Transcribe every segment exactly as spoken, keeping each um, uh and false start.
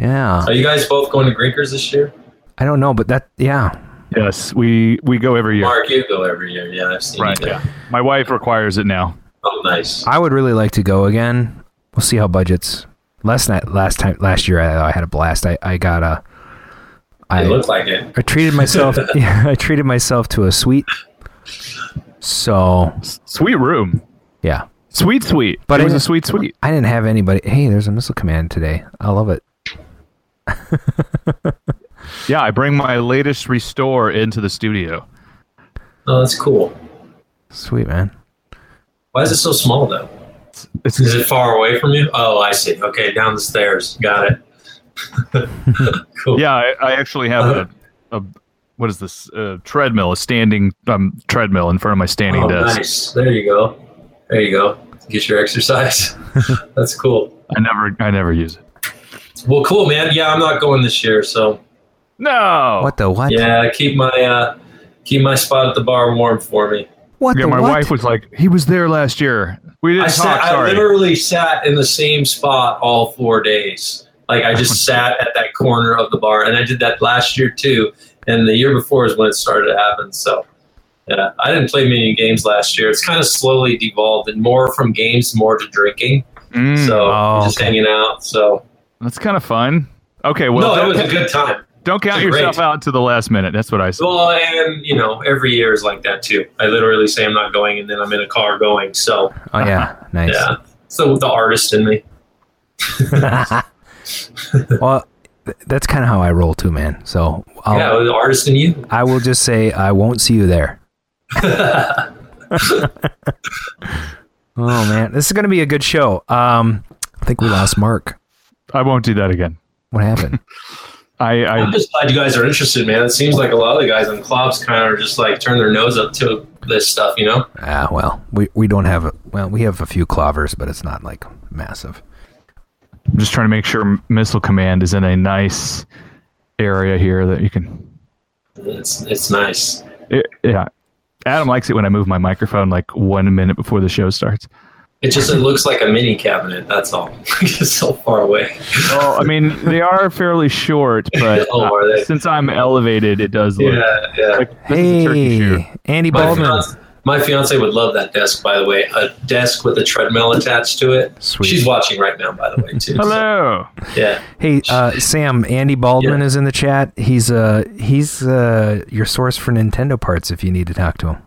Yeah. Are you guys both going to Grinkers this year? I don't know, but that, yeah. Yes, we, we go every year. Mark, you go every year. Yeah, I've seen right, you yeah. My wife requires it now. Oh, nice. I would really like to go again. We'll see how budgets. Last night, last time, last year, I, I had a blast. I, I got a. I looked like it. I treated myself. yeah, I treated myself to a suite. So sweet room. Yeah. Sweet, sweet. But it was a sweet, sweet. I didn't have anybody. Hey, there's a missile command today. I love it. Yeah, I bring my latest restore into the studio. Oh, that's cool. Sweet, man. Why is it so small, though? It's, is it far away from you? Oh, I see. Okay, down the stairs. Got it. Cool. Yeah, I, I actually have uh, a, a, what is this, a treadmill, a standing um, treadmill in front of my standing oh, desk. Nice. There you go. There you go. Get your exercise. That's cool. I never, I never use it. Well, cool, man. Yeah, I'm not going this year, so. No. What the what? Yeah, keep my uh, keep my spot at the bar warm for me. What? Yeah, the my what? wife was like, he was there last year. We didn't I talk. Sat, sorry. I literally sat in the same spot all four days. Like I just sat at that corner of the bar, and I did that last year too. And the year before is when it started to happen. So. Yeah, I didn't play many games last year. It's kind of slowly devolved, and more from games, more to drinking. Mm, so oh, just okay. hanging out. So that's kind of fun. Okay, well, no, it was a good time. Don't count yourself great. out to the last minute. That's what I said. Well, and you know, every year is like that too. I literally say I'm not going, and then I'm in a car going. So oh yeah, uh, nice. Yeah, so the artist in me. Well, that's kind of how I roll too, man. So I'll, yeah, the artist in you. I will just say I won't see you there. Oh man, this is gonna be a good show. um I think we lost Mark. I won't do that again. What happened? I, I, I'm just glad you guys are interested, man. It seems like a lot of the guys on K L O Vs kind of just like turn their nose up to this stuff, you know. Ah, well, we we don't have a, well we have a few K L O Vers, but it's not like massive. I'm just trying to make sure Missile Command is in a nice area here that you can. It's it's nice. It, yeah. Adam likes it when I move my microphone like one minute before the show starts. It just it looks like a mini cabinet. That's all. It's so far away. Well, I mean, they are fairly short, but oh, uh, since I'm elevated, it does look yeah, yeah. like hey, Andy Baldwin. My fiance, my fiance would love that desk, by the way. A desk with a treadmill attached to it. Sweet. She's watching right now, by the way, too. Hello. So, yeah. Hey, uh, Sam, Andy Baldwin yeah. is in the chat. He's uh he's uh your source for Nintendo parts if you need to talk to him.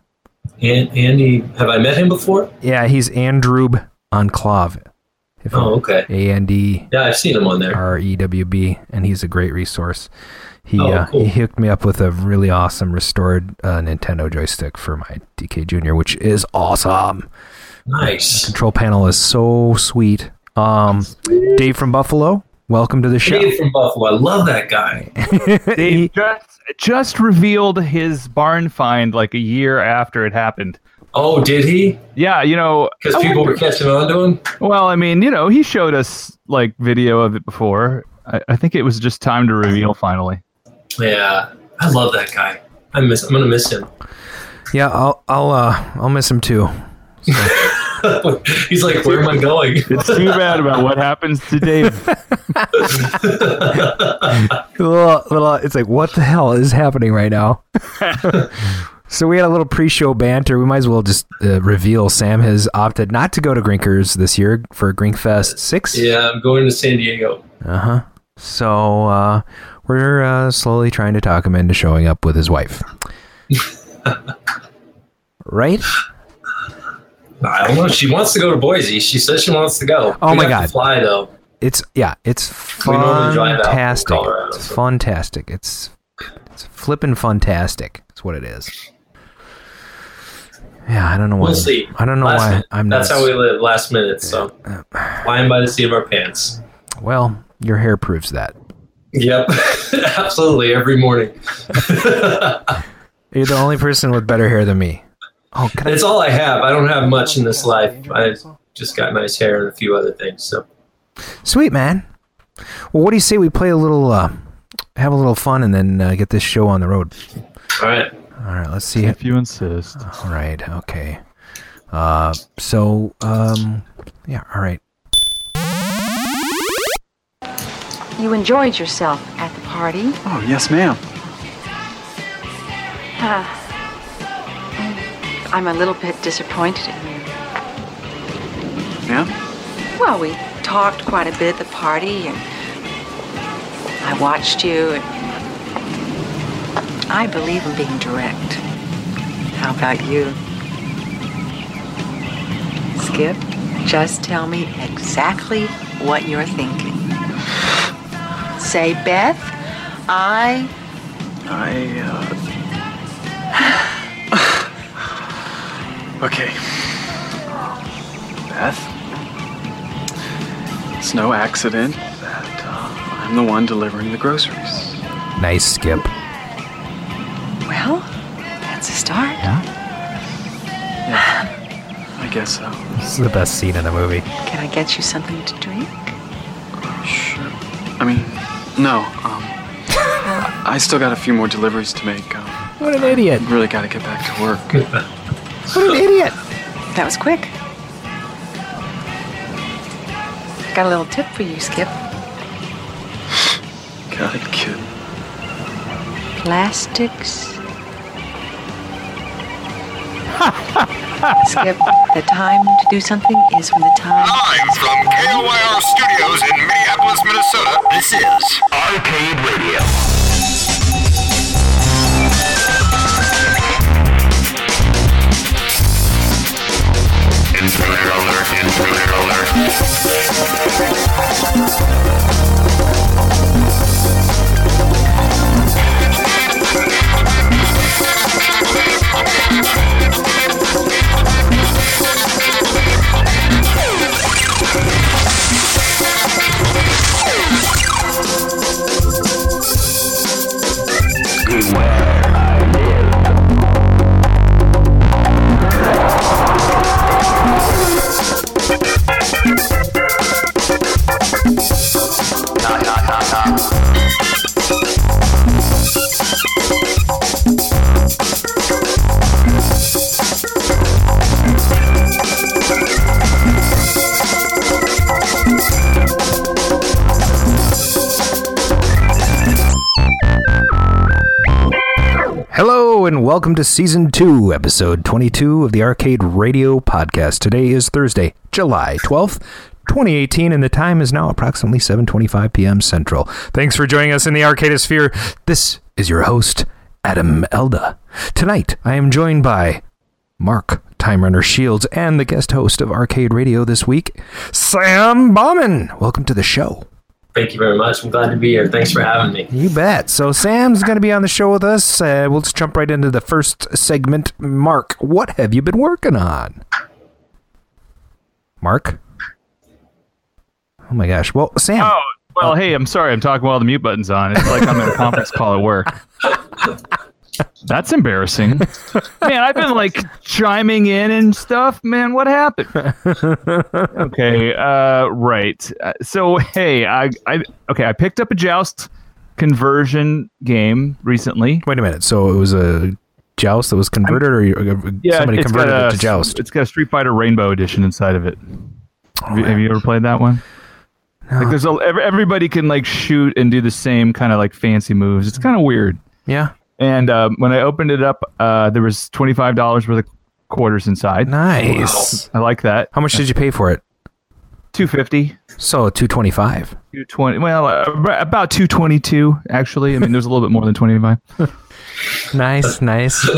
And Andy, have I met him before? Yeah, he's Andrewb on K L O V. Oh, okay. A N D. Yeah, I've seen him on there. R E W B, and he's a great resource. He oh, uh, cool. he hooked me up with a really awesome restored uh, Nintendo joystick for my D K Junior, which is awesome. Nice. The control panel is so sweet. Um, sweet. Dave from Buffalo, welcome to the show. Dave from Buffalo, I love that guy. Dave just, just revealed his barn find like a year after it happened. Oh, did he? Yeah, you know. Because people were catching on to him? Well, I mean, you know, he showed us like video of it before. I, I think it was just time to reveal finally. Yeah, I love that guy. I miss. I'm gonna miss him. Yeah, I'll. I'll. Uh, I'll miss him too. So. He's like, where am I going? It's too bad about what happens to Dave. little, little, it's like, what the hell is happening right now? So we had a little pre-show banter. We might as well just uh, reveal. Sam has opted not to go to Grinkers this year for Grinkfest six. Yeah, I'm going to San Diego. Uh huh. So. Uh, We're uh, slowly trying to talk him into showing up with his wife. Right? I don't know. She wants to go to Boise. She says she wants to go. Oh, we my God. Fly, though. It's, yeah, it's fantastic. Colorado, so. It's fantastic. It's, it's flippin' fantastic. It's what it is. Yeah, I don't know why. We'll see. I don't know last why minute. I'm not. That's how we live, last minute. So, yeah. Flying by the seat of our pants. Well, your hair proves that. Yep, absolutely, every morning. You're the only person with better hair than me. Oh, can it's I- all I have. I don't have much in this life. I just got nice hair and a few other things. So, sweet, man. Well, what do you say we play a little, uh, have a little fun, and then uh, get this show on the road? All right. All right, let's see. If you insist. All right, okay. Uh, so, um, yeah, all right. You enjoyed yourself at the party? Oh, yes, ma'am. Uh, I'm a little bit disappointed in you. Yeah? Well, we talked quite a bit at the party, and I watched you, and I believe in being direct. How about you? Skip, just tell me exactly what you're thinking. Say, Beth, I... I, uh... okay. Beth, it's no accident that uh, I'm the one delivering the groceries. Nice, Skip. Well, that's a start. Yeah? Yeah, I guess so. This is the best scene in the movie. Can I get you something to drink? Sure. I mean, no. Um, I still got a few more deliveries to make. Um, what an idiot. I really got to get back to work. What an idiot. That was quick. Got a little tip for you, Skip. Got it, kid. Plastics. Skip, the time to do something is when the time... Live from K L Y R Studios in Minneapolis, Minnesota, this is Arcade Radio. Infinite roller, infinite roller. Welcome to Season two, Episode twenty-two of the Arcade Radio Podcast. Today is Thursday, July twelfth, twenty eighteen, and the time is now approximately seven twenty-five p.m. Central. Thanks for joining us in the Arcadosphere. This is your host, Adam Elda. Tonight, I am joined by Mark Time Runner Shields and the guest host of Arcade Radio this week, Sam Bauman. Welcome to the show. Thank you very much. I'm glad to be here. Thanks for having me. You bet. So Sam's going to be on the show with us. Uh, we'll just jump right into the first segment. Mark, what have you been working on? Mark? Oh, my gosh. Well, Sam. Oh, well, oh. Hey, I'm sorry. I'm talking while the mute button's on. It's like I'm in a conference call at work. That's embarrassing. Man, I've been like chiming in and stuff. Man, what happened? Okay, uh, right. Uh, so, hey, I, I, okay, I picked up a Joust conversion game recently. Wait a minute. So it was a Joust that was converted, or you, yeah, somebody converted a, it to Joust? It's got a Street Fighter Rainbow Edition inside of it. Oh, have, you, have you ever played that one? No. Like, there's a, everybody can like shoot and do the same kind of like fancy moves. It's kind of weird. Yeah. And uh, when I opened it up, uh, there was twenty-five dollars worth of quarters inside. Nice. Wow. I like that. How much did you pay for it? two hundred fifty dollars. So two hundred twenty-five dollars. two hundred twenty dollars. Well, uh, about two hundred twenty-two dollars, actually. I mean, there's a little bit more than twenty-five dollars. Nice, nice.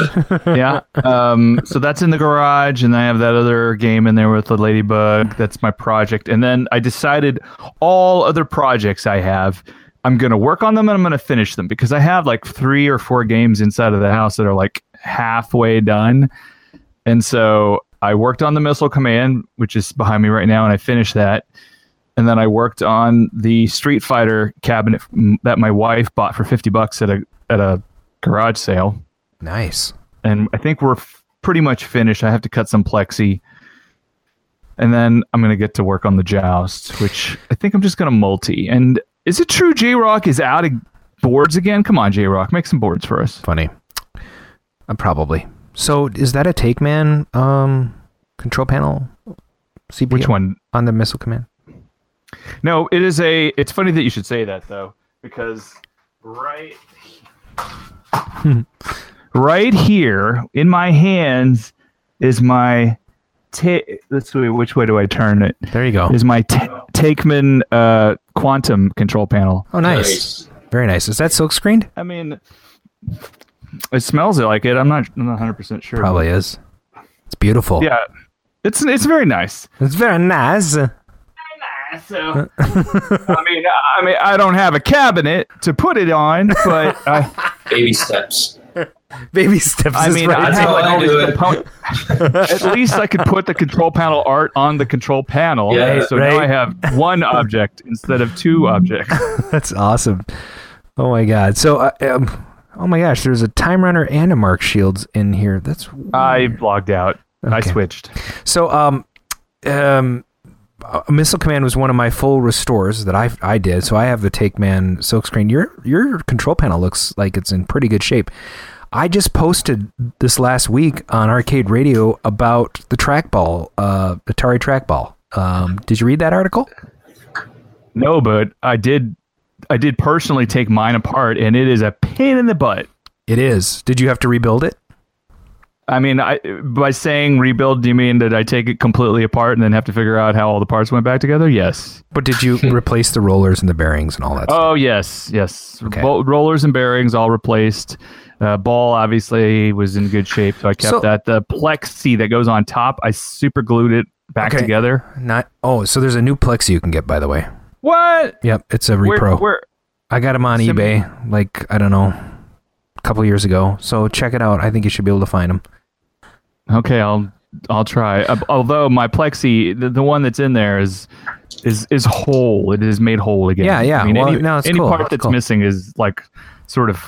Yeah. Um, so that's in the garage, and I have that other game in there with the ladybug. That's my project. And then I decided all other projects I have, I'm going to work on them and I'm going to finish them, because I have like three or four games inside of the house that are like halfway done. And so I worked on the Missile Command, which is behind me right now, and I finished that. And then I worked on the Street Fighter cabinet that my wife bought for fifty bucks at a at a garage sale. Nice. And I think we're f- pretty much finished. I have to cut some plexi. And then I'm going to get to work on the Joust, which I think I'm just going to multi. And is it true J-Rock is out of boards again? Come on, J-Rock. Make some boards for us. Funny. Uh, probably. So is that a Takeman um, control panel C P U? Which one? On the Missile Command. No, it is a. It's funny that you should say that though, because right, right here in my hands is my. T- let's see, which way do I turn it? There you go. Is my t- Takeman uh, quantum control panel. Oh, nice. nice, very nice. Is that silk screened? I mean, it smells like it. I'm not. I'm not one hundred percent sure. Probably is. It's beautiful. Yeah, it's it's very nice. It's very nice. So, I mean, I mean, I don't have a cabinet to put it on, but I, baby steps, baby steps. I mean, right. I have like all these components. At least I could put the control panel art on the control panel. Yeah, right? So right? Now I have one object instead of two objects. That's awesome. Oh my god. So, uh, um, oh my gosh, there's a Time Runner and a Mark Shields in here. That's weird. I logged out. Okay. I switched. So, um, um. Uh, Missile Command was one of my full restores that I I did, so I have the Takeman silkscreen. Your your control panel looks like it's in pretty good shape. I just posted this last week on Arcade Radio about the trackball, uh, Atari trackball. Um, did you read that article? No, but I did. I did personally take mine apart, and it is a pain in the butt. It is. Did you have to rebuild it? I mean, I by saying rebuild, do you mean that I take it completely apart and then have to figure out how all the parts went back together? Yes. But did you replace the rollers and the bearings and all that stuff? Oh, yes, yes. Okay. Bo- rollers and bearings all replaced. Uh, ball, obviously, was in good shape, so I kept so, that. The plexi that goes on top, I super glued it back okay. together. Not Oh, so there's a new plexi you can get, by the way. What? Yep, it's a repro. Where, where? I got them on Sim- eBay, like, I don't know, a couple years ago. So check it out. I think you should be able to find them. Okay, I'll I'll try. Uh, although my plexi, the, the one that's in there is is is whole. It is made whole again. Yeah, yeah. I mean, well, any no, it's any cool. part that's, that's cool. missing is like sort of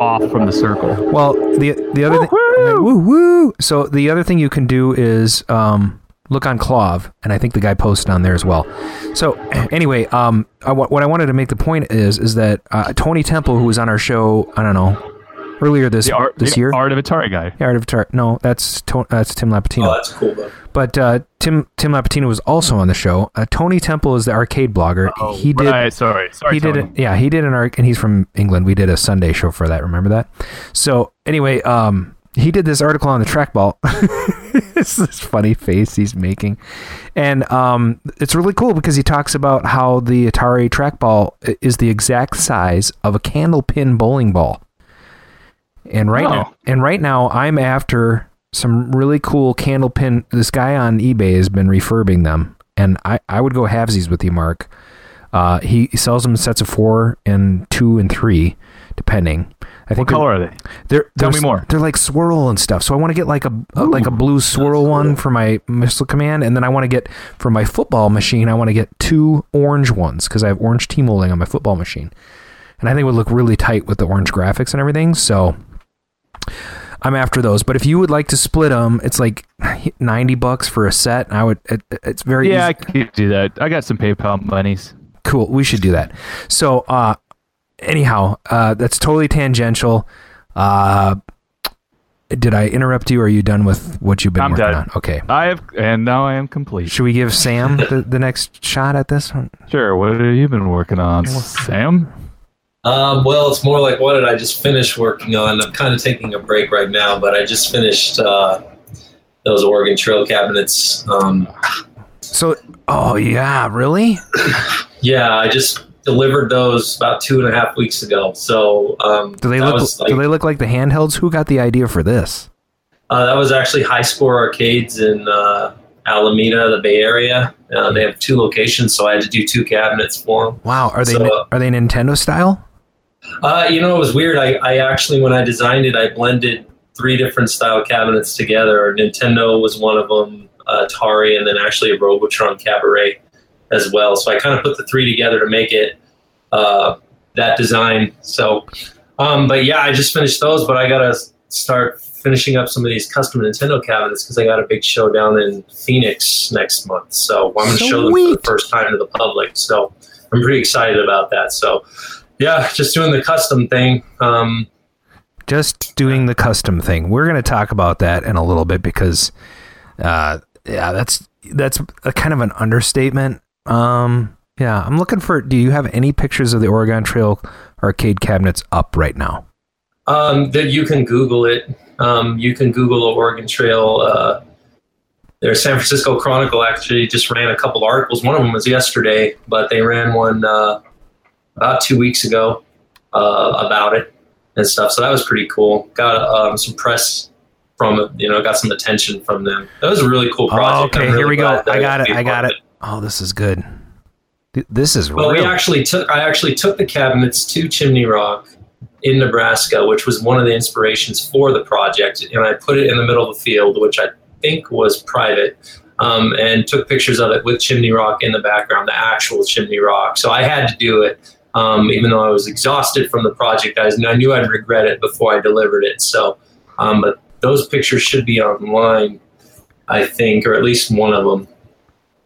off from the circle. Well, the the other woo-hoo! thing, woo woo. So the other thing you can do is um, look on K L O V, and I think the guy posted on there as well. So anyway, um, I, what I wanted to make the point is is that uh, Tony Temple, who was on our show, I don't know. Earlier this the art, this the year, Art of Atari guy. Yeah, Art of Atari. No, that's to, that's Tim Lapetino. Oh, that's cool. Though. But uh, Tim Tim Lapetino was also on the show. Uh, Tony Temple is the arcade blogger. Oh, he did. Right, sorry, sorry. He Tony. did. A, yeah, he did an arc, and he's from England. We did a Sunday show for that. Remember that? So anyway, um, he did this article on the trackball. It's this funny face he's making, and um, it's really cool because he talks about how the Atari trackball is the exact size of a candle pin bowling ball. And right oh. now, and right now, I'm after some really cool candle pin. This guy on eBay has been refurbing them, and I, I would go halvesies with you, Mark. Uh, he sells them in sets of four and two and three, depending. I think what color are they? They're, they're, Tell me more. They're like swirl and stuff. So I want to get like a Ooh, like a blue swirl one for my Missile Command, and then I want to get for my football machine. I want to get two orange ones because I have orange team molding on my football machine, and I think it would look really tight with the orange graphics and everything. So. I'm after those, but if you would like to split them, it's like ninety bucks for a set. And I would, it, it's very yeah, easy. I could do that. I got some PayPal monies. Cool. We should do that. So, uh, anyhow, uh, that's totally tangential. Uh, did I interrupt you? Or are you done with what you've been I'm working done. on? Okay. I have, and now I am complete. Should we give Sam the, the next shot at this one? Sure. What have you been working on, Sam? Um, well, it's more like what did I just finish working on? I'm kind of taking a break right now, but I just finished uh, those Oregon Trail cabinets. Um, so, oh yeah, really? Yeah, I just delivered those about two and a half weeks ago. So, um, do they look? Like, do they look like the handhelds? Who got the idea for this? Uh, that was actually High Score Arcades in uh, Alameda, the Bay Area. Uh, they have two locations, so I had to do two cabinets for them. Wow, are they so, are they Nintendo style? Uh, you know, it was weird. I, I actually, when I designed it, I blended three different style cabinets together. Nintendo was one of them, uh, Atari, and then actually a Robotron Cabaret as well. So I kind of put the three together to make it uh, that design. So, um, but yeah, I just finished those, but I got to start finishing up some of these custom Nintendo cabinets because I got a big show down in Phoenix next month. So I'm going to show them for the first time to the public. So I'm pretty excited about that. So... yeah, just doing the custom thing. Um, just doing the custom thing. We're going to talk about that in a little bit because, uh, yeah, that's that's a kind of an understatement. Um, yeah, I'm looking for, do you have any pictures of the Oregon Trail arcade cabinets up right now? Um, that you can Google it. Um, you can Google Oregon Trail. Uh, there's San Francisco Chronicle actually just ran a couple articles. One of them was yesterday, but they ran one uh, about two weeks ago uh, about it and stuff. So that was pretty cool. Got um, some press from, you know, got some attention from them. That was a really cool project. Oh, okay, really here we go. I got it. I got it. Oh, this is good. This is well, real. We actually took, I actually took the cabinets to Chimney Rock in Nebraska, which was one of the inspirations for the project. And I put it in the middle of the field, which I think was private, um, and took pictures of it with Chimney Rock in the background, the actual Chimney Rock. So I had to do it, um, even though I was exhausted from the project. I, was, I knew I'd regret it before I delivered it. So, um, but those pictures should be online, I think, or at least one of them.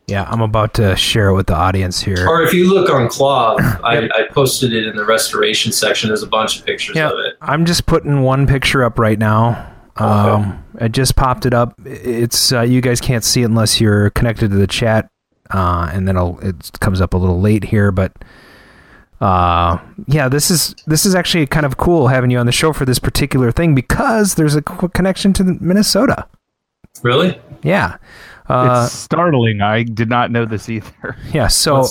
Yeah, I'm about to share it with the audience here. Or if you look on K L O V, I, I posted it in the restoration section. There's a bunch of pictures yeah, of it. I'm just putting one picture up right now. Um, okay. I just popped it up. It's uh, you guys can't see it unless you're connected to the chat, uh, and then it'll, it comes up a little late here. But uh, yeah, this is this is actually kind of cool having you on the show for this particular thing because there's a quick connection to Minnesota. Really? Yeah. Uh, it's startling. I did not know this either. Yeah, so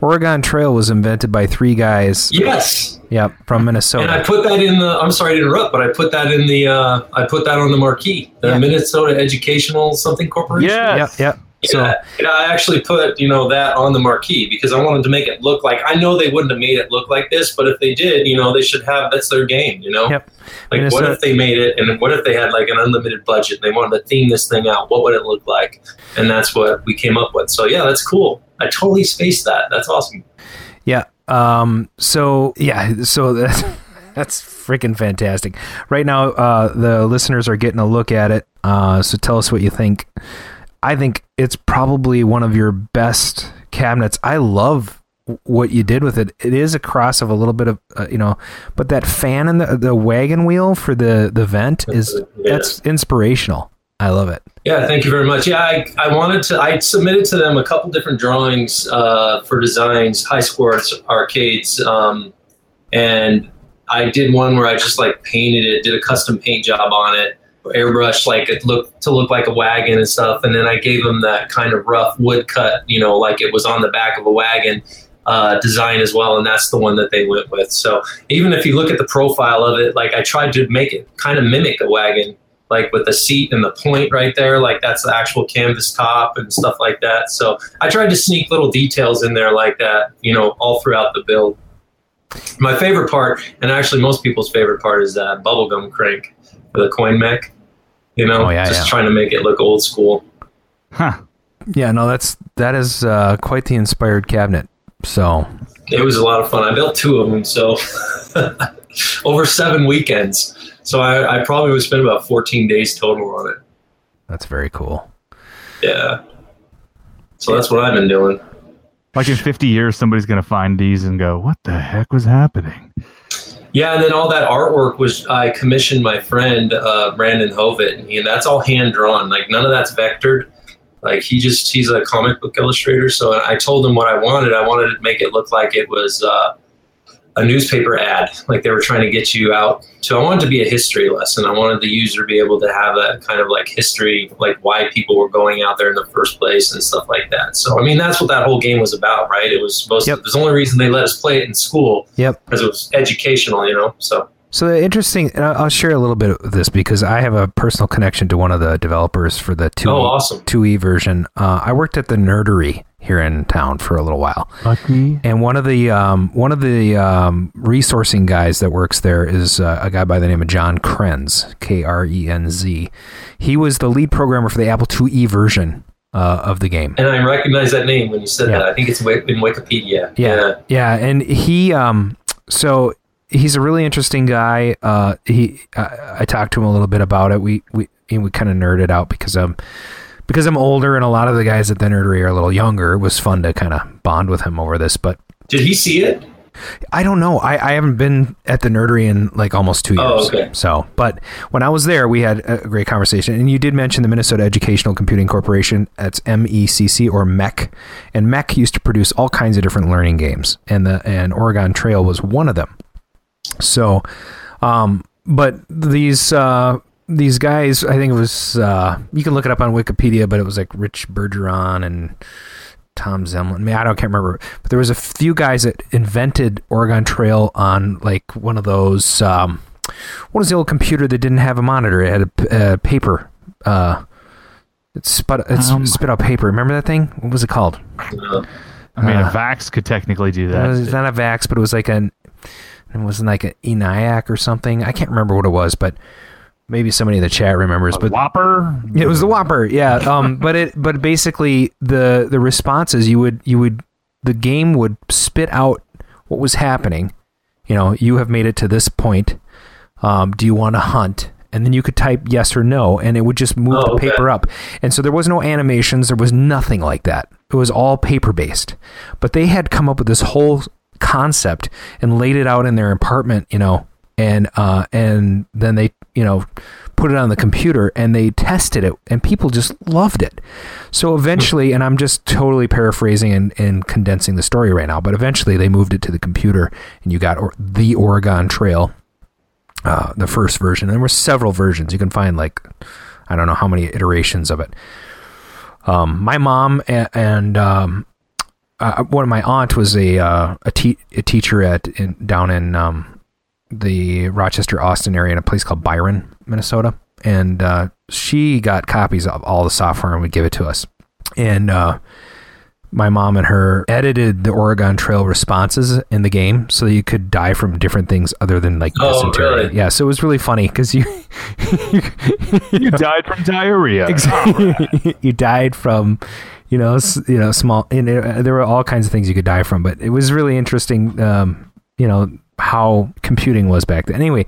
Oregon Trail was invented by three guys. Yes. Yep, from Minnesota. And I put that in the, I'm sorry to interrupt, but I put that in the, uh, I put that on the marquee, the yeah. Minnesota Educational something Corporation. Yes. Yep, yep. Yeah, so, and I actually put, you know, that on the marquee because I wanted to make it look like, I know they wouldn't have made it look like this, but if they did, you know, they should have, that's their game, you know? Yep. Like, Minnesota, what if they made it, and what if they had, like, an unlimited budget, and they wanted to theme this thing out? What would it look like? And that's what we came up with. So, yeah, that's cool. I totally spaced that. That's awesome. Yeah. Um. So, yeah, so that's, that's freaking fantastic. Right now, uh, the listeners are getting a look at it, uh, so tell us what you think. I think it's probably one of your best cabinets. I love what you did with it. It is a cross of a little bit of, uh, you know, but that fan and the, the wagon wheel for the, the vent is, yeah. that's inspirational. I love it. Yeah, thank you very much. Yeah, I, I wanted to, I submitted to them a couple different drawings uh, for designs, High Score Arcades, um, and I did one where I just like painted it, did a custom paint job on it. Airbrush like it looked to look like a wagon and stuff, and then I gave them that kind of rough wood cut, you know, like it was on the back of a wagon uh, design as well, and that's the one that they went with. So even if you look at the profile of it, like I tried to make it kind of mimic a wagon, like with the seat and the point right there, like that's the actual canvas top and stuff like that. So I tried to sneak little details in there like that, you know, all throughout the build. My favorite part, and actually most people's favorite part, is that bubblegum crank. The coin mech, you know, oh, yeah, just yeah. trying to make it look old school. Huh. Yeah, no, that's, that is uh, quite the inspired cabinet. So it was a lot of fun. I built two of them, so over seven weekends. So I, I probably would spend about fourteen days total on it. That's very cool. Yeah. So that's what I've been doing. Like in fifty years, somebody's going to find these and go, what the heck was happening? Yeah, and then all that artwork was, I commissioned my friend, uh, Brandon Hovitt, and he, that's all hand-drawn. Like, none of that's vectored. Like, he just, he's a comic book illustrator, so I told him what I wanted. I wanted to make it look like it was uh, a newspaper ad, like they were trying to get you out. So I wanted to be a history lesson. I wanted the user to be able to have that kind of, like, history, like why people were going out there in the first place and stuff like that. So, I mean, that's what that whole game was about, right? It was supposed yep. to, it was the only reason they let us play it in school. Yep. Because it was educational, you know, so. So the interesting, and I'll share a little bit of this because I have a personal connection to one of the developers for the two E, oh, awesome. two E version. Uh, I worked at the Nerdery here in town for a little while. Lucky. And one of the um, one of the um, resourcing guys that works there is uh, a guy by the name of John Krenz, K R E N Z. He was the lead programmer for the Apple two E version uh, of the game. And I recognize that name when you said yeah. that. I think it's in Wikipedia. Yeah, yeah, yeah. And he, um, so... he's a really interesting guy. Uh, he, I, I talked to him a little bit about it. We, we, we kind of nerded out because I'm, because I'm older and a lot of the guys at the Nerdery are a little younger. It was fun to kind of bond with him over this, but did he see it? I don't know. I, I haven't been at the Nerdery in like almost two years. Oh, okay. So, but when I was there, we had a great conversation. And you did mention the Minnesota Educational Computing Corporation. That's M E C C or M E C. And M E C used to produce all kinds of different learning games. And the and Oregon Trail was one of them. So, um, but these... Uh, these guys, I think it was, uh, you can look it up on Wikipedia, but it was like Rich Bergeron and Tom Zemlin. I mean, I don't can't remember, but there was a few guys that invented Oregon Trail on like one of those, um, what was the old computer that didn't have a monitor? It had a, a paper, uh, it spit, it um, spit out paper. Remember that thing? What was it called? Uh, I mean, uh, a VAX could technically do that. It was not a VAX, but it was like an, it wasn't like an ENIAC or something. I can't remember what it was, but maybe somebody in the chat remembers, but a Whopper. It was the Whopper, yeah. Um, but it, but basically the the responses you would you would the game would spit out what was happening. You know, you have made it to this point. Um, do you want to hunt? And then you could type yes or no, and it would just move oh, the paper okay. up. And so there was no animations, there was nothing like that. It was all paper based. But they had come up with this whole concept and laid it out in their apartment. You know. And uh, and then they, you know, put it on the computer and they tested it and people just loved it. So eventually, and I'm just totally paraphrasing and, and condensing the story right now, but eventually they moved it to the computer and you got or- the Oregon Trail, uh, the first version. And there were several versions. You can find like, I don't know how many iterations of it. Um, my mom and... and um, uh, one of my aunt was a uh, a, te- a teacher at in, down in... Um, the Rochester, Austin area in a place called Byron, Minnesota. And, uh, she got copies of all the software and would give it to us. And, uh, my mom and her edited the Oregon Trail responses in the game so that you could die from different things other than like dysentery. Oh, really? Yeah, so it was really funny because you you, you know, died from diarrhea. Exactly. Right. You died from you know you know small. And it, there were all kinds of things you could die from, but it was really interesting. Um, you know. How computing was back then. Anyway,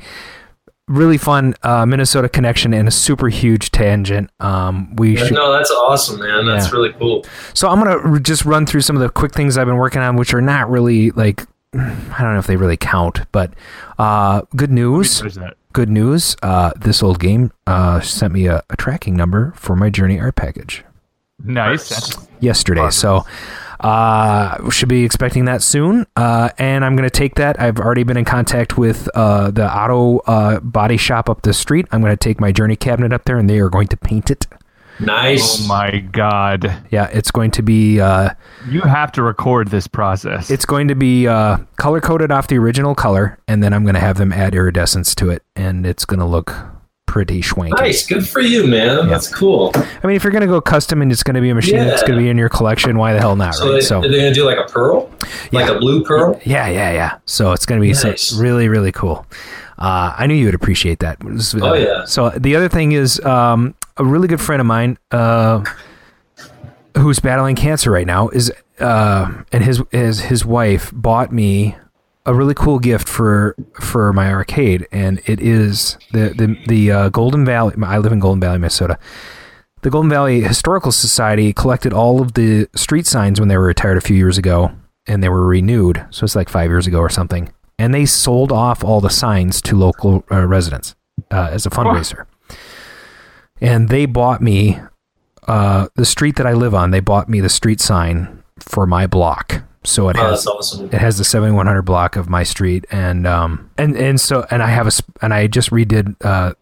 really fun uh, Minnesota connection and a super huge tangent. Um, we yeah, should... No, that's awesome, man. That's yeah. really cool. So I'm going to re- just run through some of the quick things I've been working on, which are not really like, I don't know if they really count, but uh, good news. Good news. Uh, this old game uh, sent me a, a tracking number for my Journey art package. Nice. That's yesterday. Awesome. So Uh, should be expecting that soon. Uh, and I'm going to take that. I've already been in contact with, uh, the auto, uh, body shop up the street. I'm going to take my Journey cabinet up there and they are going to paint it. Nice. Oh my God. Yeah. It's going to be, uh, you have to record this process. It's going to be, uh, color coded off the original color. And then I'm going to have them add iridescence to it and it's going to look pretty schwanky. Nice. Good for you, man. Yeah. That's cool. I mean, if you're going to go custom and it's going to be a machine yeah. that's going to be in your collection, why the hell not? So, right? they, so they're going to do like a pearl? Yeah. Like a blue pearl? Yeah, yeah, yeah. So it's going to be nice. So really, really cool. Uh, I knew you would appreciate that. Was, uh, oh, yeah. So the other thing is um, a really good friend of mine uh, who's battling cancer right now is, uh, and his, his, his wife bought me a really cool gift for for my arcade, and it is the the the uh, Golden Valley. I live in Golden Valley, Minnesota. The Golden Valley Historical Society collected all of the street signs when they were retired a few years ago, and they were renewed. So it's like five years ago or something, and they sold off all the signs to local uh, residents uh, as a fundraiser. Oh. And they bought me uh, the street that I live on. They bought me the street sign for my block. So it has oh, awesome. It has the seventy-one hundred block of my street, and um and, and so and I have a and I just redid uh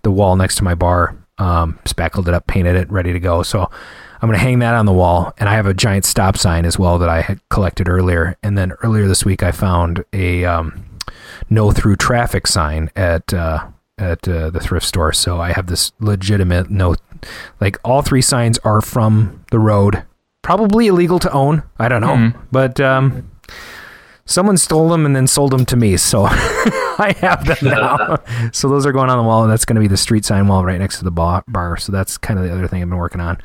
the wall next to my bar, um spackled it up, painted it, ready to go. So I'm gonna hang that on the wall, and I have a giant stop sign as well that I had collected earlier. And then earlier this week I found a um no through traffic sign at uh at uh, the thrift store. So I have this legitimate no, like all three signs are from the road. Probably illegal to own. I don't know. Mm-hmm. But um, someone stole them and then sold them to me. So I have them now. So those are going on the wall. And that's going to be the street sign wall right next to the bar. So that's kind of the other thing I've been working on.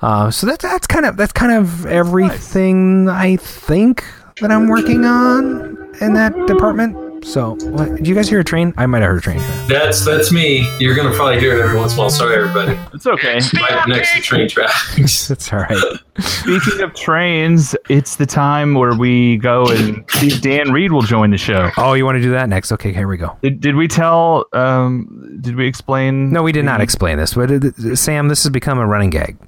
Uh, so that, that's kind of that's kind of everything I think that I'm working on in that department. So, what, did you guys hear a train? I might have heard a train. That's that's me. You're gonna probably hear it every once in a while. Sorry, everybody. It's okay. Right next to train tracks. That's all right. Speaking of trains, it's the time where we go and see if Dan Reed will join the show. Oh, you want to do that next? Okay, here we go. Did, did we tell? Um, did we explain? No, we did not explain this. But uh, Sam, this has become a running gag.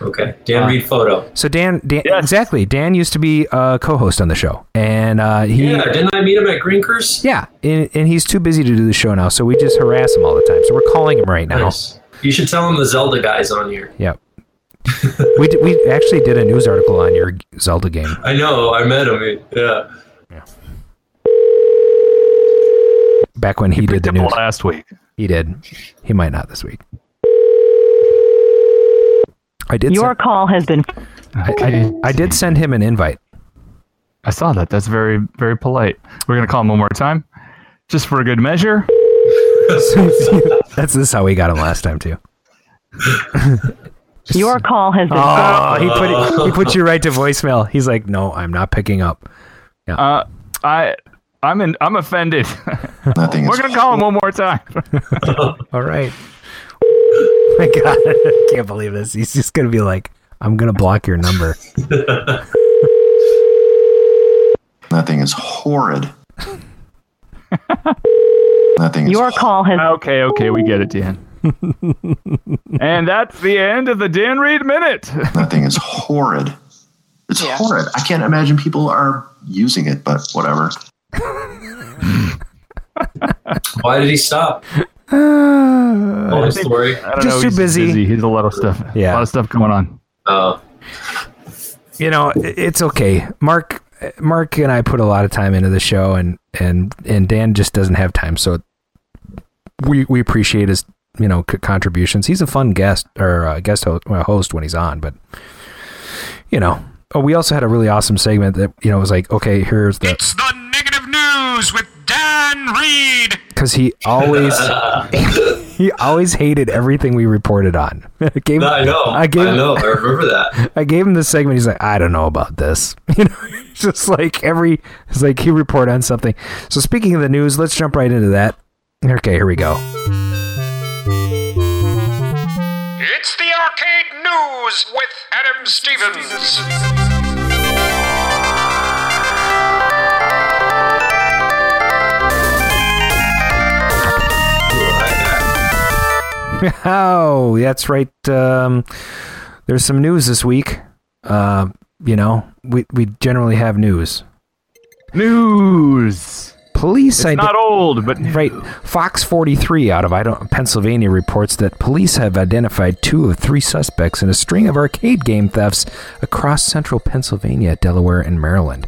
Okay, Dan Reed photo. So Dan, Dan yes. exactly. Dan used to be a co-host on the show, and uh, he yeah. Didn't I meet him at Grinkers? Yeah, and, and he's too busy to do the show now, so we just harass him all the time. So we're calling him right now. Nice. You should tell him the Zelda guy's on here. Yep. we d- we actually did a news article on your Zelda game. I know. I met him. Yeah. yeah. Back when he, he did the news last week. He did. He might not this week. I did Your send, call has been... I, I, I did send him an invite. I saw that. That's very, very polite. We're going to call him one more time, just for a good measure. That's this is how we got him last time, too. Your call has been... Oh, he put, he put you right to voicemail. He's like, no, I'm not picking up. Yeah. Uh, I... I'm in, I'm offended. Nothing We're going to call him one more time. All right. Oh my God, I can't believe this. He's just going to be like, I'm going to block your number. That thing is horrid. That thing is Your horrid. Call has... Okay, okay, we get it, Dan. And that's the end of the Dan Reed Minute. That thing is horrid. It's yeah. horrid. I can't imagine people are using it, but whatever. Why did he stop? Uh, oh, story. I don't just know. Too he's busy. busy. He's a lot of stuff. Yeah, a lot of stuff going on. Oh, you know, it's okay. Mark, Mark, and I put a lot of time into the show, and and, and Dan just doesn't have time. So we we appreciate his you know contributions. He's a fun guest or uh, guest host, host when he's on, but you know. Oh, we also had a really awesome segment that you know was like, okay, here's the. It's the negative news with Dan Reed. Because he always he always hated everything we reported on. I, gave no, him, I know. I, gave I him, know. I remember that. I gave him this segment. He's like, I don't know about this. You know, it's just like every it's like he report on something. So speaking of the news, let's jump right into that. Okay, here we go. It's the Arcade News with Adam Stevens. Oh, that's right. Um, there's some news this week. Uh, you know, we, we generally have news. News. Police. It's ide- not old, but new. Right. Fox forty-three out of I don't Pennsylvania reports that police have identified two of three suspects in a string of arcade game thefts across central Pennsylvania, Delaware, and Maryland.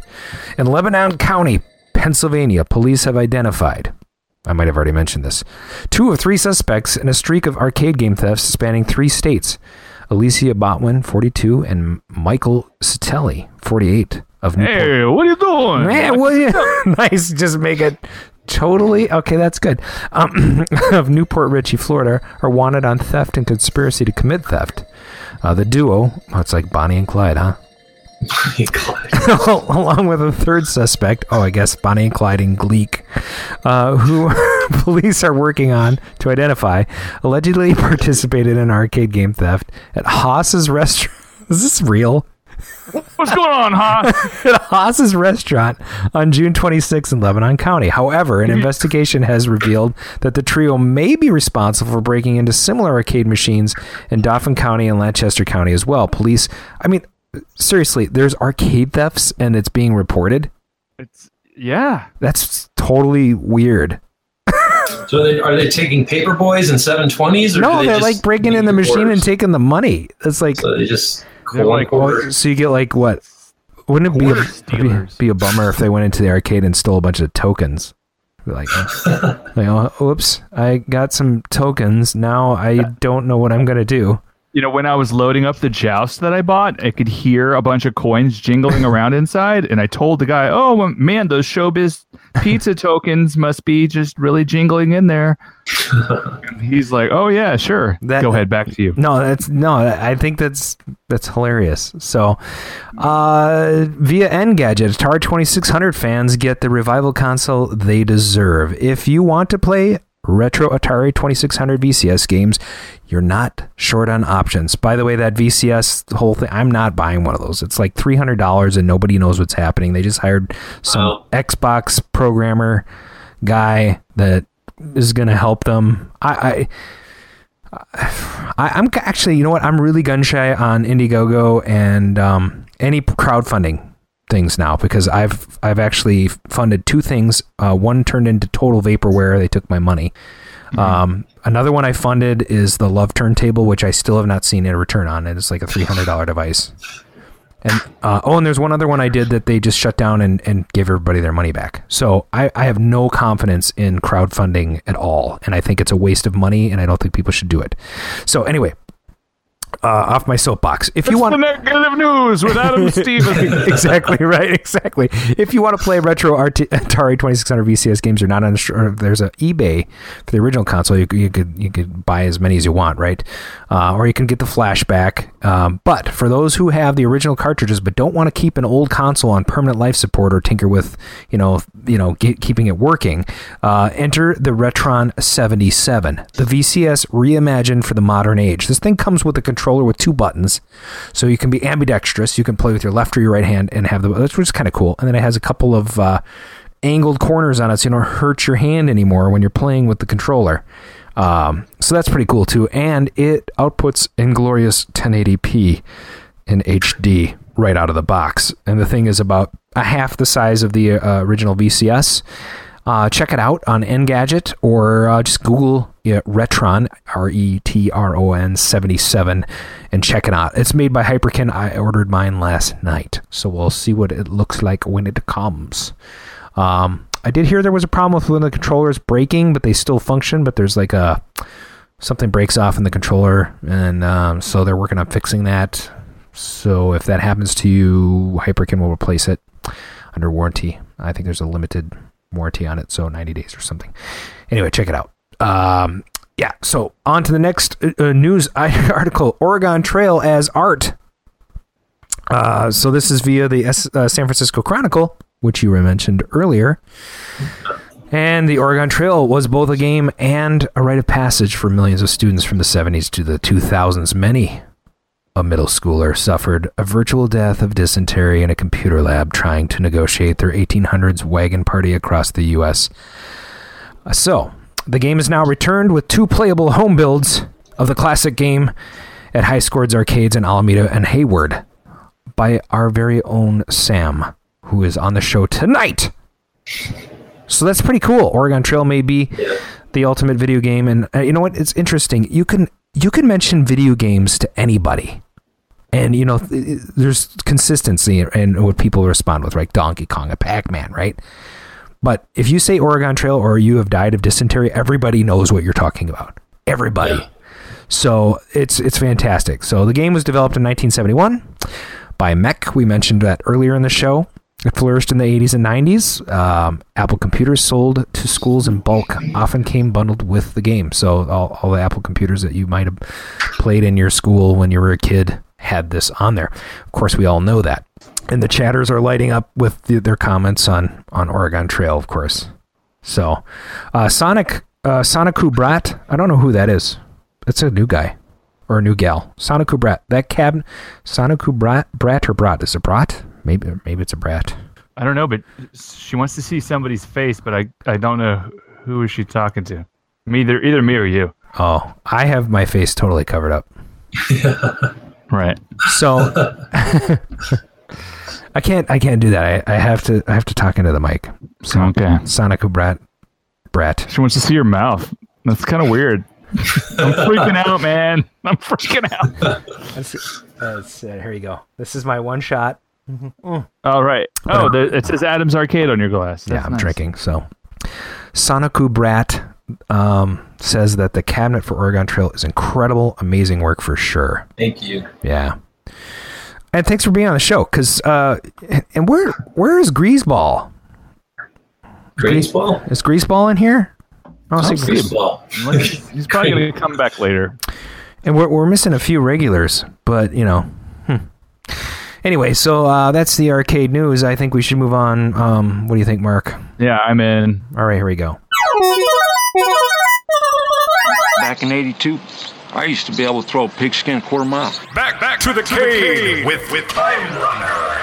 In Lebanon County, Pennsylvania, police have identified. I might have already mentioned this. Two of three suspects in a streak of arcade game thefts spanning three states. Alicia Botwin, forty-two, and Michael Satelli, forty-eight, of Newport. Hey, what are you doing? Man, what are you? Nice, just make it totally... Okay, that's good. Um, of Newport Richey, Florida, are wanted on theft and conspiracy to commit theft. Uh, the duo... Oh, it's like Bonnie and Clyde, huh? Along with a third suspect, oh, I guess Bonnie and Clyde and Gleek, uh, who police are working on to identify, allegedly participated in arcade game theft at Haas's restaurant. Is this real? What's going on, Haas? At Haas's restaurant on June twenty-sixth in Lebanon County. However, an investigation has revealed that the trio may be responsible for breaking into similar arcade machines in Dauphin County and Lancaster County as well. Police, I mean... Seriously, there's arcade thefts and it's being reported? It's yeah. That's totally weird. So they, are they taking paper boys and seven twenties? Or no, they they're like breaking in the machine orders and taking the money. It's like so they just like, well, so you get like what? Wouldn't it be a, be, be a bummer if they went into the arcade and stole a bunch of tokens? Like, like, oh, oops, I got some tokens. Now I don't know what I'm gonna do. you know, when I was loading up the Joust that I bought, I could hear a bunch of coins jingling around inside. And I told the guy, oh, man, those Showbiz pizza tokens must be just really jingling in there. And he's like, oh, yeah, sure. That, Go ahead. Back to you. No, that's no, I think that's that's hilarious. So uh, via Engadget, Atari twenty-six hundred fans get the revival console they deserve. If you want to play retro Atari twenty-six hundred V C S games, you're not short on options. By the way, that V C S whole thing, I'm not buying one of those. It's like three hundred dollars and nobody knows what's happening. They just hired some wow. Xbox programmer guy that is going to help them. I, I, I, I'm actually, you know what? I'm really gun shy on Indiegogo and um, any crowdfunding things now, because I've I've actually funded two things. Uh, one turned into total vaporware. They took my money. Mm-hmm. Um, another one I funded is the Love Turntable, which I still have not seen a return on. It's like a three hundred dollars device. And uh, oh, and there's one other one I did that they just shut down and, and gave everybody their money back. So I, I have no confidence in crowdfunding at all. And I think it's a waste of money, and I don't think people should do it. So anyway, Uh, off my soapbox. If you want the negative news with Adam Stevens. Exactly right. Exactly. If you want to play retro R T- Atari twenty-six hundred V C S games, you're not unsure. There's an eBay for the original console. You, you could you could buy as many as you want, right? Uh, or you can get the flashback. Um, but for those who have the original cartridges but don't want to keep an old console on permanent life support or tinker with, you know, you know, get, keeping it working, uh, enter the Retron seventy-seven, the V C S reimagined for the modern age. This thing comes with a control controller with two buttons, so you can be ambidextrous. You can play with your left or your right hand and have the, which is kind of cool. And then it has a couple of uh, angled corners on it, so you don't hurt your hand anymore when you're playing with the controller. Um, so that's pretty cool too. And it outputs inglorious ten eighty p in H D right out of the box. And the thing is about a half the size of the uh, original V C S. Uh, check it out on Engadget, or uh, just Google yeah, Retron, R E T R O N seventy-seven, and check it out. It's made by Hyperkin. I ordered mine last night, so we'll see what it looks like when it comes. Um, I did hear there was a problem with one of the controllers breaking, but they still function, but there's like a something breaks off in the controller, and um, so they're working on fixing that. So if that happens to you, Hyperkin will replace it under warranty. I think there's a limited warranty on it, so ninety days or something. Anyway, check it out. Um, yeah, so on to the next uh, news article. Oregon Trail as art. Uh, so this is via the S- uh, San Francisco Chronicle, which you mentioned earlier. And the Oregon Trail was both a game and a rite of passage for millions of students from the seventies to the two thousands. Many a middle schooler suffered a virtual death of dysentery in a computer lab trying to negotiate their eighteen hundreds wagon party across the U S. So, the game is now returned with two playable home builds of the classic game at High Score's Arcades in Alameda and Hayward by our very own Sam, who is on the show tonight. So that's pretty cool. Oregon Trail may be the ultimate video game, and uh, you know what? It's interesting. You can you can mention video games to anybody. And, you know, there's consistency in what people respond with, like Donkey Kong, a Pac-Man, right? But if you say Oregon Trail or you have died of dysentery, everybody knows what you're talking about. Everybody. Yeah. So it's it's fantastic. So the game was developed in nineteen seventy-one by Mech. We mentioned that earlier in the show. It flourished in the eighties and nineties. Um, Apple computers sold to schools in bulk often came bundled with the game. So all, all the Apple computers that you might have played in your school when you were a kid had this on there. Of course, we all know that. And the chatters are lighting up with the, their comments on, on Oregon Trail, of course. So, uh, Sonic, uh, Sonic Kubrat, I don't know who that is. It's a new guy or a new gal. Sonic Kubrat, that cab, Sonic Kubrat, brat or brat? Is it brat? Maybe, maybe it's a brat. I don't know, but she wants to see somebody's face, but I, I don't know who is she talking to. Me, either, either me or you. Oh, I have my face totally covered up. Right. So I can't I can't do that. I, I have to I have to talk into the mic. So okay. Sonic Brat Brat. She wants to see your mouth. That's kinda weird. I'm freaking out, man. I'm freaking out. That's, that's uh, here you go. This is my one shot. Mm-hmm. Mm. All right. Oh, the, it says Adam's Arcade on your glass. That's yeah, I'm nice. Drinking, so Sonic Brat um, says that the cabinet for Oregon Trail is incredible. Amazing work for sure. Thank you. Yeah. And thanks for being on the show. Cause, uh, and where, where is Greaseball? Greaseball? Is Greaseball in here? I don't see Greaseball. He's probably going to come back later. And we're, we're missing a few regulars, but you know, hmm. Anyway, so uh, that's the arcade news. I think we should move on. Um, what do you think, Mark? Yeah, I'm in. All right, here we go. Back in eighty-two, I used to be able to throw a pigskin a quarter mile. Back, back to the to cave, the cave with, with Time Runner.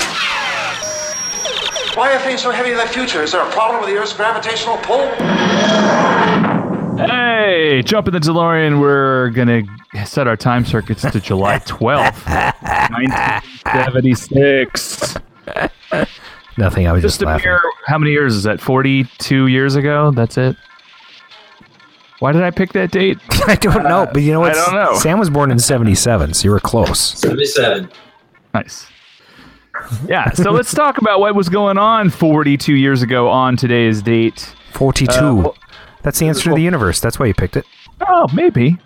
Why are things so heavy in the future? Is there a problem with the Earth's gravitational pull? Hey, jump in the DeLorean. We're going to set our time circuits to July twelfth, nineteen seventy-six. Nothing, I was just, just laughing. Mere, how many years is that? forty-two years ago? That's it? Why did I pick that date? I don't know, but you know what? I don't know. Sam was born in seventy-seven, so you were close. seventy-seven. Nice. Yeah, so let's talk about what was going on forty-two years ago on today's date. forty-two. Uh, well, that's the answer to the universe. That's why you picked it. Oh, maybe.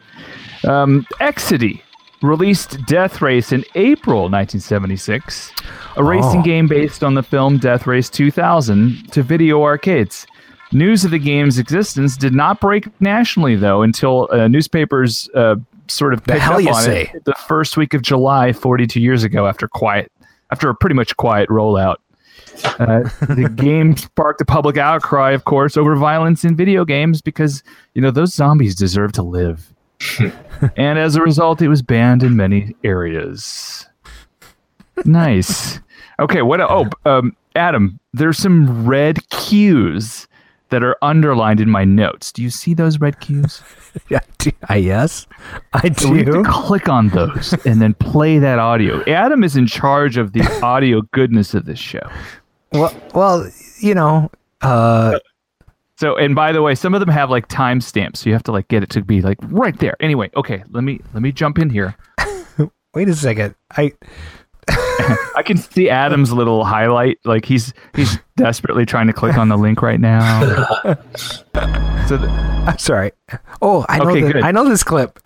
Um, Exidy released Death Race in April nineteen seventy-six, a racing oh. game based on the film Death Race two thousand to video arcades. News of the game's existence did not break nationally, though, until uh, newspapers uh, sort of picked up on it the first week of July, forty-two years ago, after quiet, after a pretty much quiet rollout. Uh, the game sparked a public outcry, of course, over violence in video games because, you know, those zombies deserve to live. And as a result, it was banned in many areas. Nice. Okay, what? Oh, um, Adam, there's some red cues that are underlined in my notes. Do you see those red cues? Yeah, I, yes, I do. So we have to click on those and then play that audio. Adam is in charge of the audio goodness of this show. Well, well, you know. Uh, so, and by the way, some of them have like timestamps, so you have to like get it to be like right there. Anyway, okay, let me let me jump in here. Wait a second, I. I can see Adam's little highlight. Like he's he's desperately trying to click on the link right now. So th- I'm sorry. Oh, I know, okay, the, I know this clip.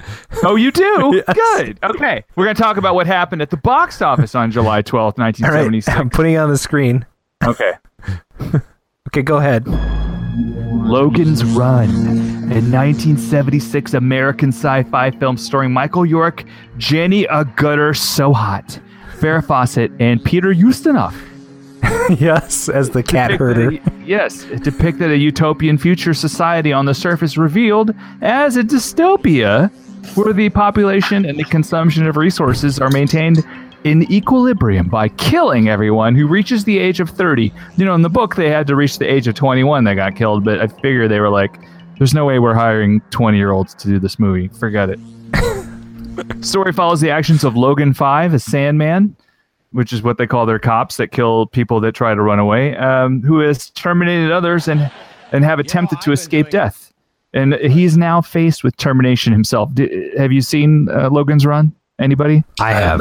Oh, you do? Yes. Good. Okay. We're going to talk about what happened at the box office on July twelfth, nineteen seventy-six. All right. I'm putting it on the screen. Okay. Okay, go ahead. Logan's Run, a nineteen seventy-six American sci-fi film starring Michael York, Jenny a Gutter So Hot, Farrah Fawcett, and Peter Ustinov. Yes, as the cat herder. A, yes, it depicted a utopian future society on the surface revealed as a dystopia where the population and the consumption of resources are maintained in equilibrium by killing everyone who reaches the age of thirty. You know, in the book, they had to reach the age of twenty-one that got killed, but I figure they were like, there's no way we're hiring twenty-year-olds to do this movie. Forget it. Story follows the actions of Logan Five, a Sandman, which is what they call their cops that kill people that try to run away, um, who has terminated others and and have attempted yeah, to escape death. And he's now faced with termination himself. D- have you seen uh, Logan's Run? Anybody? I have.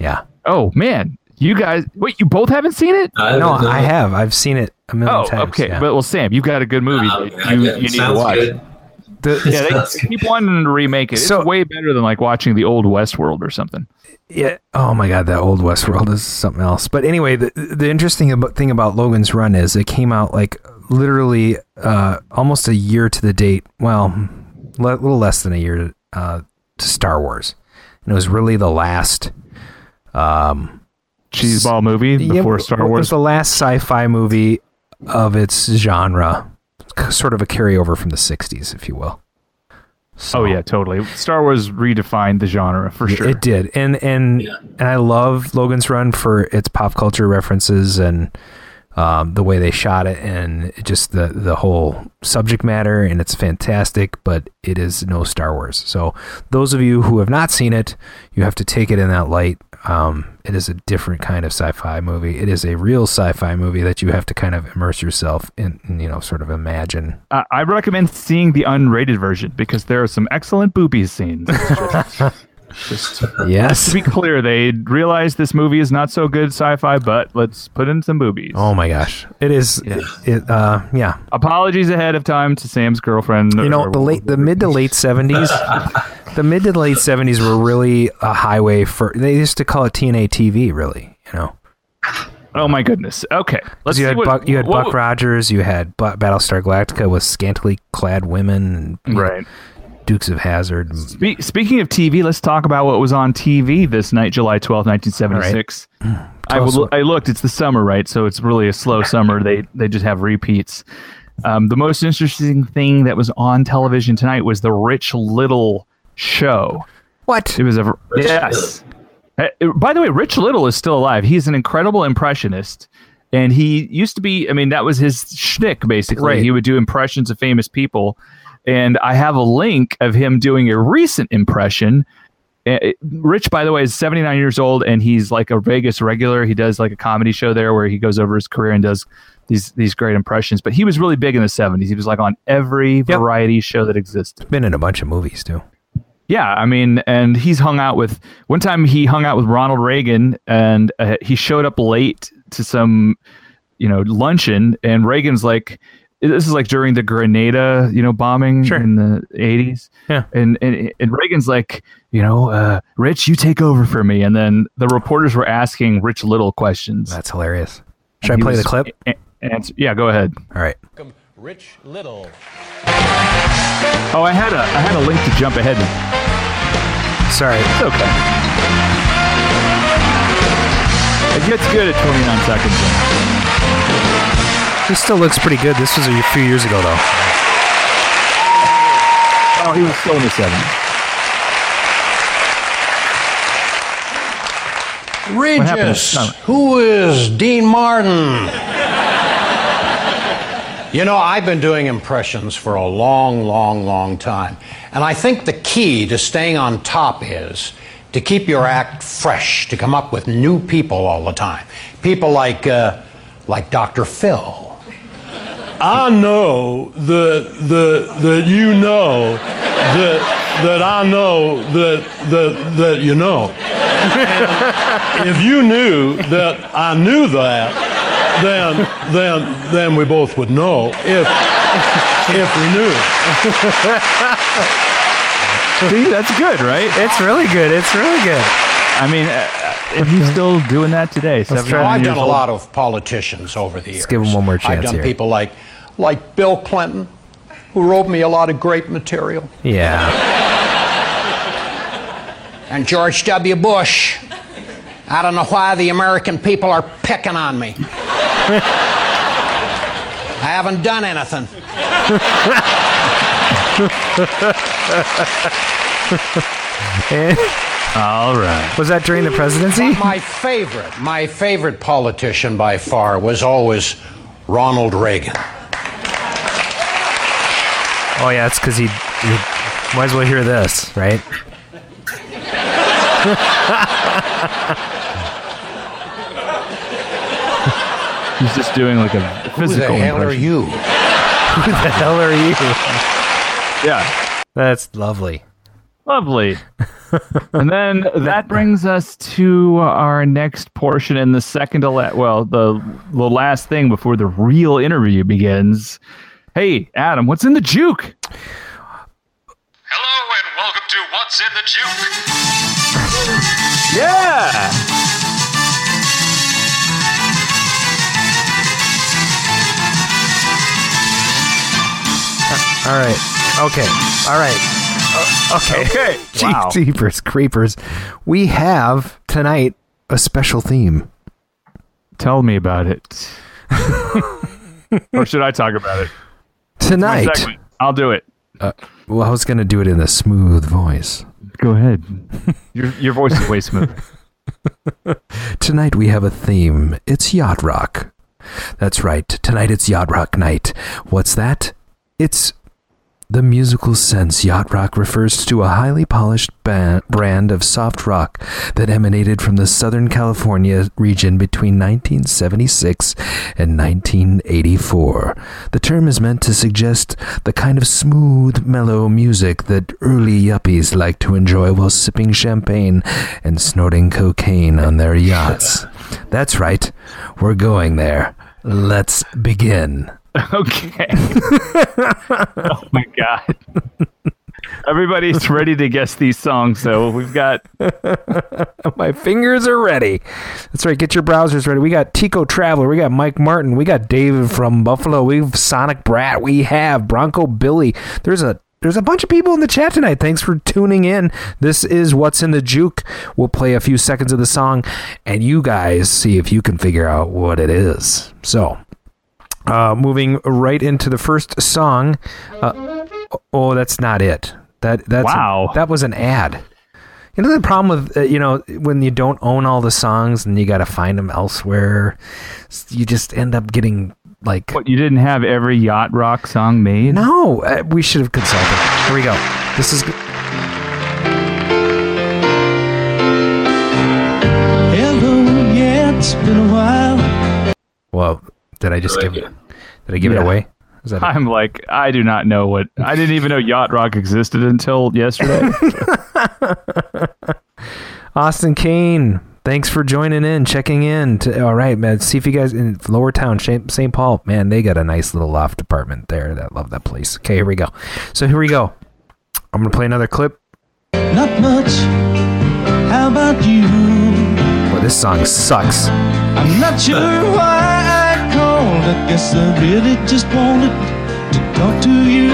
Yeah. Oh, man. You guys, wait, you both haven't seen it? I no, know. I have. I've seen it a million oh, times. Okay. Yeah. But, well, Sam, you've got a good movie. Uh, you you need to watch it. The, yeah, they keep wanting to remake it. It's so, way better than like watching the old Westworld or something. Yeah. Oh my God, that old Westworld is something else. But anyway, the the interesting thing about Logan's Run is it came out like literally uh, almost a year to the date. Well, a le- little less than a year uh, to Star Wars, and it was really the last um, cheeseball movie before yeah, Star Wars. It was the last sci-fi movie of its genre. Sort of a carryover from the sixties, if you will. So, oh yeah, totally. Star Wars redefined the genre for sure. It did, and and yeah. and I love Logan's Run for its pop culture references and um, the way they shot it, and just the the whole subject matter. And it's fantastic, but it is no Star Wars. So those of you who have not seen it, you have to take it in that light. Um, it is a different kind of sci-fi movie. It is a real sci-fi movie that you have to kind of immerse yourself in, and, you know, sort of imagine. Uh, I recommend seeing the unrated version because there are some excellent boobies scenes. Just, yes. To be clear, they realize this movie is not so good sci-fi, but let's put in some boobies. Oh my gosh, it is. Yeah. It, it, uh, yeah. Apologies ahead of time to Sam's girlfriend. You know, the late, the mid to late seventies, the mid to late seventies were really a highway for. They used to call it T N A T V, really. You know. Oh my goodness. Okay, let's. You had, what, Buck, you had what, Buck Rogers. You had B- Battlestar Galactica with scantily clad women. And, right. Dukes of Hazzard. Spe- speaking of T V, let's talk about what was on T V this night, July twelfth, nineteen seventy-six. Right. I, will, I looked. It's the summer, right? So it's really a slow summer. They they just have repeats. Um, the most interesting thing that was on television tonight was the Rich Little show. What? It was a Rich yes. Little. By the way, Rich Little is still alive. He's an incredible impressionist. And he used to be, I mean, that was his shtick, basically. Right. He would do impressions of famous people. And I have a link of him doing a recent impression. Rich, by the way, is seventy-nine years old, and he's like a Vegas regular. He does like a comedy show there where he goes over his career and does these these great impressions. But he was really big in the seventies. He was like on every variety yep. show that existed. Been in a bunch of movies, too. Yeah, I mean, and he's hung out with... One time he hung out with Ronald Reagan, and uh, he showed up late to some, you know, luncheon, and Reagan's like... This is like during the Grenada, you know, bombing sure. in the eighties. Yeah. And, and and Reagan's like, you know, uh, Rich, you take over for me. And then the reporters were asking Rich Little questions. That's hilarious. Should and I play was, the clip? And, and, yeah, go ahead. All right. Welcome, Rich Little. Oh, I had a I had a link to jump ahead. Sorry. It's okay. It gets good at twenty-nine seconds. This still looks pretty good. This was a few years ago, though. Oh, he was still in the seventies. Regis, who is Dean Martin? You know, I've been doing impressions for a long, long, long time. And I think the key to staying on top is to keep your act fresh, to come up with new people all the time. People like, uh, like Doctor Phil. I know that that that you know that that I know that that that you know. And if you knew that I knew that, then then then we both would know if if we knew. See, that's good, right? It's really good. It's really good. I mean, uh, if you're still doing that today, so well, I've done a old. lot of politicians over the years. Let's give them one more chance. I've done here. people like, like Bill Clinton, who wrote me a lot of great material. Yeah. And George W. Bush. I don't know why the American people are picking on me. I haven't done anything. And all right. Was that during the presidency? But my favorite, my favorite politician by far was always Ronald Reagan. Oh yeah, it's because he, he might as well hear this, right? He's just doing like a physical. Who the hell impression. are you? Who the hell are you? Yeah, that's lovely. Lovely. And then that brings us to our next portion in the second to la- well, the the last thing before the real interview begins. Hey, Adam, what's in the juke? Hello and welcome to What's in the Juke. Yeah. All right. Okay. All right. Uh, okay. Okay. Wow. Jeepers creepers. We have tonight a special theme. Tell me about it. Or should I talk about it? Tonight. I'll do it. Uh, well, I was going to do it in a smooth voice. Go ahead. Your your voice is way smooth. Tonight we have a theme. It's yacht rock. That's right. Tonight it's yacht rock night. What's that? It's the musical sense, yacht rock refers to a highly polished band, brand of soft rock that emanated from the Southern California region between nineteen seventy-six and nineteen eighty-four. The term is meant to suggest the kind of smooth, mellow music that early yuppies liked to enjoy while sipping champagne and snorting cocaine on their yachts. That's right. We're going there. Let's begin. Okay. Oh my God. Everybody's ready to guess these songs, so we've got... My fingers are ready. That's right. Get your browsers ready. We got Tico Traveler. We got Mike Martin. We got Dave from Buffalo. We've Sonic Brat. We have Bronco Billy. There's a There's a bunch of people in the chat tonight. Thanks for tuning in. This is What's in the Juke. We'll play a few seconds of the song, and you guys see if you can figure out what it is. So... Uh, moving right into the first song. Uh, oh, that's not it. That that's wow. A, that was an ad. You know the problem with uh, you know when you don't own all the songs and you got to find them elsewhere, you just end up getting like. What, you didn't have every yacht rock song made? No, uh, we should have consulted. Here we go. This is. Hello, yeah, it's been a while. Well. Did I just like give it? Did I give yeah. it away? Is that I'm it? Like, I do not know what. I didn't even know yacht rock existed until yesterday. Austin Kane, thanks for joining in, checking in. To, all right, man. See if you guys in Lower Town, Saint Paul. Man, they got a nice little loft apartment there. I love that place. Okay, here we go. So here we go. I'm gonna play another clip. Not much. How about you? Boy, this song sucks. I'm not sure why. I guess I really just wanted to talk to you,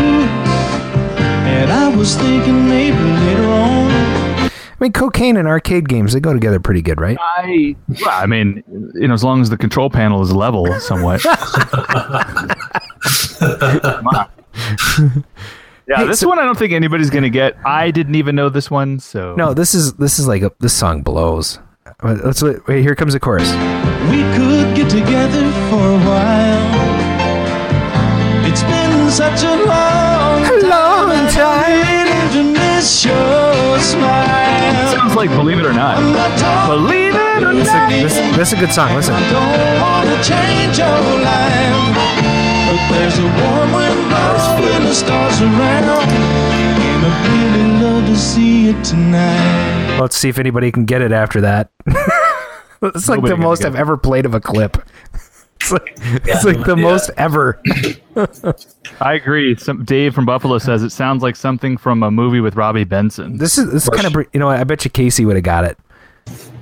and I was thinking maybe later on. I mean, cocaine and arcade games, they go together pretty good, right? I, well, I mean, you know, as long as the control panel is level somewhat. Yeah, hey, this so, one I don't think anybody's going to get. I didn't even know this one, so... No, this is this is like, a, this song blows. Let's wait, wait, here comes the chorus. We could get together for a while. It's been such a long, a long time, time to miss your smile. It sounds like Believe It or Not. Believe It or this Not. A, this, this is a good song. Listen. I don't want to change your life, but there's a warm wind blowing the stars around, and I'd really love to see it tonight. Let's see if anybody can get it after that. It's like Nobody the most I've it. ever played of a clip. It's like, it's like the yeah. most ever. I agree. Some, Dave from Buffalo says it sounds like something from a movie with Robbie Benson. This is this kind of, you know, I bet you Casey would have got it.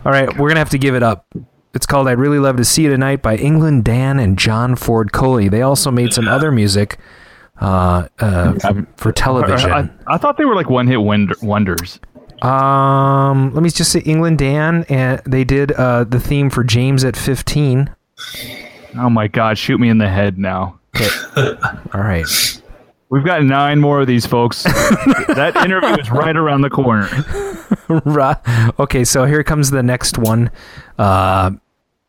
All right, we're going to have to give it up. It's called I'd Really Love to See You Tonight by England Dan and John Ford Coley. They also made some other music. Uh, uh, for, for television. I, I, I thought they were like one-hit wonder, wonders. Um, let me just say England Dan, and they did uh, the theme for James at fifteen. Oh my God! Shoot me in the head now. Okay. All right, we've got nine more of these folks. That interview is right around the corner. Okay, so here comes the next one. Uh,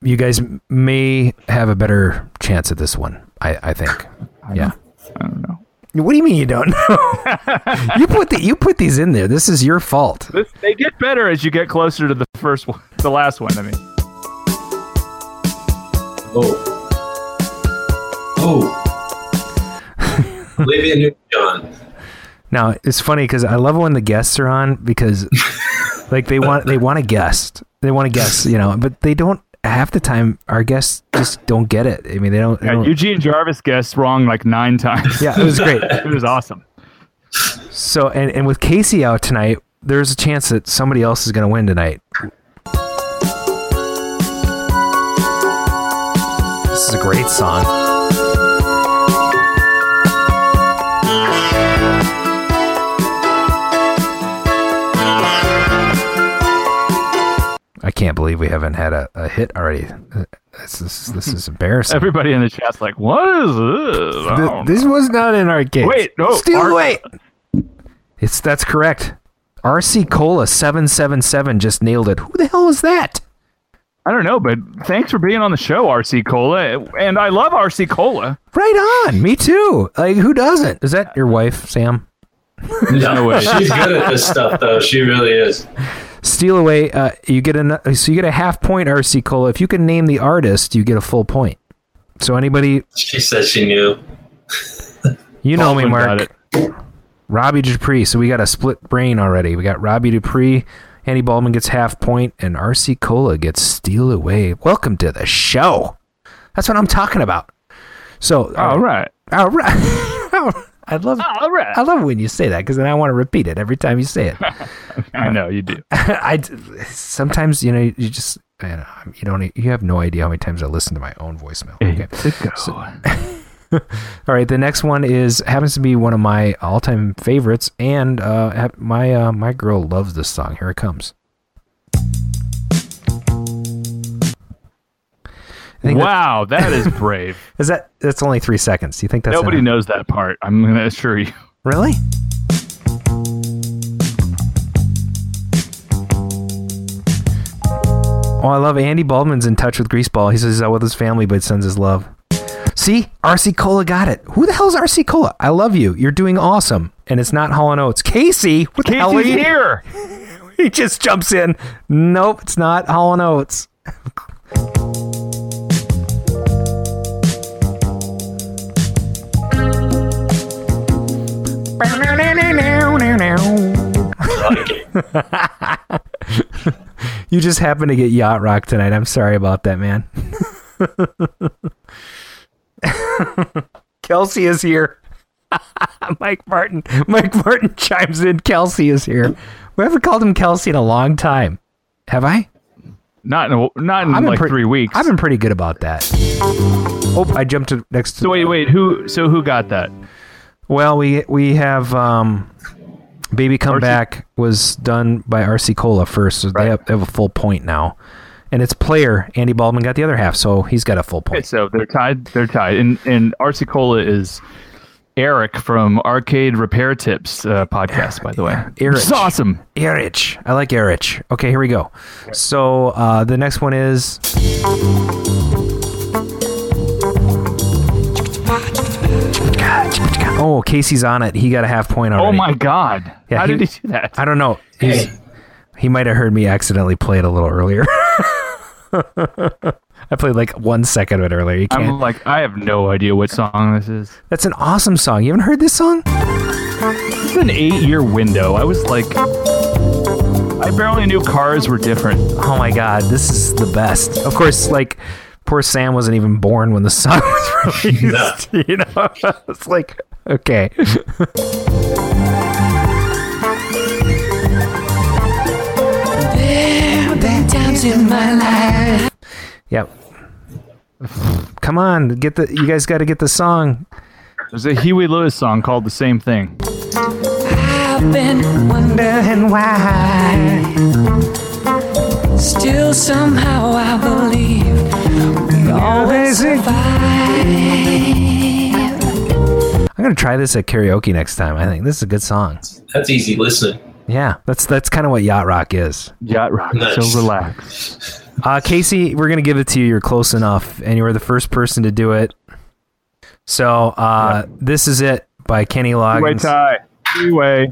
you guys may have a better chance at this one. I, I think. I yeah. Know. I don't know. What do you mean you don't know? you put the you put these in there. This is your fault. This, they get better as you get closer to the first one, the last one. I mean. Oh. Oh. Olivia Newton-John. Now it's funny because I love when the guests are on because, like they want they want a guest, they want to guess, you know, but they don't. Half the time, our guests just don't get it. I mean, they don't. They yeah, don't... Eugene Jarvis guessed wrong like nine times. Yeah, it was great. It was awesome. So, and, and with Casey out tonight, there's a chance that somebody else is going to win tonight. This is a great song. I can't believe we haven't had a, a hit already. This is, this is embarrassing. Everybody in the chat's like, what is this? The, this was not in our game. Wait, no. Still R- wait. It's, that's correct. R C Cola seven seven seven just nailed it. Who the hell is that? I don't know, but thanks for being on the show, R C Cola. And I love R C Cola. Right on. Me too. Like, who doesn't? Is that your wife, Sam? No, no way. She's good at this stuff, though. She really is. Steal away. Uh, you get a so you get a half point, R C Cola. If you can name the artist, you get a full point. So anybody. She said she knew. You know Baldwin me, Mark. Got it. Robbie Dupree. So we got a split brain already. We got Robbie Dupree. Andy Baldwin gets half point, and R C Cola gets steal away. Welcome to the show. That's what I'm talking about. So, all uh, right, all right. I love, all right. I love when you say that because then I want to repeat it every time you say it. I know you do. I, I sometimes you know you just you, know, you don't you have no idea how many times I listen to my own voicemail. Okay. So, all right, the next one is happens to be one of my all-time favorites, and uh, my uh, my girl loves this song. Here it comes. Wow, that is brave. Is that that's only three seconds? Do you think that's nobody enough? Knows that part? I'm gonna assure you. Really? Oh, I love Andy Baldwin's in touch with Greaseball. He says he's out with his family, but sends his love. See, R C Cola got it. Who the hell's R C Cola? I love you. You're doing awesome, and it's not Hall and Oates. Casey, what the hell are you here? He just jumps in. Nope, it's not Hall and Oates. You just happen to get yacht rock tonight. I'm sorry about that, man. Kelsey is here. Mike Martin. Mike Martin chimes in. Kelsey is here. We haven't called him Kelsey in a long time, have I? Not in a, not in I've like pre- three weeks. I've been pretty good about that. Oh, I jumped to next. To so wait, wait. Who? So who got that? Well, we we have um, Baby Come R C. Back was done by R C Cola first, so right. they, have, they have a full point now. And it's player. Andy Baldwin got the other half, so he's got a full point. Okay, so they're tied. They're tied. And and R C Cola is Eric from Arcade Repair Tips uh, podcast, by the way. Eric. It's awesome. Eric. I like Eric. Okay, here we go. Right. So uh, the next one is... Oh, Casey's on it. He got a half point already. Oh, my God. Yeah, How he, did he do that? I don't know. He's, hey. He might have heard me accidentally play it a little earlier. I played like one second of it earlier. You can't. I'm like, I have no idea what song this is. That's an awesome song. You haven't heard this song? It's an eight-year window. I was like, I barely knew cars were different. Oh, my God. This is the best. Of course, like... Poor Sam wasn't even born when the song was released. No. You know, it's like, okay. Yep. Come on, get the. You guys got to get the song. There's a Huey Lewis song called "The Same Thing." I've been wondering why. Still somehow I believe we always survive. I'm going to try this at karaoke next time. I think this is a good song. That's easy listening. Yeah, that's that's kind of what yacht rock is. Yacht rock, nice. So relaxed. Uh, Casey, we're going to give it to you. You're close enough, and you were the first person to do it. So uh, yeah. This is it by Kenny Loggins. Three-way tie. Three-way.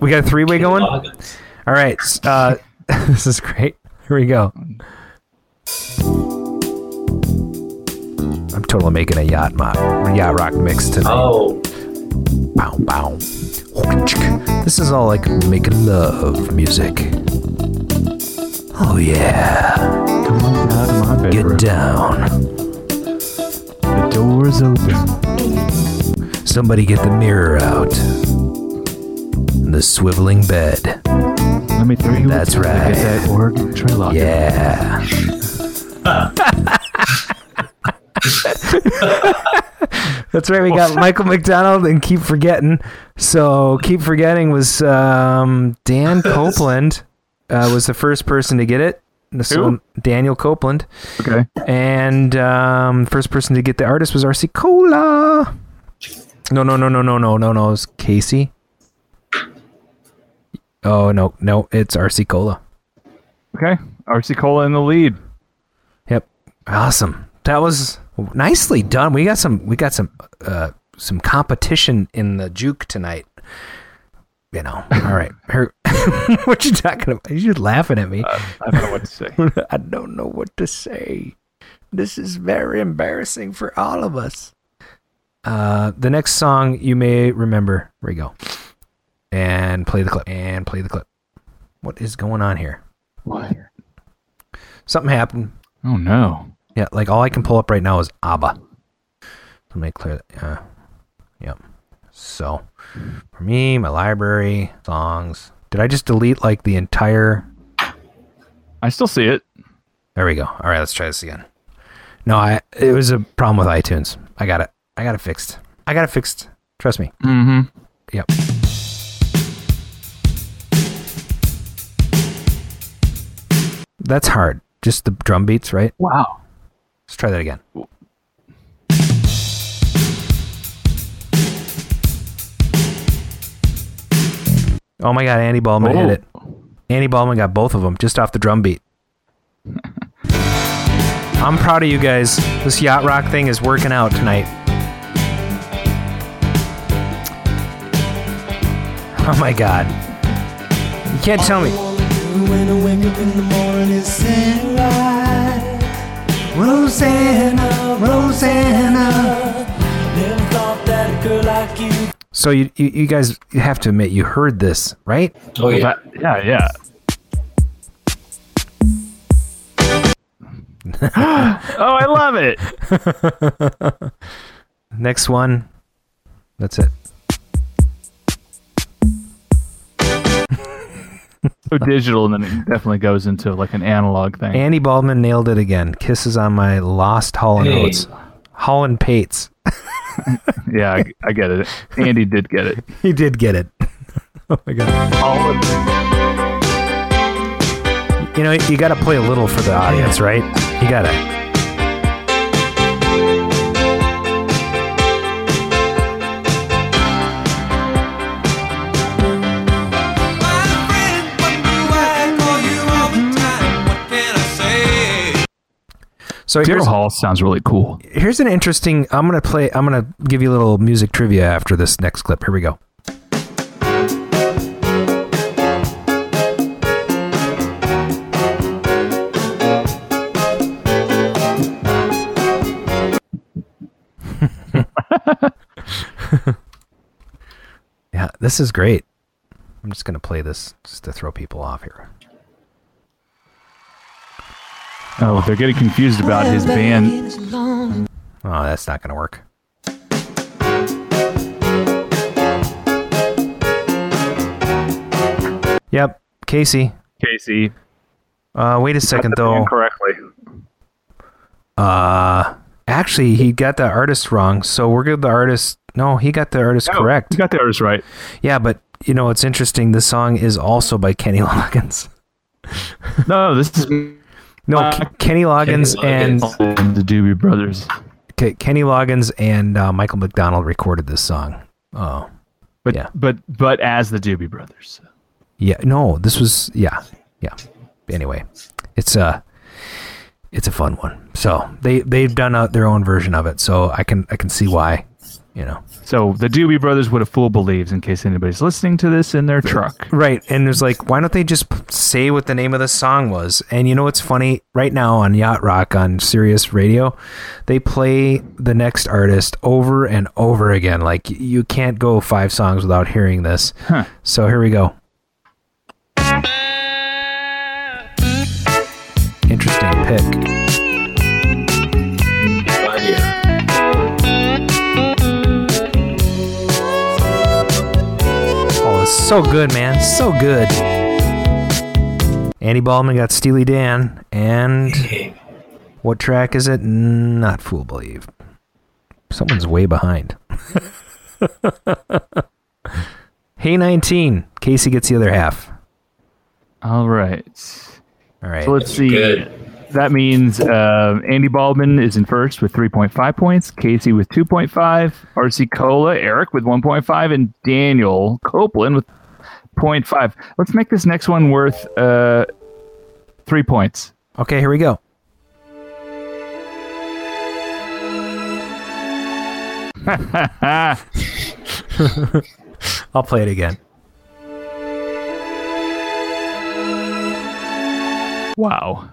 We got a three-way Kenny going? Loggins. All right. Uh, this is great. Here we go. I'm totally making a yacht mock, yacht rock mix tonight. Oh. Bow, bow. This is all like making love music. Oh, yeah. Come on out of my bedroom. Get down. The door's open. Somebody get the mirror out. The swiveling bed. Let me throw you. That's right. Get that Oregon Trail. Yeah. That's right. We got Michael McDonald and Keep Forgetting. So Keep Forgetting was um, Dan Copeland uh, was the first person to get it. So Who? Daniel Copeland. Okay. And um, first person to get the artist was R C Cola. No, no, no, no, no, no, no, no. It was Casey. Oh, no, no, it's R C Cola. Okay. R C Cola in the lead. Yep. Awesome. That was nicely done. We got some. We got some. Uh, some competition in the juke tonight. You know. All right. Her, what you talking about? You're laughing at me. Uh, I don't know what to say. I don't know what to say. This is very embarrassing for all of us. Uh, the next song you may remember. Here we go. And play the clip. And play the clip. What is going on here? What? Something happened. Oh, no. Yeah, like all I can pull up right now is ABBA. Let me clear that. Uh, yep. So, for me, my library, songs. Did I just delete like the entire... I still see it. There we go. All right, let's try this again. No, I. It was a problem with iTunes. I got it. I got it fixed. I got it fixed. Trust me. Mm-hmm. Yep. That's hard. Just the drum beats, right? Wow. Let's try that again. Oh my God, Andy Baldwin oh. hit it. Andy Baldwin got both of them just off the drum beat. I'm proud of you guys. This yacht rock thing is working out tonight. Oh my God. You can't tell me. When I wake up in the morning, it's sunlight. Rosanna, Rosanna. Never thought that a girl like you. So you, you, you guys have to admit you heard this, right? Oh yeah, yeah, yeah. Oh, I love it. Next one. That's it. So digital, and then it definitely goes into like an analog thing. Andy Baldwin nailed it again. Kisses on my lost Hall and hey. Oates. Hall and Pates. Yeah, I, I get it. Andy did get it. He did get it. Oh my God. Hall and... You know, you got to play a little for the audience, right? You got to. So Daryl Hall sounds really cool. Here's an interesting. I'm gonna play. I'm gonna give you a little music trivia after this next clip. Here we go. Yeah, this is great. I'm just gonna play this just to throw people off here. Oh, they're getting confused about his band. Oh, that's not going to work. Yep, Casey. Casey. Uh, wait a second, though. Incorrectly. Uh, actually, he got the artist wrong, so we're good. The artist. No, he got the artist no, correct. He got the artist right. Yeah, but you know it's interesting. This song is also by Kenny Loggins. No, this is. No, uh, Kenny Loggins, Kenny Loggins and, and the Doobie Brothers. Okay, Kenny Loggins and uh, Michael McDonald recorded this song. Oh, but yeah. but but as the Doobie Brothers. Yeah. No, this was yeah yeah. Anyway, it's a it's a fun one. So they they've done a, their own version of it. So I can I can see why, you know. So the Doobie Brothers would have fool believes in case anybody's listening to this in their truck. Right. And there's like, why don't they just say what the name of the song was? And you know what's funny? Right now on Yacht Rock on Sirius Radio, they play the next artist over and over again. Like you can't go five songs without hearing this. Huh. So here we go. Interesting pick. So good, man. So good. Andy Baldwin got Steely Dan. And what track is it? Not Fool Believe. Someone's way behind. Hey, nineteen. Casey gets the other half. All right. All right. So let's see. Good. That means uh, Andy Baldwin is in first with three point five points, Casey with two point five, R C Cola, Eric with one point five, and Daniel Copeland with zero point five. Let's make this next one worth uh, Three points. Okay, here we go. I'll play it again. Wow.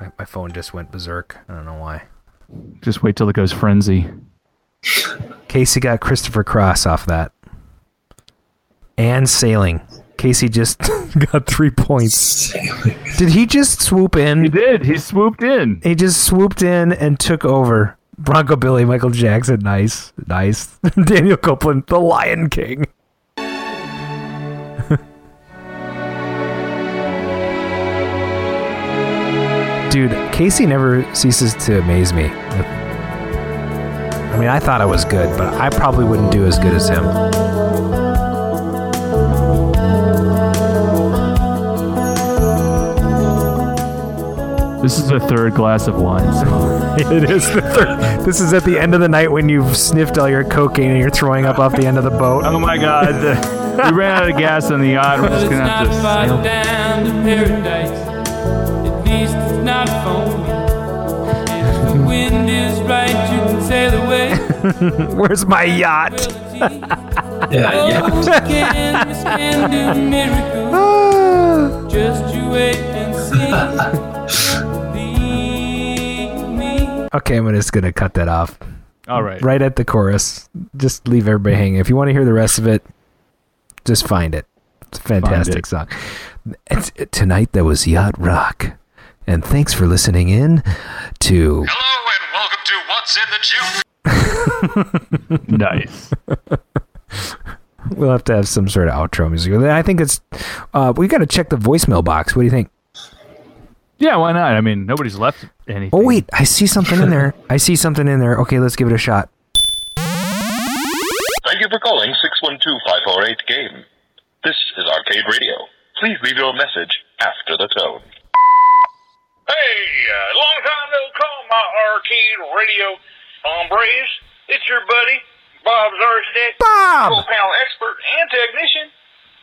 My, my phone just went berserk. I don't know why. Just wait till it goes frenzy. Casey got Christopher Cross off that. And sailing. Casey just got three points. Sailing. Did he just swoop in? He did. He swooped in. He just swooped in and took over. Bronco Billy, Michael Jackson, nice, nice. Daniel Copeland, the Lion King. Dude, Casey never ceases to amaze me. I mean, I thought I was good, but I probably wouldn't do as good as him. This is the third glass of wine. So. It is the third. This is at the end of the night when you've sniffed all your cocaine and you're throwing up off the end of the boat. Oh my God. We ran out of gas on the yacht. We're just going to have to sail down to paradise. It's not phony. If the wind is right, you can sail away. Where's my yacht? Yeah, yacht. Just you wait and see. Okay, I'm just gonna cut that off. All right. Right at the chorus. Just leave everybody hanging. If you want to hear the rest of it, just find it. It's a fantastic song. It's, it, tonight that was Yacht Rock. And thanks for listening in to... Hello and welcome to What's in the Juke. Nice. We'll have to have some sort of outro music. I think it's... Uh, we got to check the voicemail box. What do you think? Yeah, why not? I mean, nobody's left anything. Oh, wait. I see something in there. I see something in there. Okay, let's give it a shot. Thank you for calling six one two, five four eight, game. This is Arcade Radio. Please leave your message after the tone. Hey, uh, long time no call, my Arcade Radio hombres. It's your buddy, Bob Zarzadek. Bob! Full panel expert and technician.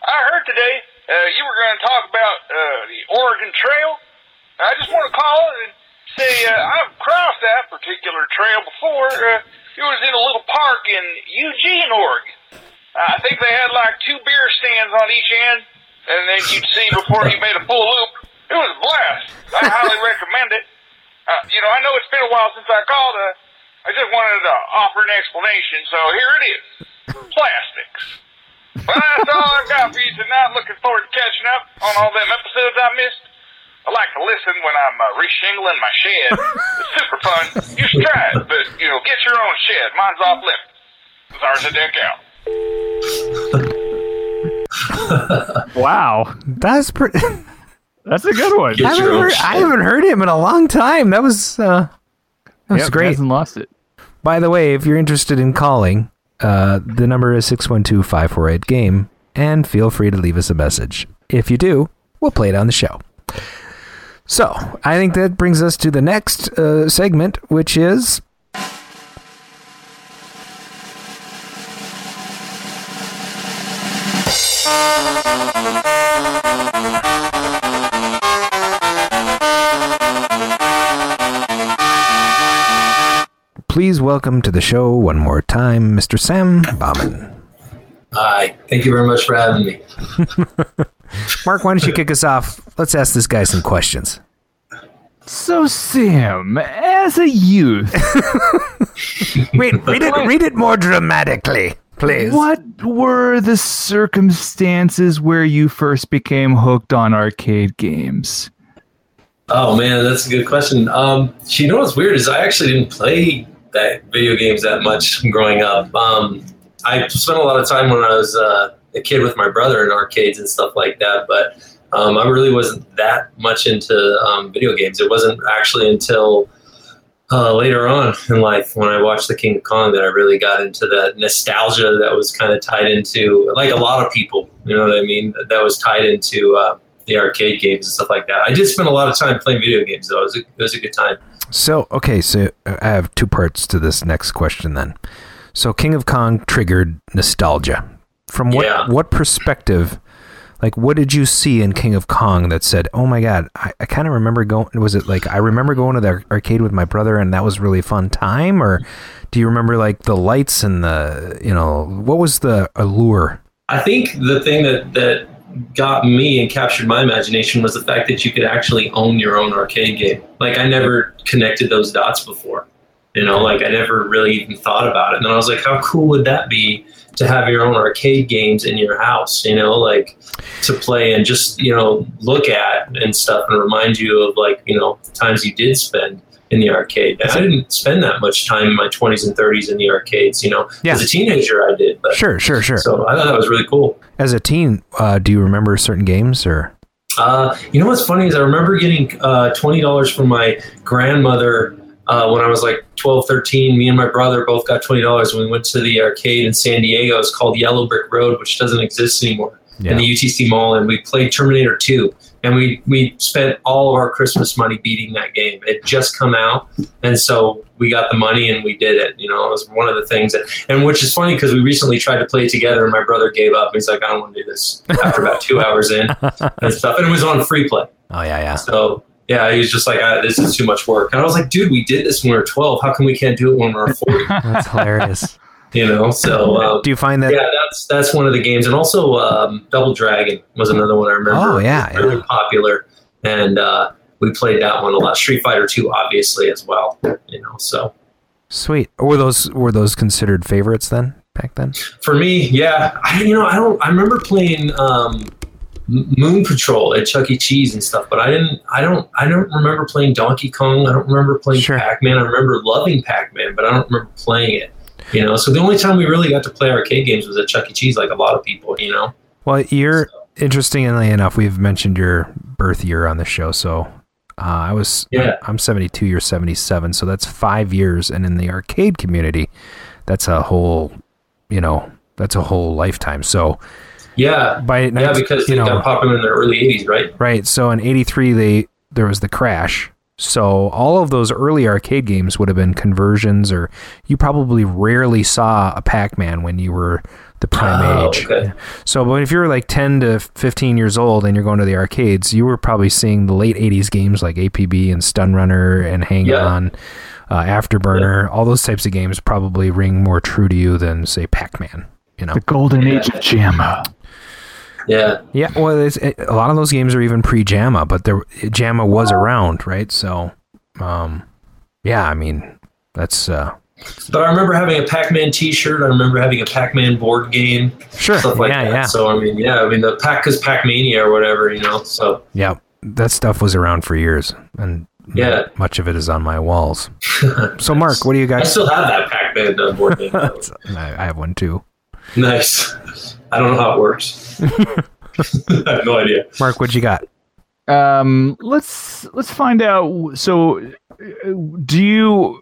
I heard today uh, you were going to talk about uh, the Oregon Trail. I just want to call and say uh, I've crossed that particular trail before. Uh, it was in a little park in Eugene, Oregon. Uh, I think they had like two beer stands on each end, and then you'd see before you made a full loop. It was a blast. I highly recommend it. Uh, you know, I know it's been a while since I called. Uh, I just wanted to offer an explanation, so here it is. Plastics. Well, that's all I've got for you tonight. Looking forward to catching up on all them episodes I missed. I like to listen when I'm uh, re-shingling my shed. It's super fun. You should try it, but, you know, get your own shed. Mine's off limits. Zarzadek out. Wow. That's pretty... That's a good one. I haven't, heard, I haven't heard him in a long time. That was uh, that was yep, great. Hasn't lost it. By the way, if you're interested in calling, uh, the number is six one two, five four eight, game, and feel free to leave us a message. If you do, we'll play it on the show. So, I think that brings us to the next uh, segment, which is... Please welcome to the show one more time, Mister Sam Bauman. Hi. Thank you very much for having me. Mark, why don't you kick us off? Let's ask this guy some questions. So, Sam, as a youth... Wait, read it, read it more dramatically, please. What were the circumstances where you first became hooked on arcade games? Oh, man, that's a good question. Um, you know what's weird is I actually didn't play... that video games that much growing up. Um, I spent a lot of time when I was uh, a kid with my brother in arcades and stuff like that, but um, I really wasn't that much into um, video games. It wasn't actually until uh, later on in life when I watched The King of Kong that I really got into that nostalgia that was kind of tied into, like a lot of people, you know what I mean, that was tied into uh, the arcade games and stuff like that. I did spend a lot of time playing video games, though. It was a, it was a good time. So, okay, so I have two parts to this next question then. So King of Kong triggered nostalgia. From what yeah. what perspective Like, what did you see in King of Kong that said, oh my God, I, I kind of remember going, was it like, I remember going to the arcade with my brother and that was really fun time? Or do you remember like the lights and the, you know, what was the allure? I think the thing that, that got me and captured my imagination was the fact that you could actually own your own arcade game. Like, I never connected those dots before. You know, like I never really even thought about it. And I was like, how cool would that be to have your own arcade games in your house, you know, like to play and just, you know, look at and stuff and remind you of like, you know, the times you did spend in the arcade. And I didn't spend that much time in my twenties and thirties in the arcades, you know, yeah. As a teenager I did. But, sure, sure, sure. So I thought that was really cool. As a teen, uh, do you remember certain games or? Uh, you know, what's funny is I remember getting uh, twenty dollars from my grandmother. Uh, when I was like twelve, thirteen, me and my brother both got twenty dollars when we went to the arcade in San Diego. It's called Yellow Brick Road, which doesn't exist anymore, yeah. In the U T C Mall. And we played Terminator two. And we, we spent all of our Christmas money beating that game. It just come out. And so we got the money and we did it. You know, it was one of the things that, and which is funny because we recently tried to play it together and my brother gave up. He's like, I don't want to do this after about two hours in and stuff. And it was on free play. Oh, yeah, yeah. So... yeah, he was just like, ah, this is too much work. And I was like, dude, we did this when we were twelve. How come we can't do it when we were forty? That's hilarious. You know, so... Uh, do you find that... Yeah, that's that's one of the games. And also um, Double Dragon was another one I remember. Oh, yeah. Really yeah. popular. And uh, we played that one a lot. Street Fighter two, obviously, as well. You know, so... Sweet. Were those were those considered favorites then, back then? For me, yeah. I, you know, I don't... I remember playing... Um, Moon Patrol at Chuck E. Cheese and stuff, but I didn't. I don't. I don't remember playing Donkey Kong. I don't remember playing sure. Pac-Man. I remember loving Pac-Man, but I don't remember playing it. You know, so the only time we really got to play arcade games was at Chuck E. Cheese, like a lot of people. You know. Well, you're so. Interestingly enough, we've mentioned your birth year on the show, so uh, I was. Yeah. I'm seventy-two. You're seventy-seven, so that's five years. And in the arcade community, that's a whole. You know, that's a whole lifetime. So. Yeah, by yeah, nineteen, because they you know, got popular in the early eighties, right? Right. So in eighty-three, they there was the crash. So all of those early arcade games would have been conversions, or you probably rarely saw a Pac-Man when you were the prime oh, age. Okay. So, but if you were like ten to fifteen years old and you're going to the arcades, you were probably seeing the late eighties games like A P B and Stun Runner and Hang yeah. On, uh, Afterburner. Yeah. All those types of games probably ring more true to you than say Pac-Man. You know, the golden yeah. age of JAMA. Yeah. Yeah. Well, it's, it, a lot of those games are even pre-JAMA, but there, JAMA was around, right? So, um, yeah, I mean, that's. Uh, but I remember having a Pac-Man T-shirt. I remember having a Pac-Man board game. Sure. Stuff like yeah, that. Yeah. So I mean, yeah, I mean the Pac is Pac-Mania or whatever, you know. So. Yeah, that stuff was around for years, and yeah, much of it is on my walls. So, Mark, what do you guys? I still have that Pac-Man uh, board game. I have one too. Nice. I don't know how it works. I have no idea. Mark, what you got? Um, let's let's find out. So, do you?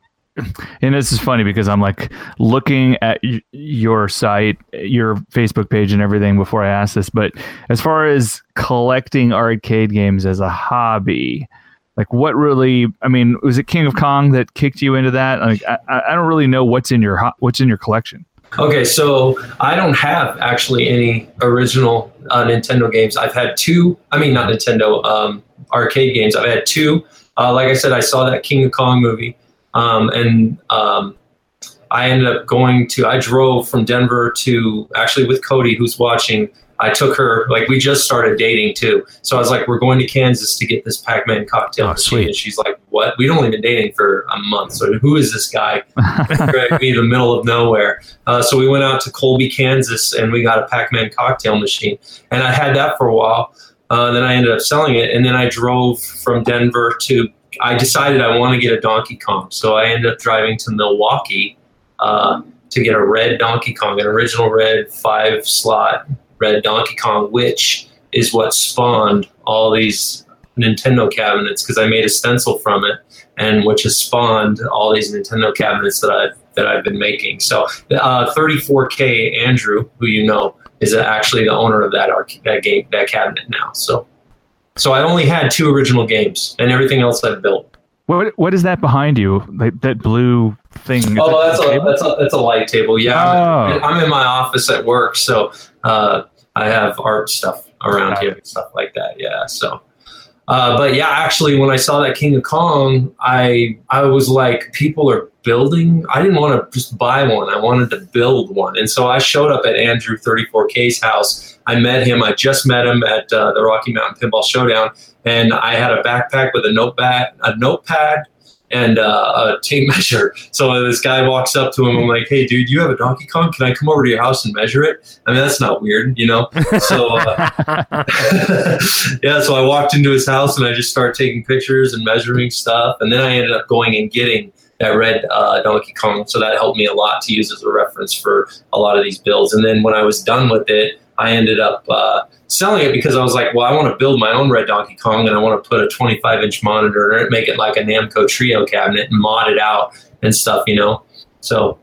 And this is funny because I'm like looking at y- your site, your Facebook page, and everything before I asked this. But as far as collecting arcade games as a hobby, like what really? I mean, was it King of Kong that kicked you into that? Like, I, I don't really know what's in your ho- what's in your collection. Okay, so I don't have actually any original uh, Nintendo games. I've had two, I mean, not Nintendo, um, arcade games. I've had two. Uh, like I said, I saw that King of Kong movie, um, and um, I ended up going to, I drove from Denver to, actually with Cody, who's watching, I took her, like, we just started dating, too. So I was like, we're going to Kansas to get this Pac-Man cocktail. Oh, sweet. And she's like, what? We'd only been dating for a month. So who is this guy? Dragged me in the middle of nowhere. Uh, so we went out to Colby, Kansas, and we got a Pac-Man cocktail machine. And I had that for a while. Uh, then I ended up selling it. And then I drove from Denver to, I decided I want to get a Donkey Kong. So I ended up driving to Milwaukee uh, to get a red Donkey Kong, an original red five-slot Red Donkey Kong, which is what spawned all these Nintendo cabinets, because I made a stencil from it, and which has spawned all these Nintendo cabinets that I've that I've been making. So, uh, thirty-four K Andrew, who you know, is actually the owner of that arc- that game that cabinet now. So, so I only had two original games, and everything else I've built. What what is that behind you? Like that blue thing? Oh, that that's a, a that's a that's a light table. Yeah, oh. I'm, I'm in my office at work, so uh, I have art stuff around okay. here and stuff like that. Yeah. So, uh, but yeah, actually when I saw that King of Kong, I, I was like, people are building. I didn't want to just buy one. I wanted to build one. And so I showed up at Andrew thirty-four K's house. I met him. I just met him at uh, the Rocky Mountain Pinball Showdown. And I had a backpack with a notepad, a notepad, and uh, a tape measure. So this guy walks up to him. I'm like, hey, dude, you have a Donkey Kong? Can I come over to your house and measure it? I mean, that's not weird, you know? So, uh, yeah, so I walked into his house, and I just started taking pictures and measuring stuff. And then I ended up going and getting that red uh, Donkey Kong. So that helped me a lot to use as a reference for a lot of these builds. And then when I was done with it, I ended up uh, selling it because I was like, well, I want to build my own red Donkey Kong, and I want to put a twenty-five inch monitor in it, make it like a Namco Trio cabinet and mod it out and stuff, you know? So,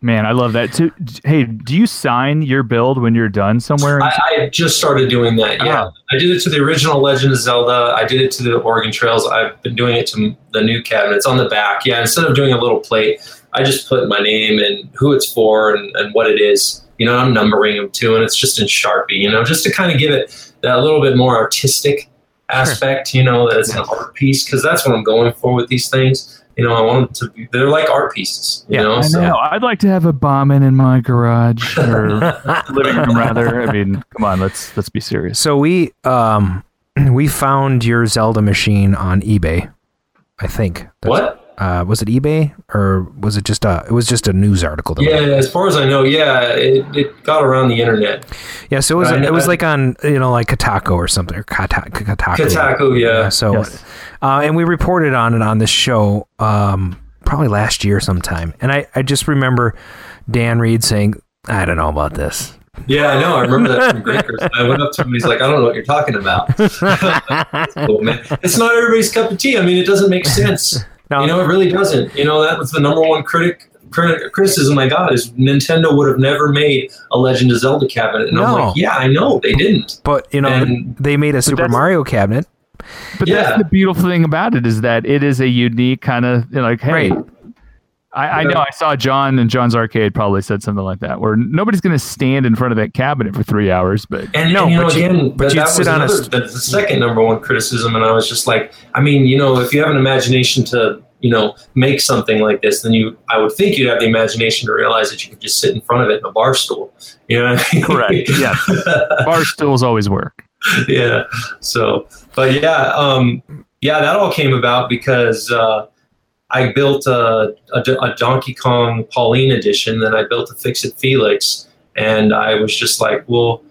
man, I love that too. Hey, do you sign your build when you're done somewhere? I, I just started doing that. Yeah. Oh. I did it to the original Legend of Zelda. I did it to the Oregon Trails. I've been doing it to the new cabinets on the back. Yeah. Instead of doing a little plate, I just put my name and who it's for and, and what it is. You know, I'm numbering them too, and it's just in Sharpie, you know, just to kind of give it that little bit more artistic aspect, you know, that it's an art piece, because that's what I'm going for with these things. You know, I want them to be, they're like art pieces, you yeah, know. I so. know. I'd like to have a Bauman in my garage or living room, rather. I mean, come on, let's let's be serious. So we um we found your Zelda machine on eBay, I think. That's what? Uh, was it eBay or was it just a? It was just a news article. That yeah, as far as I know, yeah, it, it got around the internet. Yeah, so it was. It, it was like on, you know, like Kotaku or something. Or Kata, Kotaku. Kotaku, yeah. yeah so, yes. uh, and we reported on it on this show, um, probably last year sometime. And I, I just remember Dan Reed saying, "I don't know about this." Yeah, I know. I remember that from Grinkers. I went up to him and he's like, I don't know what you're talking about. Cool, man. It's not everybody's cup of tea. I mean, it doesn't make sense. No. You know, it really doesn't. You know, that was the number one critic crit, criticism I got is Nintendo would have never made a Legend of Zelda cabinet. And no. I'm like, yeah, I know, they didn't. But, you know, and, they made a Super Mario cabinet. But yeah. that's the beautiful thing about it is that it is a unique kind of, you know, like, hey, right. I, I know I saw John and John's Arcade probably said something like that, where nobody's going to stand in front of that cabinet for three hours. But and, no, and, you know, but again, you, but, but that was another, a... the second number one criticism, and I was just like, I mean, you know, if you have an imagination to, you know, make something like this, then you, I would think you'd have the imagination to realize that you could just sit in front of it in a bar stool. You know what I mean? Correct. Yeah, bar stools always work. Yeah. So, but yeah, um, yeah, that all came about because. Uh, I built a, a, a Donkey Kong Pauline edition, then I built a Fix-It Felix, and I was just like, well,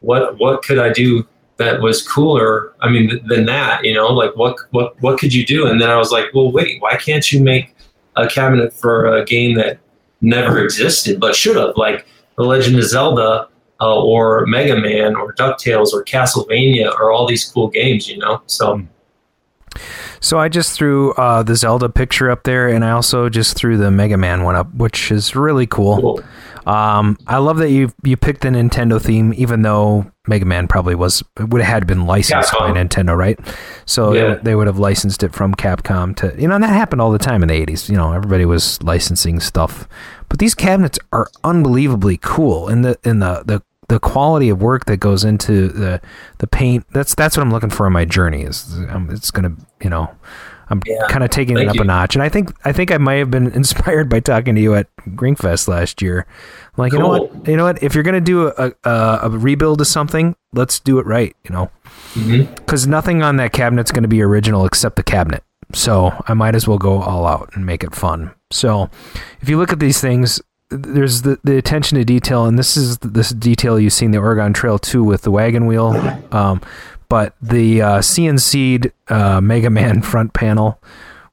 what what could I do that was cooler, I mean, th- than that, you know? Like, what, what, what could you do? And then I was like, well, wait, why can't you make a cabinet for a game that never existed but should have, like The Legend of Zelda uh, or Mega Man or DuckTales or Castlevania or all these cool games, you know? So... So I just threw uh, the Zelda picture up there, and I also just threw the Mega Man one up, which is really cool. cool. Um, I love that you you picked the Nintendo theme, even though Mega Man probably was would have had been licensed Capcom. by Nintendo, right? So yeah. they, they would have licensed it from Capcom to, you know, and that happened all the time in the eighties. You know, everybody was licensing stuff, but these cabinets are unbelievably cool, and the in the the. the quality of work that goes into the, the paint, that's, that's what I'm looking for in my journey is um, it's going to, you know, I'm yeah, kind of taking it up you. a notch. And I think, I think I might have been inspired by talking to you at Grinkfest last year. I'm like, cool. you know what, you know what, if you're going to do a, a, a rebuild of something, let's do it right. You know, mm-hmm. cause nothing on that cabinet's going to be original except the cabinet. So I might as well go all out and make it fun. So if you look at these things, there's the, the attention to detail, and this is this detail you see in the Oregon Trail too with the wagon wheel, um, but the uh, C N C'd uh, Mega Man front panel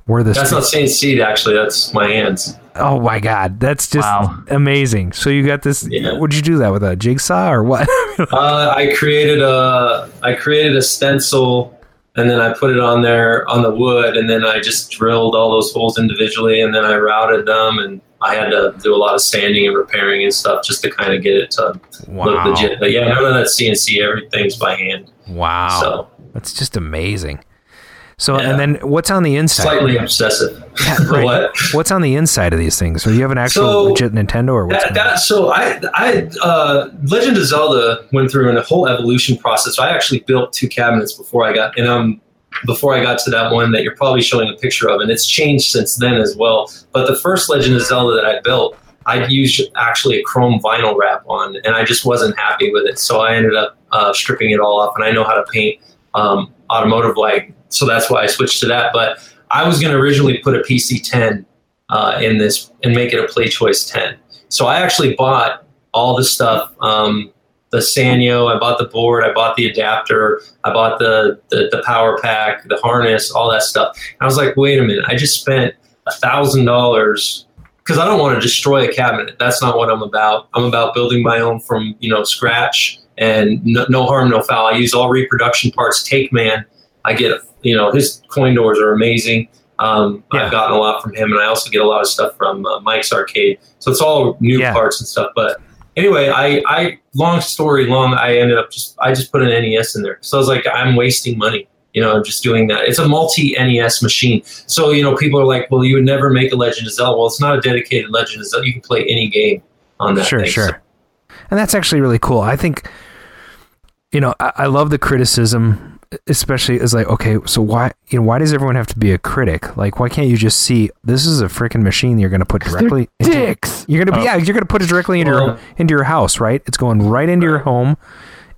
were the that's not C N C'd actually, that's my hands. Oh my god, that's just wow. amazing. So you got this. Yeah. Would you do that with a jigsaw or what? uh, I created a I created a stencil. And then I put it on there on the wood, and then I just drilled all those holes individually, and then I routed them, and I had to do a lot of sanding and repairing and stuff just to kind of get it to wow. look legit. But yeah, none of that C N C, everything's by hand. Wow. So that's just amazing. So, yeah. And then what's on the inside? Slightly obsessive. Yeah, right. What? What's on the inside of these things? So you have an actual so legit Nintendo or what's that, that, so I, I, uh, Legend of Zelda went through a whole evolution process. So I actually built two cabinets before I got, and um, before I got to that one that you're probably showing a picture of, and it's changed since then as well. But the first Legend of Zelda that I built, I used actually a chrome vinyl wrap on, and I just wasn't happy with it. So I ended up uh, stripping it all off, and I know how to paint um, automotive like, so that's why I switched to that. But I was going to originally put a P C ten uh, in this and make it a Play Choice ten. So I actually bought all the stuff, um, the Sanyo, I bought the board, I bought the adapter, I bought the, the, the power pack, the harness, all that stuff. And I was like, wait a minute, I just spent a thousand dollars, because I don't want to destroy a cabinet. That's not what I'm about. I'm about building my own from, you know, scratch, and no, no harm, no foul. I use all reproduction parts. Takeman, I get, you know, his coin doors are amazing. Um, yeah. I've gotten a lot from him, and I also get a lot of stuff from uh, Mike's Arcade. So it's all new yeah. parts and stuff. But anyway, I, I long story long, I ended up just, I just put an N E S in there. So I was like, I'm wasting money. You know, just doing that. It's a multi-N E S machine. So, you know, people are like, well, you would never make a Legend of Zelda. Well, it's not a dedicated Legend of Zelda. You can play any game on that. Sure, thing. sure. And that's actually really cool. I think, you know, I, I love the criticism, especially as like, okay, so why, you know, why does everyone have to be a critic? Like, why can't you just see this is a freaking machine you're going to put directly into dicks. You're going to be, oh. yeah, you're going to put it directly into, well, your, into your house, right? It's going right into your home.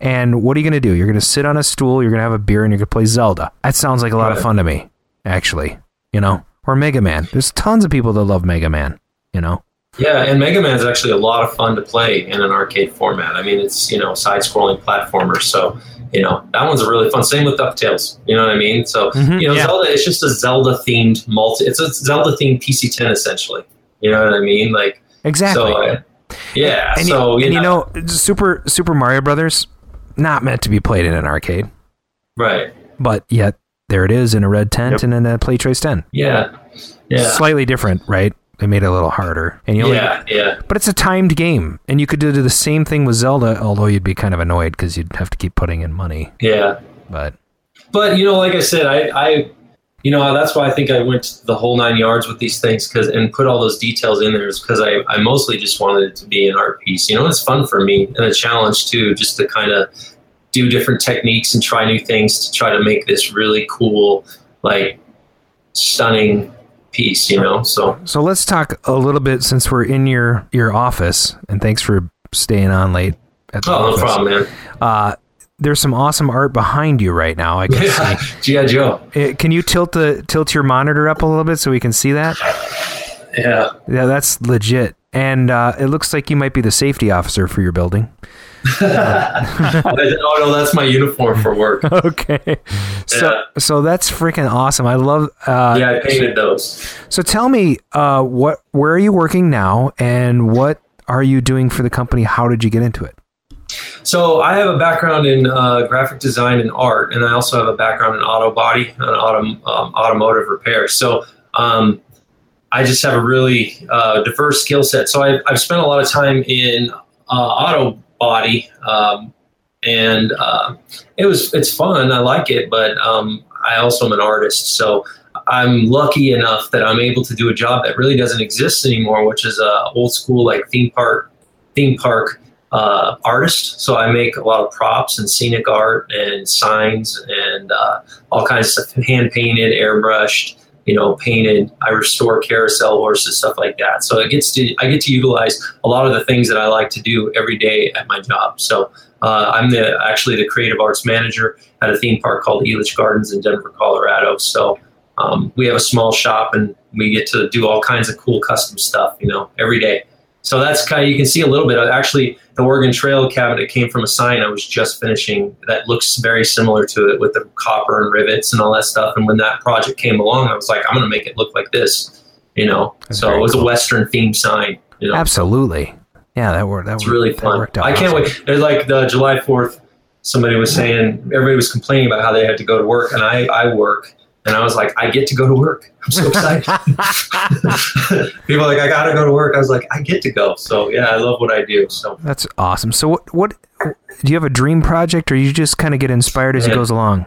And what are you going to do? You're going to sit on a stool, you're going to have a beer, and you're going to play Zelda. That sounds like a lot of fun to me, actually, you know? Or Mega Man. There's tons of people that love Mega Man, you know? Yeah, and Mega Man is actually a lot of fun to play in an arcade format. I mean, it's, you know, side-scrolling platformer, so, you know, that one's a really fun. Same with DuckTales, you know what I mean? So, mm-hmm, you know, yeah. Zelda, it's just a Zelda-themed multi... It's a Zelda-themed P C ten, essentially. You know what I mean? Like Exactly. So, uh, yeah, and, and so, you, and, you know... You know, Super, Super Mario Brothers... not meant to be played in an arcade. Right. But yet there it is in a red tent yep. and in a Play Choice ten. Yeah. Yeah. Slightly different, right? They made it a little harder. And you only, yeah, yeah. But it's a timed game, and you could do the same thing with Zelda, although you'd be kind of annoyed because you'd have to keep putting in money. Yeah. But But you know, like I said, I, I you know, that's why I think I went the whole nine yards with these things, cause, and put all those details in there, is because I, I mostly just wanted it to be an art piece. You know, it's fun for me and a challenge too, just to kind of do different techniques and try new things to try to make this really cool, like stunning piece, you know? So, so let's talk a little bit, since we're in your, your office, and thanks for staying on late at the office. Oh, no problem, man. Uh, There's some awesome art behind you right now. I can yeah. see. G I. Joe. Can you tilt the tilt your monitor up a little bit so we can see that? Yeah. Yeah, that's legit. And uh, it looks like you might be the safety officer for your building. uh, oh no, that's my uniform for work. Okay. So yeah. so that's freaking awesome. I love. Uh, yeah, I painted those. So tell me, uh, what where are you working now, and what are you doing for the company? How did you get into it? So I have a background in uh, graphic design and art, and I also have a background in auto body and auto, um, automotive repair. So um, I just have a really uh, diverse skill set. So I've, I've spent a lot of time in uh, auto body, um, and uh, it was it's fun. I like it, but um, I also am an artist. So I'm lucky enough that I'm able to do a job that really doesn't exist anymore, which is uh, old school like theme park theme park. Uh, artist. So I make a lot of props and scenic art and signs and uh, all kinds of stuff, hand painted, airbrushed, you know, painted. I restore carousel horses, stuff like that. So it gets to, I get to utilize a lot of the things that I like to do every day at my job. So uh, I'm the actually the creative arts manager at a theme park called Elitch Gardens in Denver, Colorado. So um, we have a small shop, and we get to do all kinds of cool custom stuff, you know, every day. So that's kind of, you can see a little bit. Actually, the Oregon Trail cabinet came from a sign I was just finishing that looks very similar to it, with the copper and rivets and all that stuff. And when that project came along, I was like, I'm going to make it look like this, you know? That's so it was cool. A Western themed sign, you know? Absolutely. Yeah, that worked. That was really fun. I can't awesome. wait. There's like the July fourth, somebody was saying, everybody was complaining about how they had to go to work, and I, I work. And I was like, I get to go to work. I'm so excited. People are like, I got to go to work. I was like, I get to go. So, yeah, I love what I do. So that's awesome. So what, what do you have a dream project, or you just kind of get inspired as yeah. it goes along?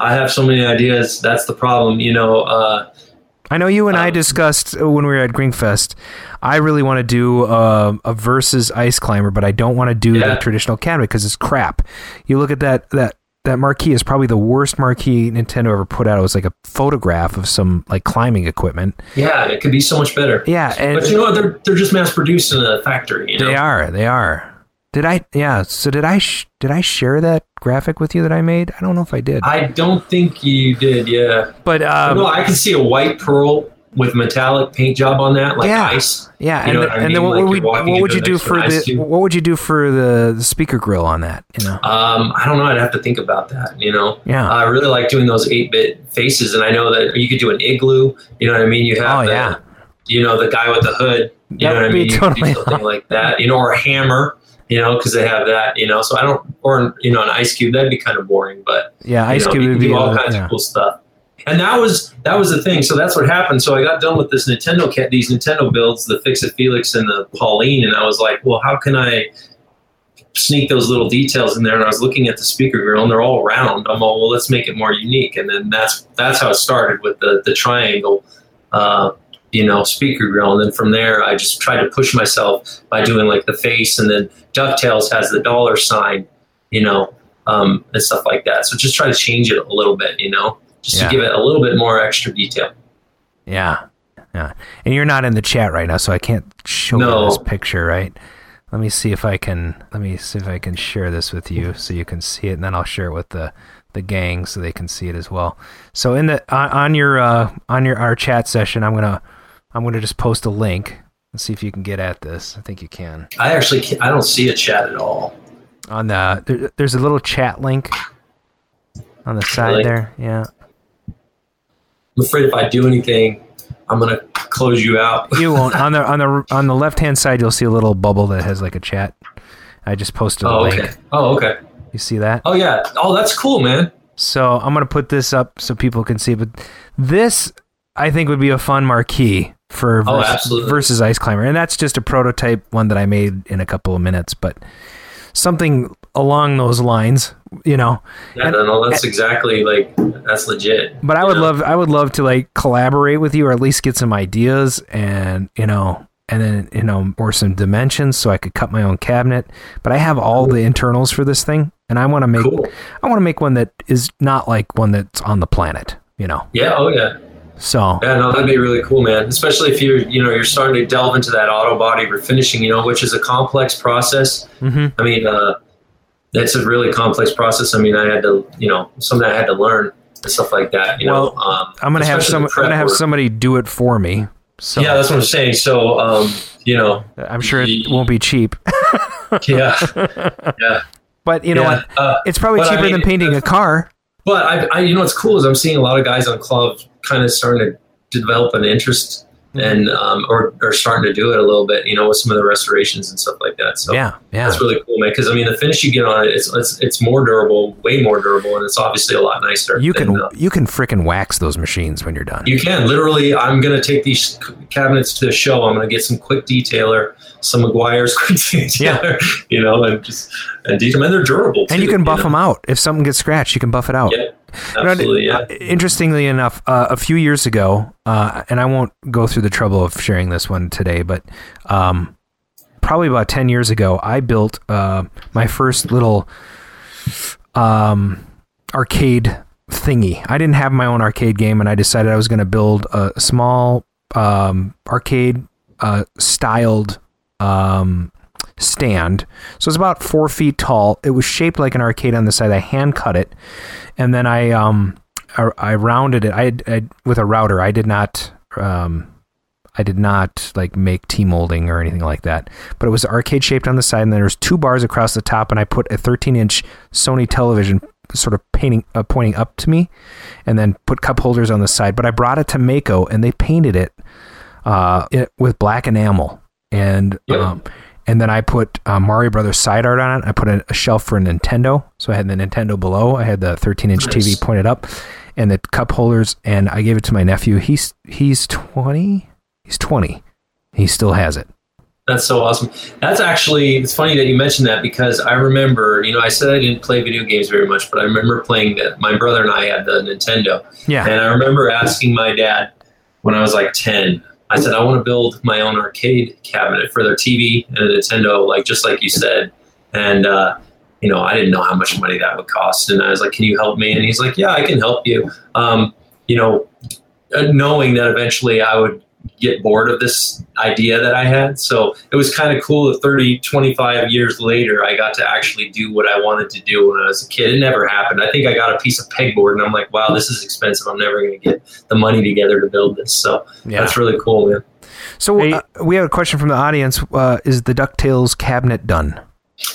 I have so many ideas. That's the problem, you know. Uh, I know you and um, I discussed when we were at Grinkfest, I really want to do uh, a versus ice climber, but I don't want to do yeah. the traditional Canada because it's crap. You look at that, that, that marquee is probably the worst marquee Nintendo ever put out. It was like a photograph of some like climbing equipment. Yeah, it could be so much better. Yeah. And, but you know what? They're, they're just mass produced in a factory. You know? They are. They are. Did I? Yeah. So did I? Sh- did I share that graphic with you that I made? I don't know if I did. I don't think you did. Yeah. But um, no, I can see a white pearl with metallic paint job on that, like yeah, ice. Yeah. You and know the, what I and mean? then what, like would, what would you do for the? Tube. What would you do for the, the speaker grill on that? You know. Um, I don't know. I'd have to think about that. You know. Yeah. I really like doing those eight-bit faces, and I know that you could do an igloo. You know what I mean? You have. Oh the, yeah. You know, the guy with the hood. You that know would what I mean? Be totally you could do something like that. You know, or a hammer. You know, because they have that, you know, so I don't, or, you know, an ice cube, that'd be kind of boring, but yeah, ice know, cube would do be all a, kinds yeah. of cool stuff. And that was, that was the thing. So that's what happened. So I got done with this Nintendo kit, these Nintendo builds, the Fix-It Felix and the Pauline. And I was like, well, how can I sneak those little details in there? And I was looking at the speaker grill and they're all round. I'm all, well, let's make it more unique. And then that's, that's how it started with the, the triangle, uh, you know, speaker grill. And then from there, I just tried to push myself by doing like the face, and then DuckTales has the dollar sign, you know, um, and stuff like that. So just try to change it a little bit, you know, just yeah. to give it a little bit more extra detail. Yeah. Yeah. And you're not in the chat right now, so I can't show no. you this picture, right? Let me see if I can, let me see if I can share this with you so you can see it, and then I'll share it with the, the gang so they can see it as well. So in the, on, on your, uh, on your, our chat session, I'm going to, I'm going to just post a link and see if you can get at this. I think you can. I actually can't, I don't see a chat at all. On the there, there's a little chat link on the side really? there. Yeah. I'm afraid if I do anything, I'm going to close you out. You won't. On the on the on the left-hand side, you'll see a little bubble that has like a chat. I just posted a oh, link. Okay. Oh, okay. You see that? Oh yeah. Oh, that's cool, man. So I'm going to put this up so people can see. But this, I think, would be a fun marquee for versus, oh, versus Ice Climber. And that's just a prototype one that I made in a couple of minutes, but something along those lines, you know. Yeah, and, no, that's and, exactly like that's legit. But I would know? love I would love to like collaborate with you, or at least get some ideas, and you know, and then you know, or some dimensions so I could cut my own cabinet. But I have all cool. the internals for this thing, and I want to make cool. I want to make one that is not like one that's on the planet, you know. Yeah, oh yeah. So yeah, no, that'd be really cool, man. Especially if you're, you know, you're starting to delve into that auto body refinishing, you know, which is a complex process. Mm-hmm. I mean, uh, that's a really complex process. I mean, I had to, you know, something I had to learn and stuff like that. You well, know, um, I'm gonna have some. I'm gonna have work. somebody do it for me. So. Yeah, that's what I'm saying. So, um, you know, I'm sure it y- won't be cheap. yeah, yeah. But you know yeah. what? Uh, it's probably cheaper I mean, than painting a car. But I, I, you know, what's cool is I'm seeing a lot of guys on K L O V kind of starting to develop an interest and um, or, or starting to do it a little bit, you know, with some of the restorations and stuff like that. So yeah, yeah. that's really cool, man. Because I mean, the finish you get on it, it's it's it's more durable, way more durable, and it's obviously a lot nicer. You than, can uh, you can frickin' wax those machines when you're done. You can literally. I'm gonna take these cabinets to the show. I'm gonna get some quick detailer, some McGuire's quick detailer, yeah. you know, and just and detail, and they're durable. Too, and you can buff you know? them out if something gets scratched. You can buff it out. Yeah. Absolutely, you know, yeah. Interestingly enough, uh, a few years ago, uh, and I won't go through the trouble of sharing this one today, but um, probably about ten years ago, I built uh, my first little um, arcade thingy. I didn't have my own arcade game, and I decided I was going to build a small um, arcade uh, styled um, stand. So it's about four feet tall. It was shaped like an arcade on the side. I hand cut it. And then I, um, I, I rounded it. I, I, with a router, I did not, um, I did not like make T-molding or anything like that, but it was arcade shaped on the side. And then there's two bars across the top, and I put a thirteen inch Sony television sort of painting, uh, pointing up to me, and then put cup holders on the side. But I brought it to Mako, and they painted it, uh, it, with black enamel. And, yep. um, And then I put uh, Mario Brothers side art on it. I put a, a shelf for a Nintendo. So I had the Nintendo below. I had the thirteen inch nice. T V pointed up and the cup holders. And I gave it to my nephew. He's he's twenty. He's twenty. He still has it. That's so awesome. That's actually, it's funny that you mentioned that, because I remember, you know, I said I didn't play video games very much, but I remember playing that. My brother and I had the Nintendo. Yeah. And I remember asking my dad when I was like ten, I said, I want to build my own arcade cabinet for their T V and a Nintendo, like just like you said. And, uh, you know, I didn't know how much money that would cost. And I was like, can you help me? And he's like, yeah, I can help you. Um, you know, knowing that eventually I would get bored of this idea that I had. So it was kind of cool that thirty, twenty-five years later, I got to actually do what I wanted to do when I was a kid. It never happened. I think I got a piece of pegboard and I'm like, wow, this is expensive. I'm never going to get the money together to build this. So yeah. That's really cool, man. So uh, we have a question from the audience. Uh, is the DuckTales cabinet done?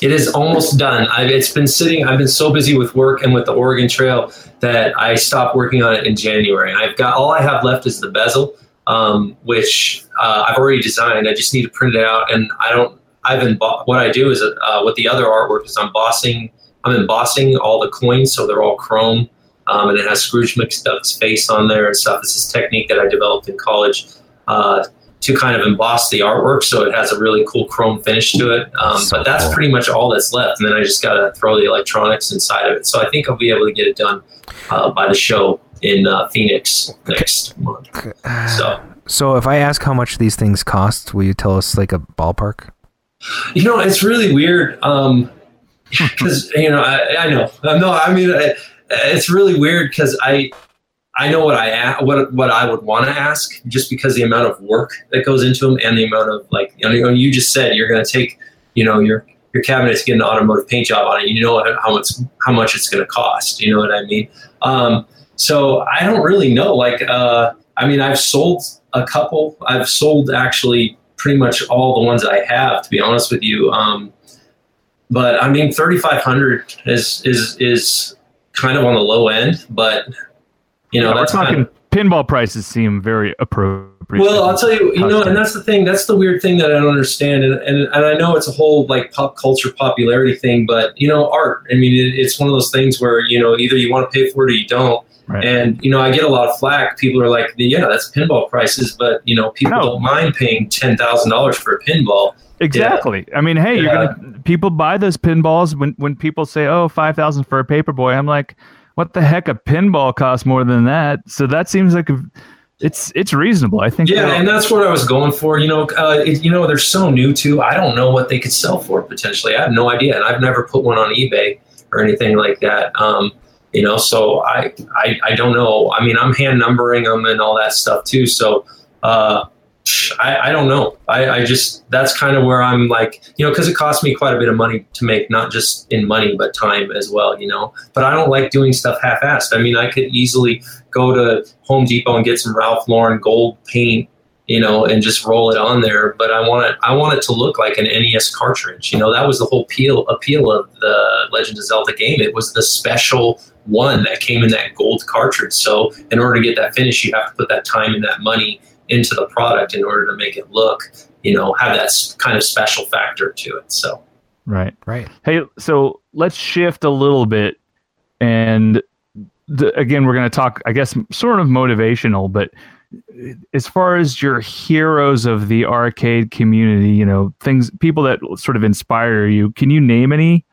It is almost done. I've, it's been sitting, I've been so busy with work and with the Oregon Trail that I stopped working on it in January. I've got, all I have left is the bezel. Um, which uh, I've already designed. I just need to print it out, and I don't. I've embo- what I do is uh, with the other artwork is I'm embossing. I'm embossing all the coins, so they're all chrome, um, and it has Scrooge McDuck's face on there and stuff. This is technique that I developed in college uh, to kind of emboss the artwork, so it has a really cool chrome finish to it. Um, so but that's cool. Pretty much all that's left, and then I just got to throw the electronics inside of it. So I think I'll be able to get it done uh, by the show in uh, Phoenix next okay. month. So so if I ask how much these things cost, will you tell us like a ballpark? You know, it's really weird um, because, you know, I, I know. No, I mean, I, it's really weird because I I know what I what what I would want to ask just because the amount of work that goes into them and the amount of, like, you know, you just said you're going to take, you know, your your cabinet to get an automotive paint job on it. You know how it's, how much it's going to cost. You know what I mean? Um So I don't really know. Like, uh, I mean, I've sold a couple. I've sold actually pretty much all the ones I have, to be honest with you. Um, but I mean, thirty-five hundred is is is kind of on the low end. But you know, yeah, that's we're talking kind of, pinball prices seem very appropriate. Well, I'll tell you, you know, and that's the thing. That's the weird thing that I don't understand, and and, and I know it's a whole like pop culture popularity thing. But you know, art. I mean, it, it's one of those things where, you know, either you want to pay for it or you don't. Right. And, you know, I get a lot of flack. People are like, yeah, that's pinball prices. But, you know, people no. don't mind paying ten thousand dollars for a pinball. Exactly. Yeah. I mean, hey, yeah. you're gonna, people buy those pinballs. When when people say, oh, five thousand dollars for a paperboy, I'm like, what the heck? A pinball costs more than that. So that seems like a, it's it's reasonable, I think. Yeah, and that's what I was going for. You know, uh, it, you know, they're so new, too. I don't know what they could sell for potentially. I have no idea. And I've never put one on eBay or anything like that. Um You know, so I, I I don't know. I mean, I'm hand numbering them and all that stuff too. So uh, I, I don't know. I, I just, that's kind of where I'm like, you know, because it costs me quite a bit of money to make, not just in money, but time as well, you know. But I don't like doing stuff half-assed. I mean, I could easily go to Home Depot and get some Ralph Lauren gold paint, you know, and just roll it on there. But I want it, I want it to look like an N E S cartridge. You know, that was the whole appeal, appeal of the Legend of Zelda game. It was the special one that came in that gold cartridge. So in order to get that finish, you have to put that time and that money into the product in order to make it look, you know, have that kind of special factor to it. So, right, right. Hey, so let's shift a little bit. And the, again, we're going to talk, I guess, sort of motivational, but as far as your heroes of the arcade community, you know, things, people that sort of inspire you, can you name any?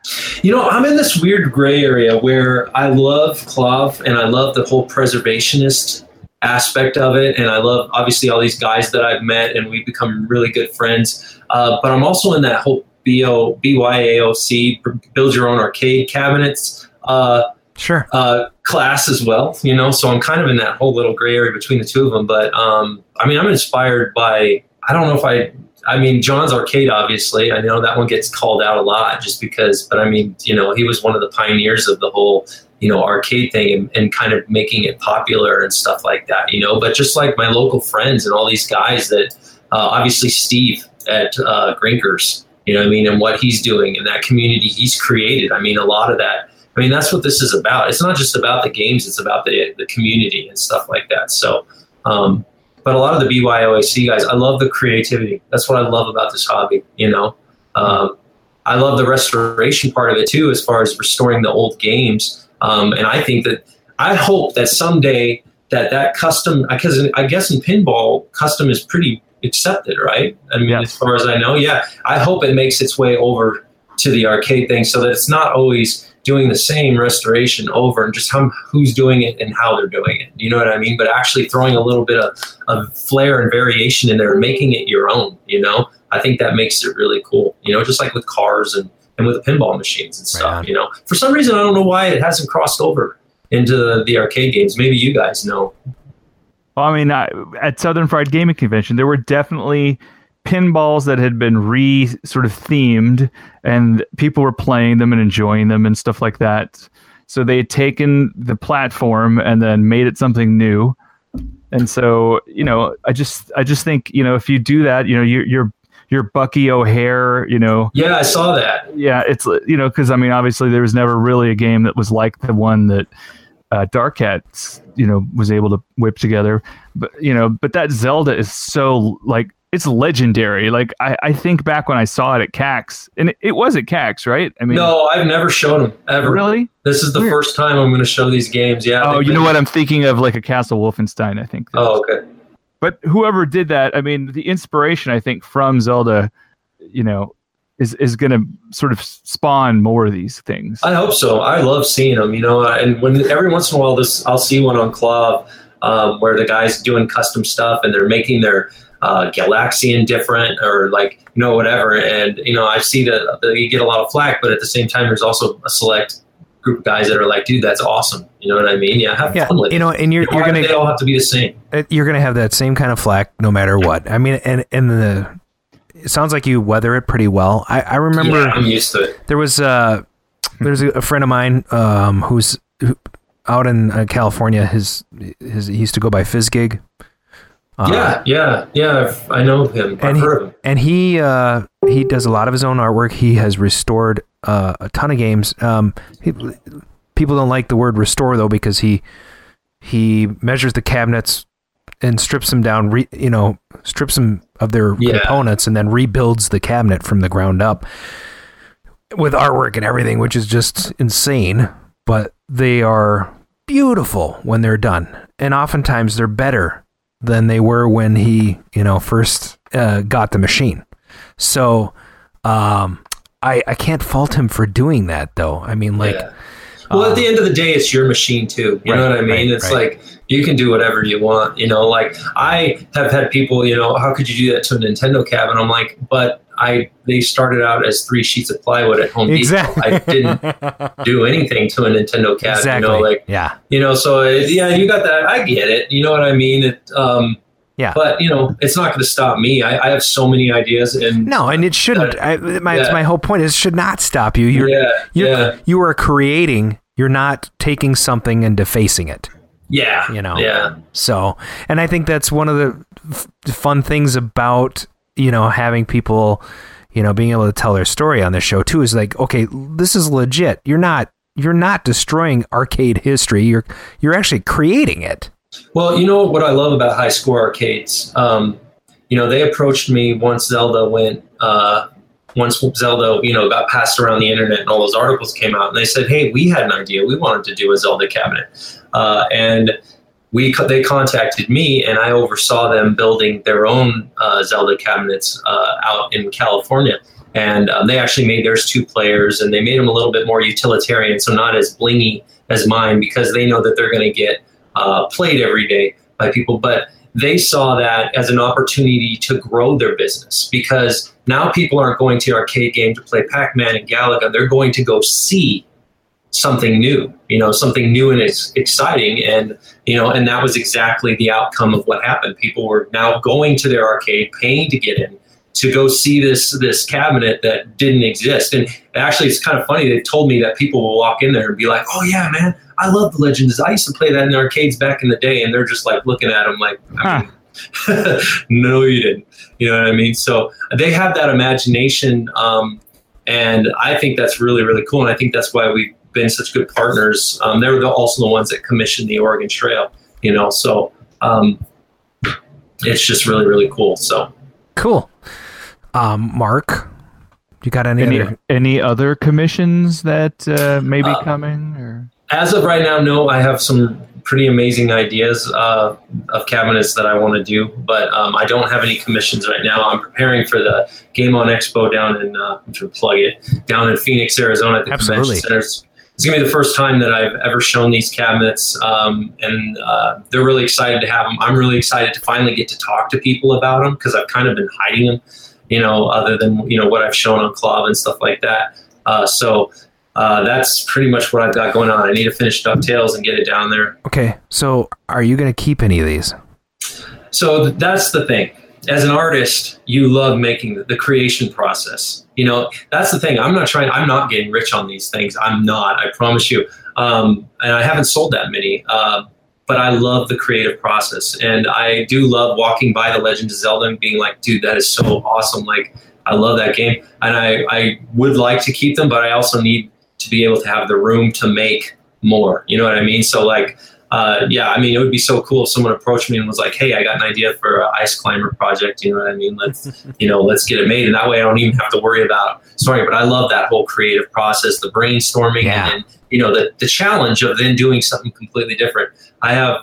You know, I'm in this weird gray area where I love K L O V and I love the whole preservationist aspect of it. And I love, obviously, all these guys that I've met and we've become really good friends. Uh, but I'm also in that whole B O, B Y A O C, build your own arcade cabinets, uh, Sure. Uh, class as well, you know, so I'm kind of in that whole little gray area between the two of them. But, um, I mean, I'm inspired by, I don't know if I, I mean, John's Arcade, obviously. I know that one gets called out a lot just because, but I mean, you know, he was one of the pioneers of the whole, you know, arcade thing and, and kind of making it popular and stuff like that, you know. But just like my local friends and all these guys that, uh, obviously Steve at uh, Grinkers, you know what I mean, and what he's doing and that community he's created. I mean, a lot of that. I mean, that's what this is about. It's not just about the games. It's about the the community and stuff like that. So, um, but a lot of the B Y O A C guys, I love the creativity. That's what I love about this hobby, you know. Um, I love the restoration part of it, too, as far as restoring the old games. Um, and I think that I hope that someday that that custom, because I guess in pinball, custom is pretty accepted, right? I mean, yes. As far as I know, yeah. I hope it makes its way over to the arcade thing so that it's not always doing the same restoration over and just how, who's doing it and how they're doing it. You know what I mean? But actually throwing a little bit of, of flair and variation in there and making it your own, you know? I think that makes it really cool, you know, just like with cars and, and with pinball machines and stuff, right. You know? For some reason, I don't know why it hasn't crossed over into the, the arcade games. Maybe you guys know. Well, I mean, I, at Southern Fried Gaming Convention, there were definitely pinballs that had been re sort of themed, and people were playing them and enjoying them and stuff like that. So they had taken the platform and then made it something new. And so, you know, I just, I just think, you know, if you do that, you know, you're, you're, you're Bucky O'Hare, you know. Yeah, I saw that. Yeah, it's, you know, because I mean, obviously there was never really a game that was like the one that uh, Dark Cat's, you know, was able to whip together. But, you know, but that Zelda is so like, it's legendary. Like I, I think back when I saw it at C A X, and it, it was at C A X, right? I mean, no, I've never shown them ever. Really? This is the Weird. first time I'm going to show these games. Yeah. Oh, you been. know what I'm thinking of, like a Castle Wolfenstein, I think. Oh, okay. But whoever did that, I mean, the inspiration I think from Zelda, you know, is is going to sort of spawn more of these things. I hope so. I love seeing them, you know, and when every once in a while, this I'll see one on K L O V um, where the guy's doing custom stuff and they're making their uh, Galaxian different or like, you know, whatever. And, you know, I see that you get a lot of flack, but at the same time, there's also a select group of guys that are like, dude, that's awesome. You know what I mean? Yeah. Have yeah, fun with you know, and you're, you know, you're going to, they all have to be the same. You're going to have that same kind of flack no matter what. I mean, and, and the, it sounds like you weather it pretty well. I, I remember yeah, I'm used to it. There was uh there's a, a friend of mine, um, who's who, out in uh, California. His, his, he used to go by Fizzgig. Uh, yeah, yeah, yeah. I know him. I've heard of him. And he uh, he does a lot of his own artwork. He has restored uh, a ton of games. Um, he, people don't like the word restore though because he he measures the cabinets and strips them down. Re, you know, strips them of their yeah. components and then rebuilds the cabinet from the ground up with artwork and everything, which is just insane. But they are beautiful when they're done, and oftentimes they're better than they were when he, you know, first uh, got the machine. So um, I I can't fault him for doing that, though. I mean, like... Yeah. Well, um, at the end of the day, it's your machine, too. You right, know what I mean? Right, it's right. like, you can do whatever you want. You know, like, I have had people, you know, how could you do that to a Nintendo cabinet? I'm like, but I they started out as three sheets of plywood at Home exactly. Depot. I didn't do anything to a Nintendo cabinet. Exactly. You know, like, yeah. You know, so, it, yeah, you got that. I get it. You know what I mean? It, um, yeah. But, you know, it's not going to stop me. I, I have so many ideas. and No, and it shouldn't. Uh, I, my, yeah. my whole point is it should not stop you. You're, yeah, you're, yeah. You are creating. You're not taking something and defacing it. Yeah. You know? Yeah. So, and I think that's one of the f- fun things about... you know, having people, you know, being able to tell their story on this show too is like, okay, this is legit. You're not, you're not destroying arcade history. You're, you're actually creating it. Well, you know what I love about High Score Arcades. Um, you know, they approached me once Zelda went, uh, once Zelda, you know, got passed around the internet and all those articles came out and they said, hey, we had an idea. We wanted to do a Zelda cabinet. Uh, and, We they contacted me and I oversaw them building their own uh, Zelda cabinets uh, out in California, and um, they actually made theirs two players and they made them a little bit more utilitarian, so not as blingy as mine because they know that they're going to get uh, played every day by people. But they saw that as an opportunity to grow their business because now people aren't going to arcade game to play Pac-Man and Galaga; they're going to go see something new, you know, something new and it's exciting. And, you know, and that was exactly the outcome of what happened. People were now going to their arcade, paying to get in, to go see this, this cabinet that didn't exist. And actually, it's kind of funny. They told me that people will walk in there and be like, oh yeah, man, I love the Legends. I used to play that in the arcades back in the day. And they're just like looking at them like, huh. No, you didn't. You know what I mean? So they have that imagination. Um, and I think that's really, really cool. And I think that's why we been such good partners. Um, they were the, also the ones that commissioned the Oregon Trail, you know, so um, it's just really, really cool. So cool. Um, Mark, you got any, any, other? any other commissions that uh, may be uh, coming? Or? As of right now, no, I have some pretty amazing ideas uh, of cabinets that I want to do, but um, I don't have any commissions right now. I'm preparing for the Game On Expo down in, uh, I'm trying to plug it, down in Phoenix, Arizona at the Absolutely. Convention Centers. It's going to be the first time that I've ever shown these cabinets, um, and uh, they're really excited to have them. I'm really excited to finally get to talk to people about them because I've kind of been hiding them, you know, other than, you know, what I've shown on K L O V and stuff like that. Uh, so uh, that's pretty much what I've got going on. I need to finish DuckTales and get it down there. Okay. So are you going to keep any of these? So th- that's the thing. As an artist, you love making the, the creation process. You know, that's the thing. I'm not trying, I'm not getting rich on these things. I'm not, I promise you. Um, and I haven't sold that many, uh, but I love the creative process. And I do love walking by The Legend of Zelda and being like, dude, that is so awesome. Like, I love that game. And I, I would like to keep them, but I also need to be able to have the room to make more. You know what I mean? So like, Uh, yeah, I mean, it would be so cool if someone approached me and was like, "Hey, I got an idea for an ice climber project." You know what I mean? Let's, you know, let's get it made, and that way I don't even have to worry about sorry. But I love that whole creative process, the brainstorming, yeah. and you know, the the challenge of then doing something completely different. I have,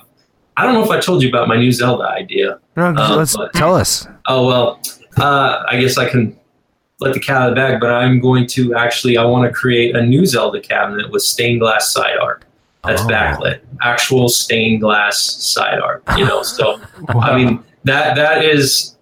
I don't know if I told you about my new Zelda idea. No, um, let's but, tell us. Oh well, uh, I guess I can let the cat out of the bag, but I'm going to actually, I want to create a new Zelda cabinet with stained glass side art. That's oh. backlit, actual stained glass side art, you know, so, wow. I mean, that, that is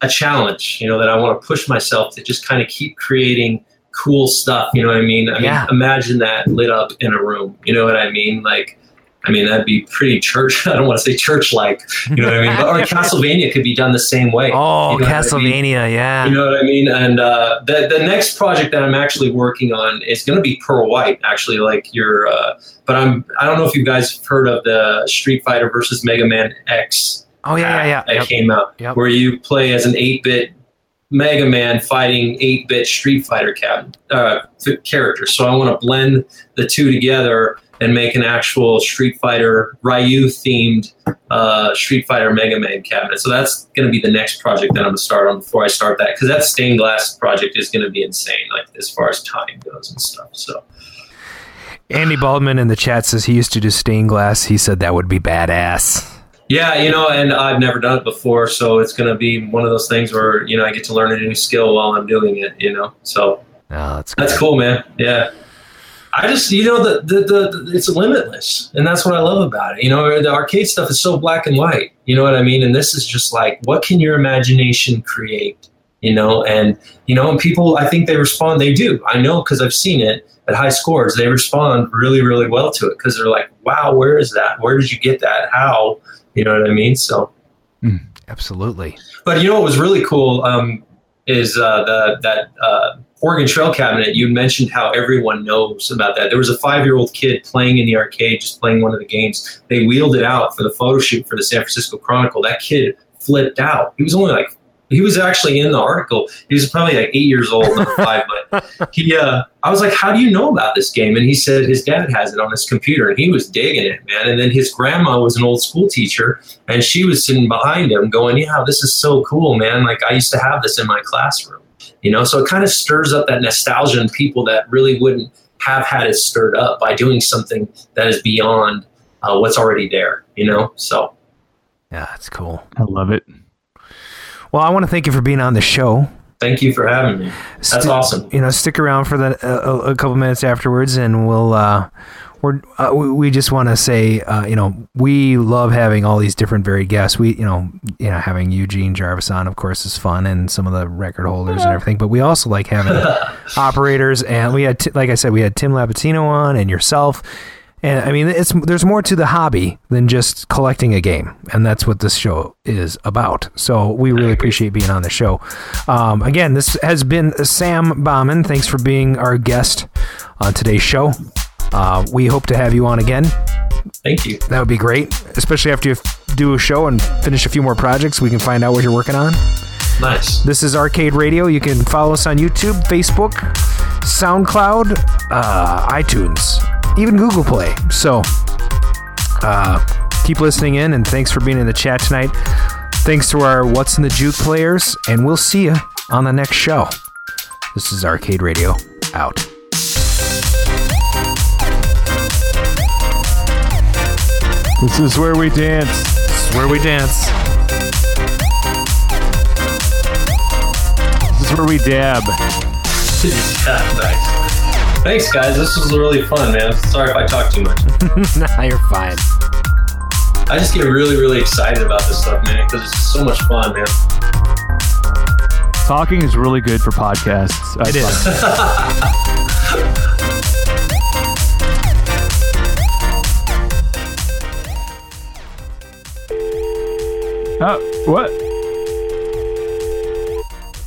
a challenge, you know, that I want to push myself to just kind of keep creating cool stuff. You know what I mean? I yeah. mean, imagine that lit up in a room, you know what I mean? Like, I mean, that'd be pretty church. I don't want to say church-like, you know what I mean? But, or Castlevania could be done the same way. Oh, you know Castlevania, I mean? yeah. You know what I mean? And uh, the the next project that I'm actually working on is going to be Pearl White, actually. Like your, uh, but I'm I don't know if you guys have heard of the Street Fighter versus Mega Man X. Oh yeah, yeah, yeah. That yep. came out yep. where you play as an eight-bit Mega Man fighting eight-bit Street Fighter cab uh, character. So I want to blend the two together and make an actual Street Fighter, Ryu-themed uh, Street Fighter Mega Man cabinet. So that's going to be the next project that I'm going to start on before I start that, because that stained glass project is going to be insane, like as far as time goes and stuff. So Andy Baldwin in the chat says he used to do stained glass. He said that would be badass. Yeah, you know, and I've never done it before, so it's going to be one of those things where, you know, I get to learn a new skill while I'm doing it, you know. So oh, that's, that's cool, man. Yeah. I just, you know, the, the the it's limitless, and that's what I love about it. You know, the arcade stuff is so black and white, you know what I mean? And this is just like, what can your imagination create, you know? And, you know, and people, I think they respond, they do. I know because I've seen it at High Scores. They respond really, really well to it because they're like, wow, where is that? Where did you get that? How? You know what I mean? So. Mm, absolutely. But, you know, what was really cool um, is uh, the that uh, – Oregon Trail cabinet, you mentioned how everyone knows about that. There was a five-year-old kid playing in the arcade, just playing one of the games. They wheeled it out for the photo shoot for the San Francisco Chronicle. That kid flipped out. He was only like, he was actually in the article. He was probably like eight years old, not five. But he, uh, I was like, how do you know about this game? And he said his dad has it on his computer, and he was digging it, man. And then his grandma was an old school teacher, and she was sitting behind him going, yeah, this is so cool, man. Like, I used to have this in my classroom. You know, so it kind of stirs up that nostalgia in people that really wouldn't have had it stirred up by doing something that is beyond uh, what's already there, you know? So. Yeah, that's cool. I love it. Well, I want to thank you for being on the show. Thank you for having me. That's St- awesome. You know, stick around for the, uh, a couple minutes afterwards, and we'll, uh, we're, uh, we we just want to say, uh, you know, we love having all these different varied guests. We, you know, you know, having Eugene Jarvis on, of course, is fun, and some of the record holders yeah. and everything. But we also like having operators, and we had, t- like I said, we had Tim Lapetino on and yourself. And I mean, it's there's more to the hobby than just collecting a game, and that's what this show is about. So we really appreciate being on the show. Um, again, this has been Sam Bauman. Thanks for being our guest on today's show. Uh, we hope to have you on again. Thank you. That would be great, especially after you do a show and finish a few more projects. We can find out what you're working on. Nice. This is Arcade Radio. You can follow us on YouTube, Facebook, SoundCloud, uh, iTunes, even Google Play. So uh, keep listening in, and thanks for being in the chat tonight. Thanks to our What's in the Juke players, and we'll see you on the next show. This is Arcade Radio out. This is where we dance. This is where we dance. This is where we dab. Yeah, nice. Thanks, guys. This was really fun, man. Sorry if I talk too much. Nah, you're fine. I just get really, really excited about this stuff, man, because it's just so much fun, man. Talking is really good for podcasts. It is. Oh, what?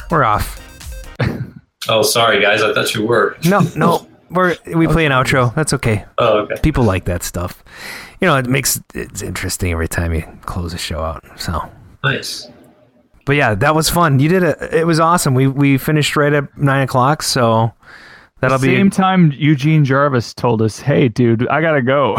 We're off. Oh, sorry, guys. I thought you were. No, no. We're, we play an outro. That's okay. Oh, okay. People like that stuff. You know, it makes it's interesting every time you close a show out. So nice. But yeah, that was fun. You did it. It was awesome. We we finished right at nine o'clock, so that'll be... Same time Eugene Jarvis told us, hey, dude, I gotta go.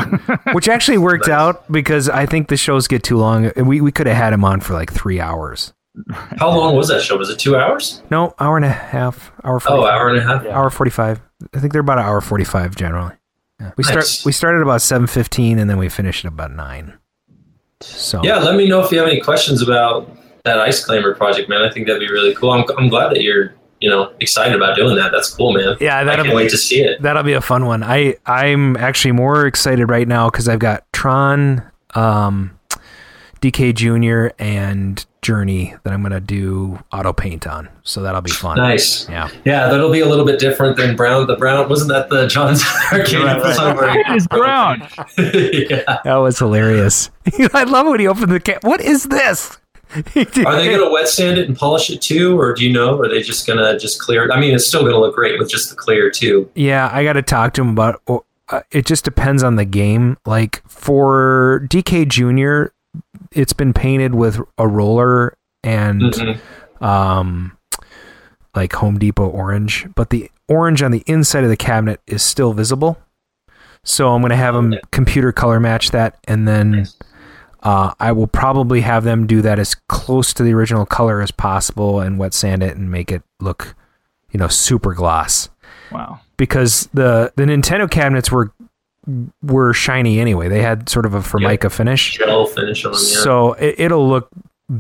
Which actually worked nice. out because I think the shows get too long. We we could have had him on for like three hours. How long was that show? Was it two hours? No, hour and a half. Hour oh, hour and a half? Yeah. Hour forty-five. I think they're about an hour forty-five generally. Yeah. We, nice. start, we started about seven fifteen and then we finished at about nine. So yeah, let me know if you have any questions about that Ice Climber project, man. I think that'd be really cool. I'm I'm glad that you're... you know, excited about doing that. That's cool, man. Yeah, I can't be, wait to see it. That'll be a fun one. I, I'm actually more excited right now because I've got Tron, um, D K Junior, and Journey that I'm going to do auto paint on. So that'll be fun. Nice. Yeah. Yeah, that'll be a little bit different than Brown. The Brown, wasn't that the John's Arcade? Right, right. It is Brown. Yeah. That was hilarious. I love when he opened the can. What is this? Are they going to wet sand it and polish it too, or do you know? Or are they just going to just clear it? I mean, it's still going to look great with just the clear too. Yeah, I got to talk to him about uh, it. Just depends on the game. Like for D K Junior, it's been painted with a roller and mm-hmm. um, like Home Depot orange, but the orange on the inside of the cabinet is still visible. So I'm going to have him okay. computer color match that, and then. Nice. Uh, I will probably have them do that as close to the original color as possible and wet sand it and make it look, you know, super gloss. Wow. Because the, the Nintendo cabinets were were shiny anyway. They had sort of a Formica yep. finish. Gel finish on them, yeah. So it, it'll look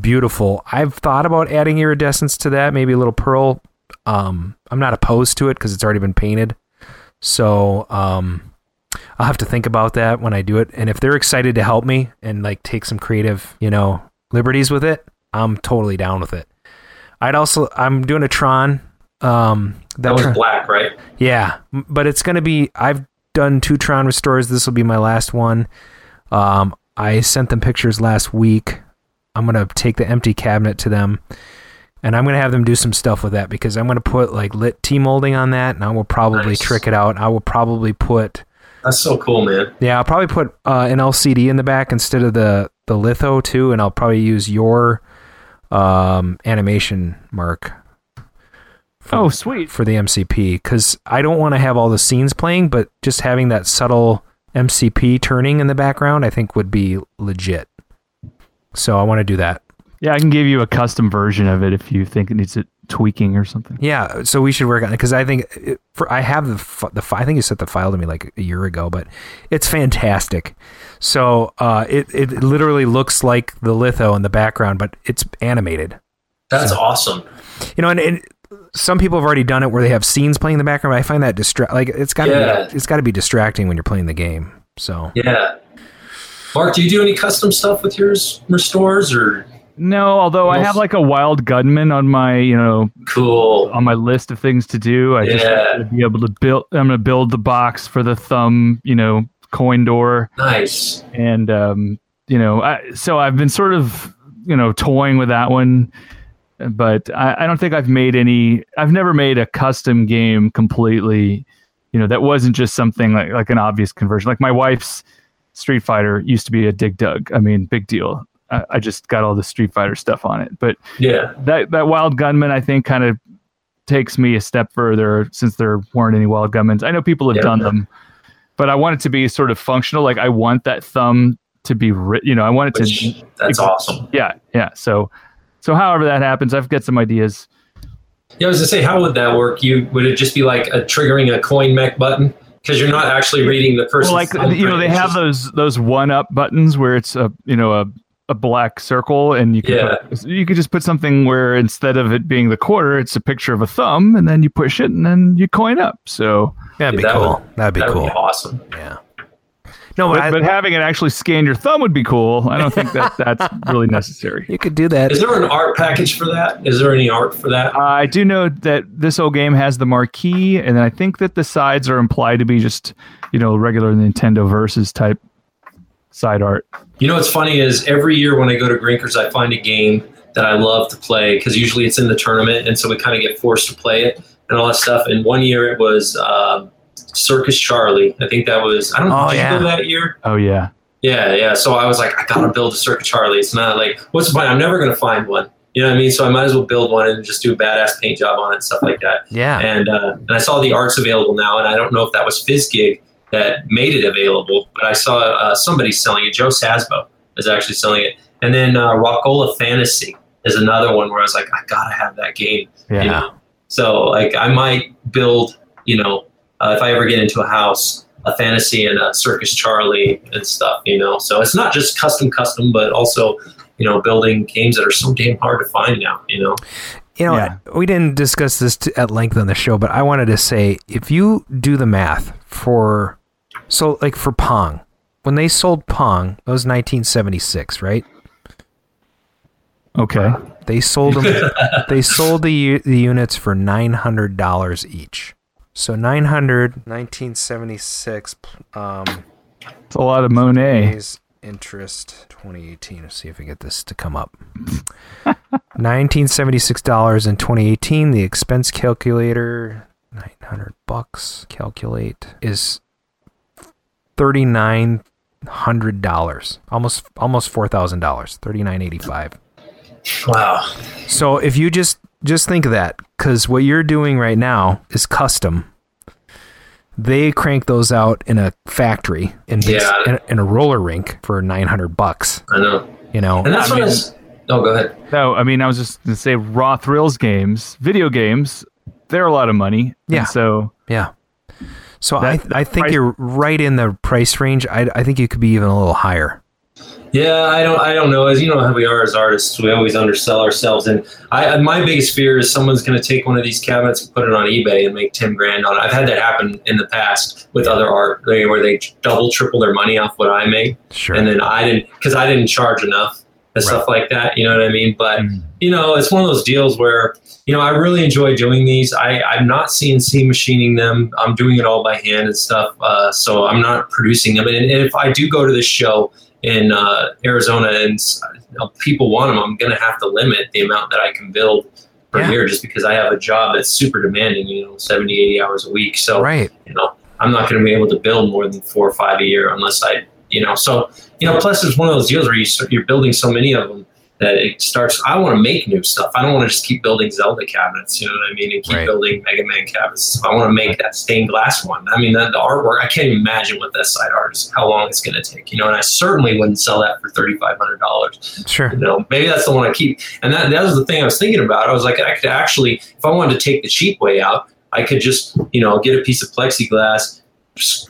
beautiful. I've thought about adding iridescence to that, maybe a little pearl. Um, I'm not opposed to it because it's already been painted. So... Um, I'll have to think about that when I do it. And if they're excited to help me and like take some creative, you know, liberties with it, I'm totally down with it. I'd also, I'm doing a Tron. Um, that, that was Tron, black, right? Yeah. But it's going to be, I've done two Tron restores. This will be my last one. Um, I sent them pictures last week. I'm going to take the empty cabinet to them and I'm going to have them do some stuff with that because I'm going to put like lit T-molding on that and I will probably nice. trick it out. I will probably put... That's so cool, man. Yeah, I'll probably put uh, an L C D in the back instead of the, the litho, too, and I'll probably use your um, animation mark for, oh, sweet. for the M C P, because I don't want to have all the scenes playing, but just having that subtle M C P turning in the background I think would be legit. So I want to do that. Yeah, I can give you a custom version of it if you think it needs it tweaking or something. Yeah, so we should work on it because I think it, for I have the the I think you sent the file to me like a year ago, but it's fantastic. So uh, it it literally looks like the litho in the background, but it's animated. That's so, awesome. You know, and, and some people have already done it where they have scenes playing in the background. But I find that distra- like it's got yeah. it's got to be distracting when you're playing the game. So yeah, Mark, do you do any custom stuff with yours restores or? No, although I have like a wild gunman on my, you know, cool on my list of things to do. I yeah. just have to be able to build. I'm going to build the box for the thumb, you know, coin door. Nice. And um, you know, I, so I've been sort of, you know, toying with that one, but I, I don't think I've made any. I've never made a custom game completely, you know, that wasn't just something like like an obvious conversion. Like my wife's Street Fighter used to be a Dig Dug. I mean, big deal. I just got all the Street Fighter stuff on it, but yeah, that, that Wild Gunman, I think kind of takes me a step further since there weren't any Wild Gunmans. I know people have yeah, done yeah. them, but I want it to be sort of functional. Like I want that thumb to be, ri- you know, I want it Which, to, that's it, awesome. Yeah. Yeah. So, so however that happens, I've got some ideas. Yeah. I was gonna say, how would that work? You, would it just be like a triggering a coin mech button? because you're not actually reading the person's. Well, like you know, they have those those one up buttons where it's a you know a, a black circle, and you can yeah. put, you could just put something where instead of it being the quarter, it's a picture of a thumb, and then you push it, and then you coin up. So that'd be that cool. Would, that'd be that'd cool. Be awesome. Yeah. No, but, I, but having it actually scan your thumb would be cool. I don't think that that's really necessary. You could do that. Is there an art package for that? Is there any art for that? Uh, I do know that this old game has the marquee, and I think that the sides are implied to be just, you know, regular Nintendo Versus type side art. You know what's funny is every year when I go to Grinkers, I find a game that I love to play because usually it's in the tournament, and so we kind of get forced to play it and all that stuff. And one year it was... Uh, Circus Charlie. I think that was, I don't know, oh, did yeah. you go that year? Oh, yeah. Yeah, yeah. So I was like, I gotta build a Circus Charlie. It's not like, what's the point? I'm never gonna find one. You know what I mean? So I might as well build one and just do a badass paint job on it and stuff like that. Yeah. And uh, and I saw the art's available now, and I don't know if that was FizzGig that made it available, but I saw uh, somebody selling it. Joe Sasbo is actually selling it. And then uh, Rockola Fantasy is another one where I was like, I gotta have that game. Yeah. You know? So like, I might build, you know, Uh, if I ever get into a house, a fantasy and a Circus Charlie and stuff, you know. So it's not just custom custom, but also, you know, building games that are so damn hard to find now, you know. You know, yeah. we didn't discuss this t- at length on the show, but I wanted to say, if you do the math for, so like for Pong, when they sold Pong, that was nineteen seventy-six, right? Okay. They sold them, they sold the the units for nine hundred dollars each. So nine hundred, nineteen seventy-six. Um, it's a lot of Monet. Interest twenty eighteen. Let's see if we get this to come up. nineteen seventy-six dollars in twenty eighteen. The expense calculator, nine hundred bucks. Calculate is thirty-nine hundred dollars. Almost almost four thousand dollars. thirty-nine eighty-five. Wow. So if you just Just think of that, because what you're doing right now is custom. They crank those out in a factory in this, yeah. in, in a roller rink for nine hundred bucks. I know, you know, and that's I what is. Oh, go ahead. No, I mean, I was just gonna say raw thrills games, video games. They're a lot of money. Yeah. And so yeah. So that, I th- I think price- you're right in the price range. I I think you could be even a little higher. Yeah, I don't. I don't know. As you know, how we are as artists, we always undersell ourselves. And I, my biggest fear is someone's going to take one of these cabinets and put it on eBay and make ten grand on it. I've had that happen in the past with other art, where they double, triple their money off what I made, sure. and then I didn't because I didn't charge enough and right. stuff like that. You know what I mean? But mm-hmm. you know, it's one of those deals where you know I really enjoy doing these. I, I'm not C N C machining them. I'm doing it all by hand and stuff. Uh, so I'm not producing them. And, and if I do go to this show in uh, Arizona and uh, people want them, I'm going to have to limit the amount that I can build from yeah. here just because I have a job that's super demanding, you know, seventy, eighty hours a week. So, right. you know, I'm not going to be able to build more than four or five a year unless I, you know, so, you know, plus it's one of those deals where you start, you're building so many of them that it starts, I want to make new stuff. I don't want to just keep building Zelda cabinets, you know what I mean? And keep right. building Mega Man cabinets. I want to make that stained glass one. I mean, the, the artwork, I can't even imagine what that side art is, how long it's going to take, you know, and I certainly wouldn't sell that for thirty-five hundred dollars. Sure. You know, maybe that's the one I keep. And that, that was the thing I was thinking about. I was like, I could actually, if I wanted to take the cheap way out, I could just, you know, get a piece of plexiglass,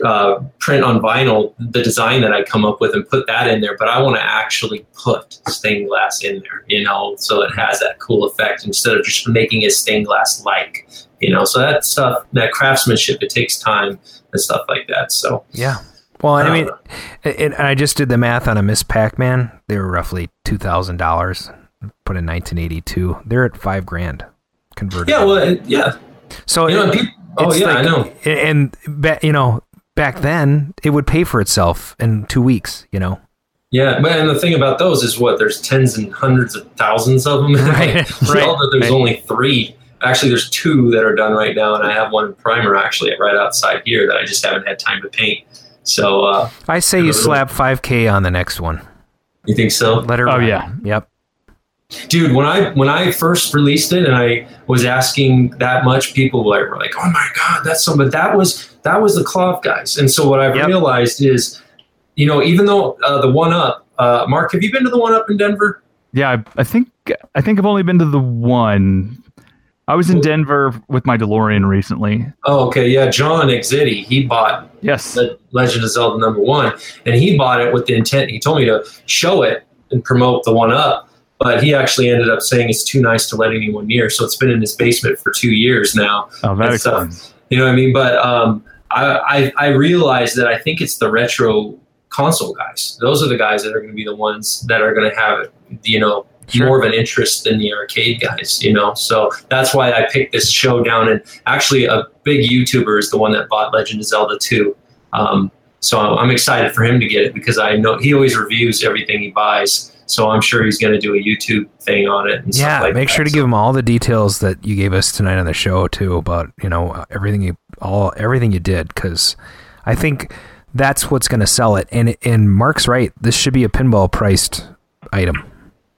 uh, print on vinyl the design that I come up with and put that in there, but I want to actually put stained glass in there, you know, so it has that cool effect instead of just making it stained glass like, you know, so that stuff, that craftsmanship, it takes time and stuff like that. So yeah, well, I, I mean, and I just did the math on a Miss Pac-Man. They were roughly two thousand dollars put in nineteen eighty-two. They're at five grand converted. Yeah, well, yeah. So you know, it, people, oh yeah, like, I know. And, and you know, back then it would pay for itself in two weeks. You know. Yeah, but and the thing about those is what there's tens and hundreds of thousands of them. Right. right. Although there's right. only three. Actually, there's two that are done right now, and I have one in primer actually right outside here that I just haven't had time to paint. So uh, I say you, know, you slap five K on the next one. You think so? Let her. Oh run. Yeah. Yep. Dude, when I when I first released it and I was asking that much, people were like, "Oh my God, that's so." But that was that was the K L O V guys, and so what I've yep. realized is, you know, even though uh, the one up, uh, Mark, have you been to the one up in Denver? Yeah, I, I think I think I've only been to the one. I was in Denver with my DeLorean recently. Oh, okay. Yeah, John Exiti, he bought yes. the Legend of Zelda number one, and he bought it with the intent, he told me to show it and promote the one up, but he actually ended up saying it's too nice to let anyone near, so it's been in his basement for two years now. Oh, that explains. You know what I mean? But um, I, I, I realized that I think it's the retro console guys. Those are the guys that are going to be the ones that are going to have, you know, Sure. more of an interest than the arcade guys, you know. So that's why I picked this show down. And actually, a big YouTuber is the one that bought Legend of Zelda two. Um, so I'm excited for him to get it because I know he always reviews everything he buys. So I'm sure he's going to do a YouTube thing on it. And yeah, stuff like make that. sure to so. give him all the details that you gave us tonight on the show too about you know everything you all everything you did because I think that's what's going to sell it. And and Mark's right. This should be a pinball priced item.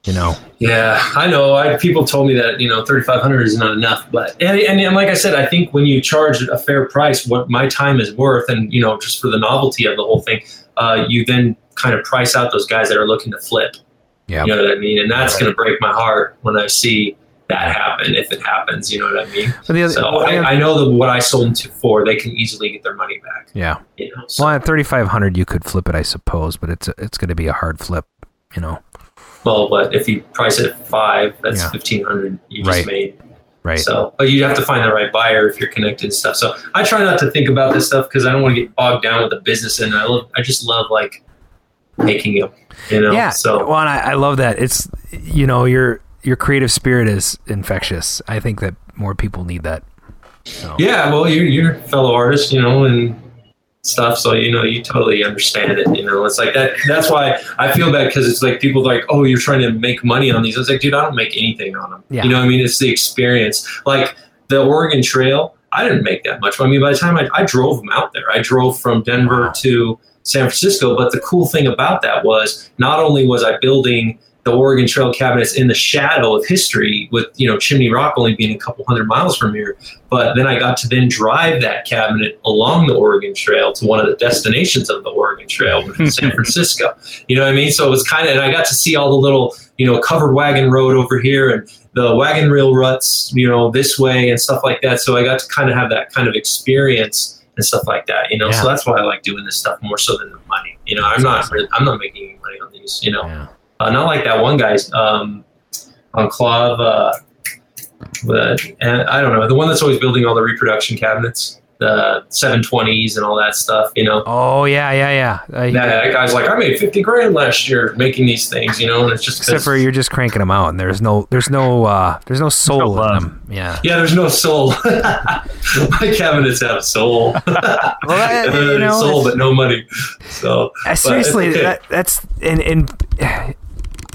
You know. Yeah, I know. I, people told me that you know thirty-five hundred dollars is not enough, but and, and and like I said, I think when you charge a fair price, what my time is worth, and you know, just for the novelty of the whole thing, uh, you then kind of price out those guys that are looking to flip. Yeah, you know what I mean. And that's right. going to break my heart when I see that happen, if it happens. You know what I mean. But the other, so well, I, yeah. I know that what I sold them to for, they can easily get their money back. Yeah. You know, so. Well, at thirty-five hundred dollars, you could flip it, I suppose, but it's a, it's going to be a hard flip. You know. Well, but if you price it at five, that's yeah. fifteen hundred you just right. made. Right. So, but you have to find the right buyer if you're connected and stuff. So, I try not to think about this stuff because I don't want to get bogged down with the business, and I love, I just love like making them. You know. Yeah. So, well, and I, I love that. It's you know your your creative spirit is infectious. I think that more people need that. So. Yeah. Well, you're you're a fellow artist, you know, and. Stuff so you know you totally understand it you know it's like that that's why I feel bad because it's like people like oh you're trying to make money on these I was like dude I don't make anything on them yeah. you know what I mean it's the experience like the Oregon Trail I didn't make that much I mean by the time I, I drove them out there I drove from Denver wow. to San Francisco but the cool thing about that was not only was I building the Oregon Trail cabinets in the shadow of history with, you know, Chimney Rock only being a couple hundred miles from here. But then I got to then drive that cabinet along the Oregon Trail to one of the destinations of the Oregon Trail, which is San Francisco. You know what I mean? So it was kind of, and I got to see all the little, you know, covered wagon road over here and the wagon rail ruts, you know, this way and stuff like that. So I got to kind of have that kind of experience and stuff like that, you know? Yeah. So that's why I like doing this stuff more so than the money, you know, that's I'm not, awesome. I'm not making any money on these, you know? Yeah. Uh, not like that one guy's um, on K L O V, uh, but, and I don't know, the one that's always building all the reproduction cabinets, the seven twenties and all that stuff, you know? Oh, yeah, yeah, yeah. Uh, that, that guy's like, I made fifty grand last year making these things, you know? And it's just Except for you're just cranking them out and there's no there's no, uh, there's no soul no in them. Yeah, yeah, there's no soul. My cabinets have soul. well, that, you know, soul, but no money. So uh, Seriously, okay. that, that's... and. and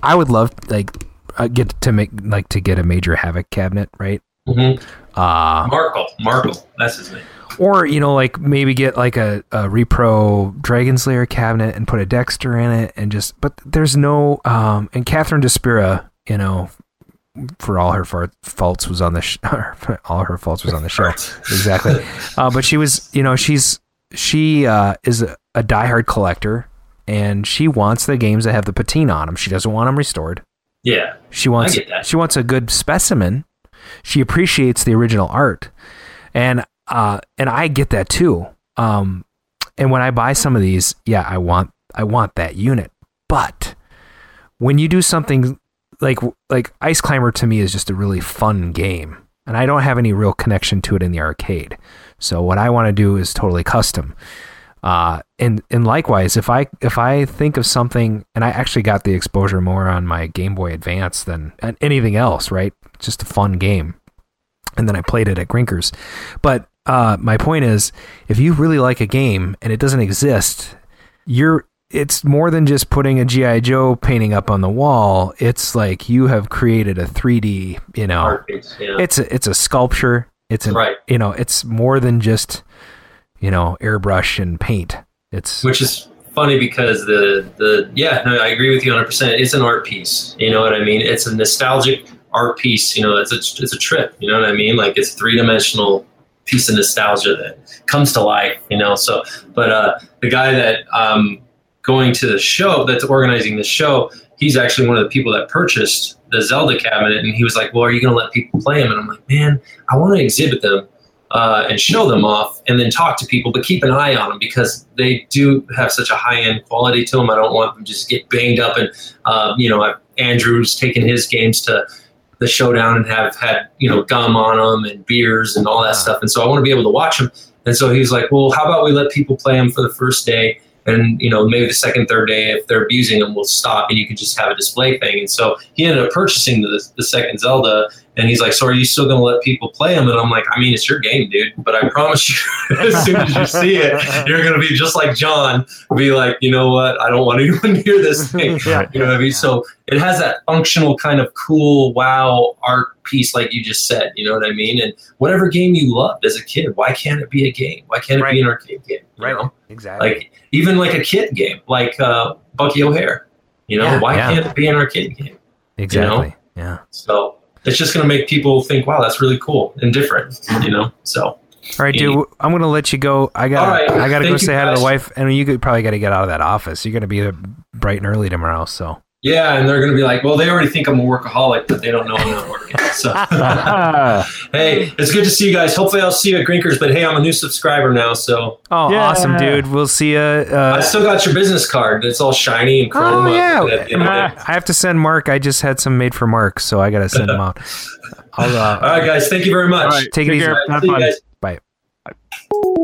I would love like uh, get to make like to get a major Havoc cabinet, right? Mm-hmm. Uh, Markle, Markle, that's his name. Or you know, like maybe get like a, a repro Dragonslayer cabinet and put a Dexter in it, and just but there's no um, and Catherine Despira, you know, for all her far- faults was on the sh- all her faults was on the show exactly. Uh, but she was, you know, she's she uh, is a, a diehard collector. And she wants the games that have the patina on them. She doesn't want them restored. Yeah, she wants. I get that. She wants a good specimen. She appreciates the original art, and uh, and I get that too. Um, and when I buy some of these, yeah, I want I want that unit. But when you do something like like Ice Climber, to me is just a really fun game, and I don't have any real connection to it in the arcade. So what I want to do is totally custom. Uh, and, and likewise, if I, if I think of something, and I actually got the exposure more on my Game Boy Advance than anything else, right? Just a fun game. And then I played it at Grinkers. But, uh, my point is if you really like a game and it doesn't exist, you're, it's more than just putting a G I. Joe painting up on the wall. It's like you have created a three D, you know, Artists, yeah. it's a, it's a sculpture. It's, an, right. you know, it's more than just, you know, airbrush and paint. It's Which is funny because the, the yeah, no, I agree with you one hundred percent. It's an art piece. You know what I mean? It's a nostalgic art piece. You know, it's a, it's a trip. You know what I mean? Like it's a three-dimensional piece of nostalgia that comes to life, you know? So, but uh, the guy that um, going to the show, that's organizing the show, he's actually one of the people that purchased the Zelda cabinet, and he was like, well, are you going to let people play them? And I'm like, man, I want to exhibit them uh, and show them off and then talk to people, but keep an eye on them because they do have such a high-end quality to them. I don't want them to just get banged up. And, uh, you know, I've, Andrew's taken his games to the showdown and have had, you know, gum on them and beers and all that stuff. And so I want to be able to watch them. And so he's like, well, how about we let people play them for the first day? And, you know, maybe the second, third day, if they're abusing them, we'll stop and you can just have a display thing. And so he ended up purchasing the, the second Zelda. And he's like, so are you still going to let people play them? And I'm like, I mean, it's your game, dude. But I promise you, as soon as you see it, you're going to be just like John, be like, you know what? I don't want anyone near this thing. Yeah, you know what I mean? Yeah. So it has that functional kind of cool, wow, art piece like you just said. You know what I mean? And whatever game you loved as a kid, why can't it be a game? Why can't it right. be an arcade game? Right. Know? Exactly. Like even like a kid game, like uh, Bucky O'Hare. You know, yeah, why yeah. can't it be an arcade game? Exactly. You know? Yeah. So it's just going to make people think, wow, that's really cool and different, you know? So. All right, dude, know. I'm going to let you go. I got right, I got to go say hi to the wife. And you could probably got to get out of that office. You're going to be bright and early tomorrow, so. Yeah, and they're going to be like, well, they already think I'm a workaholic, but they don't know I'm not working. So, hey, it's good to see you guys. Hopefully I'll see you at Grinkers, but hey, I'm a new subscriber now, so. Oh, yeah. Awesome, dude. We'll see you. Uh, I still got your business card. It's all shiny and chrome. Oh, yeah. Uh, I have to send Mark. I just had some made for Mark, so I got to send them out. I'll, uh, all right, guys. Thank you very much. Right, take, take it care. easy. Bye. Bye.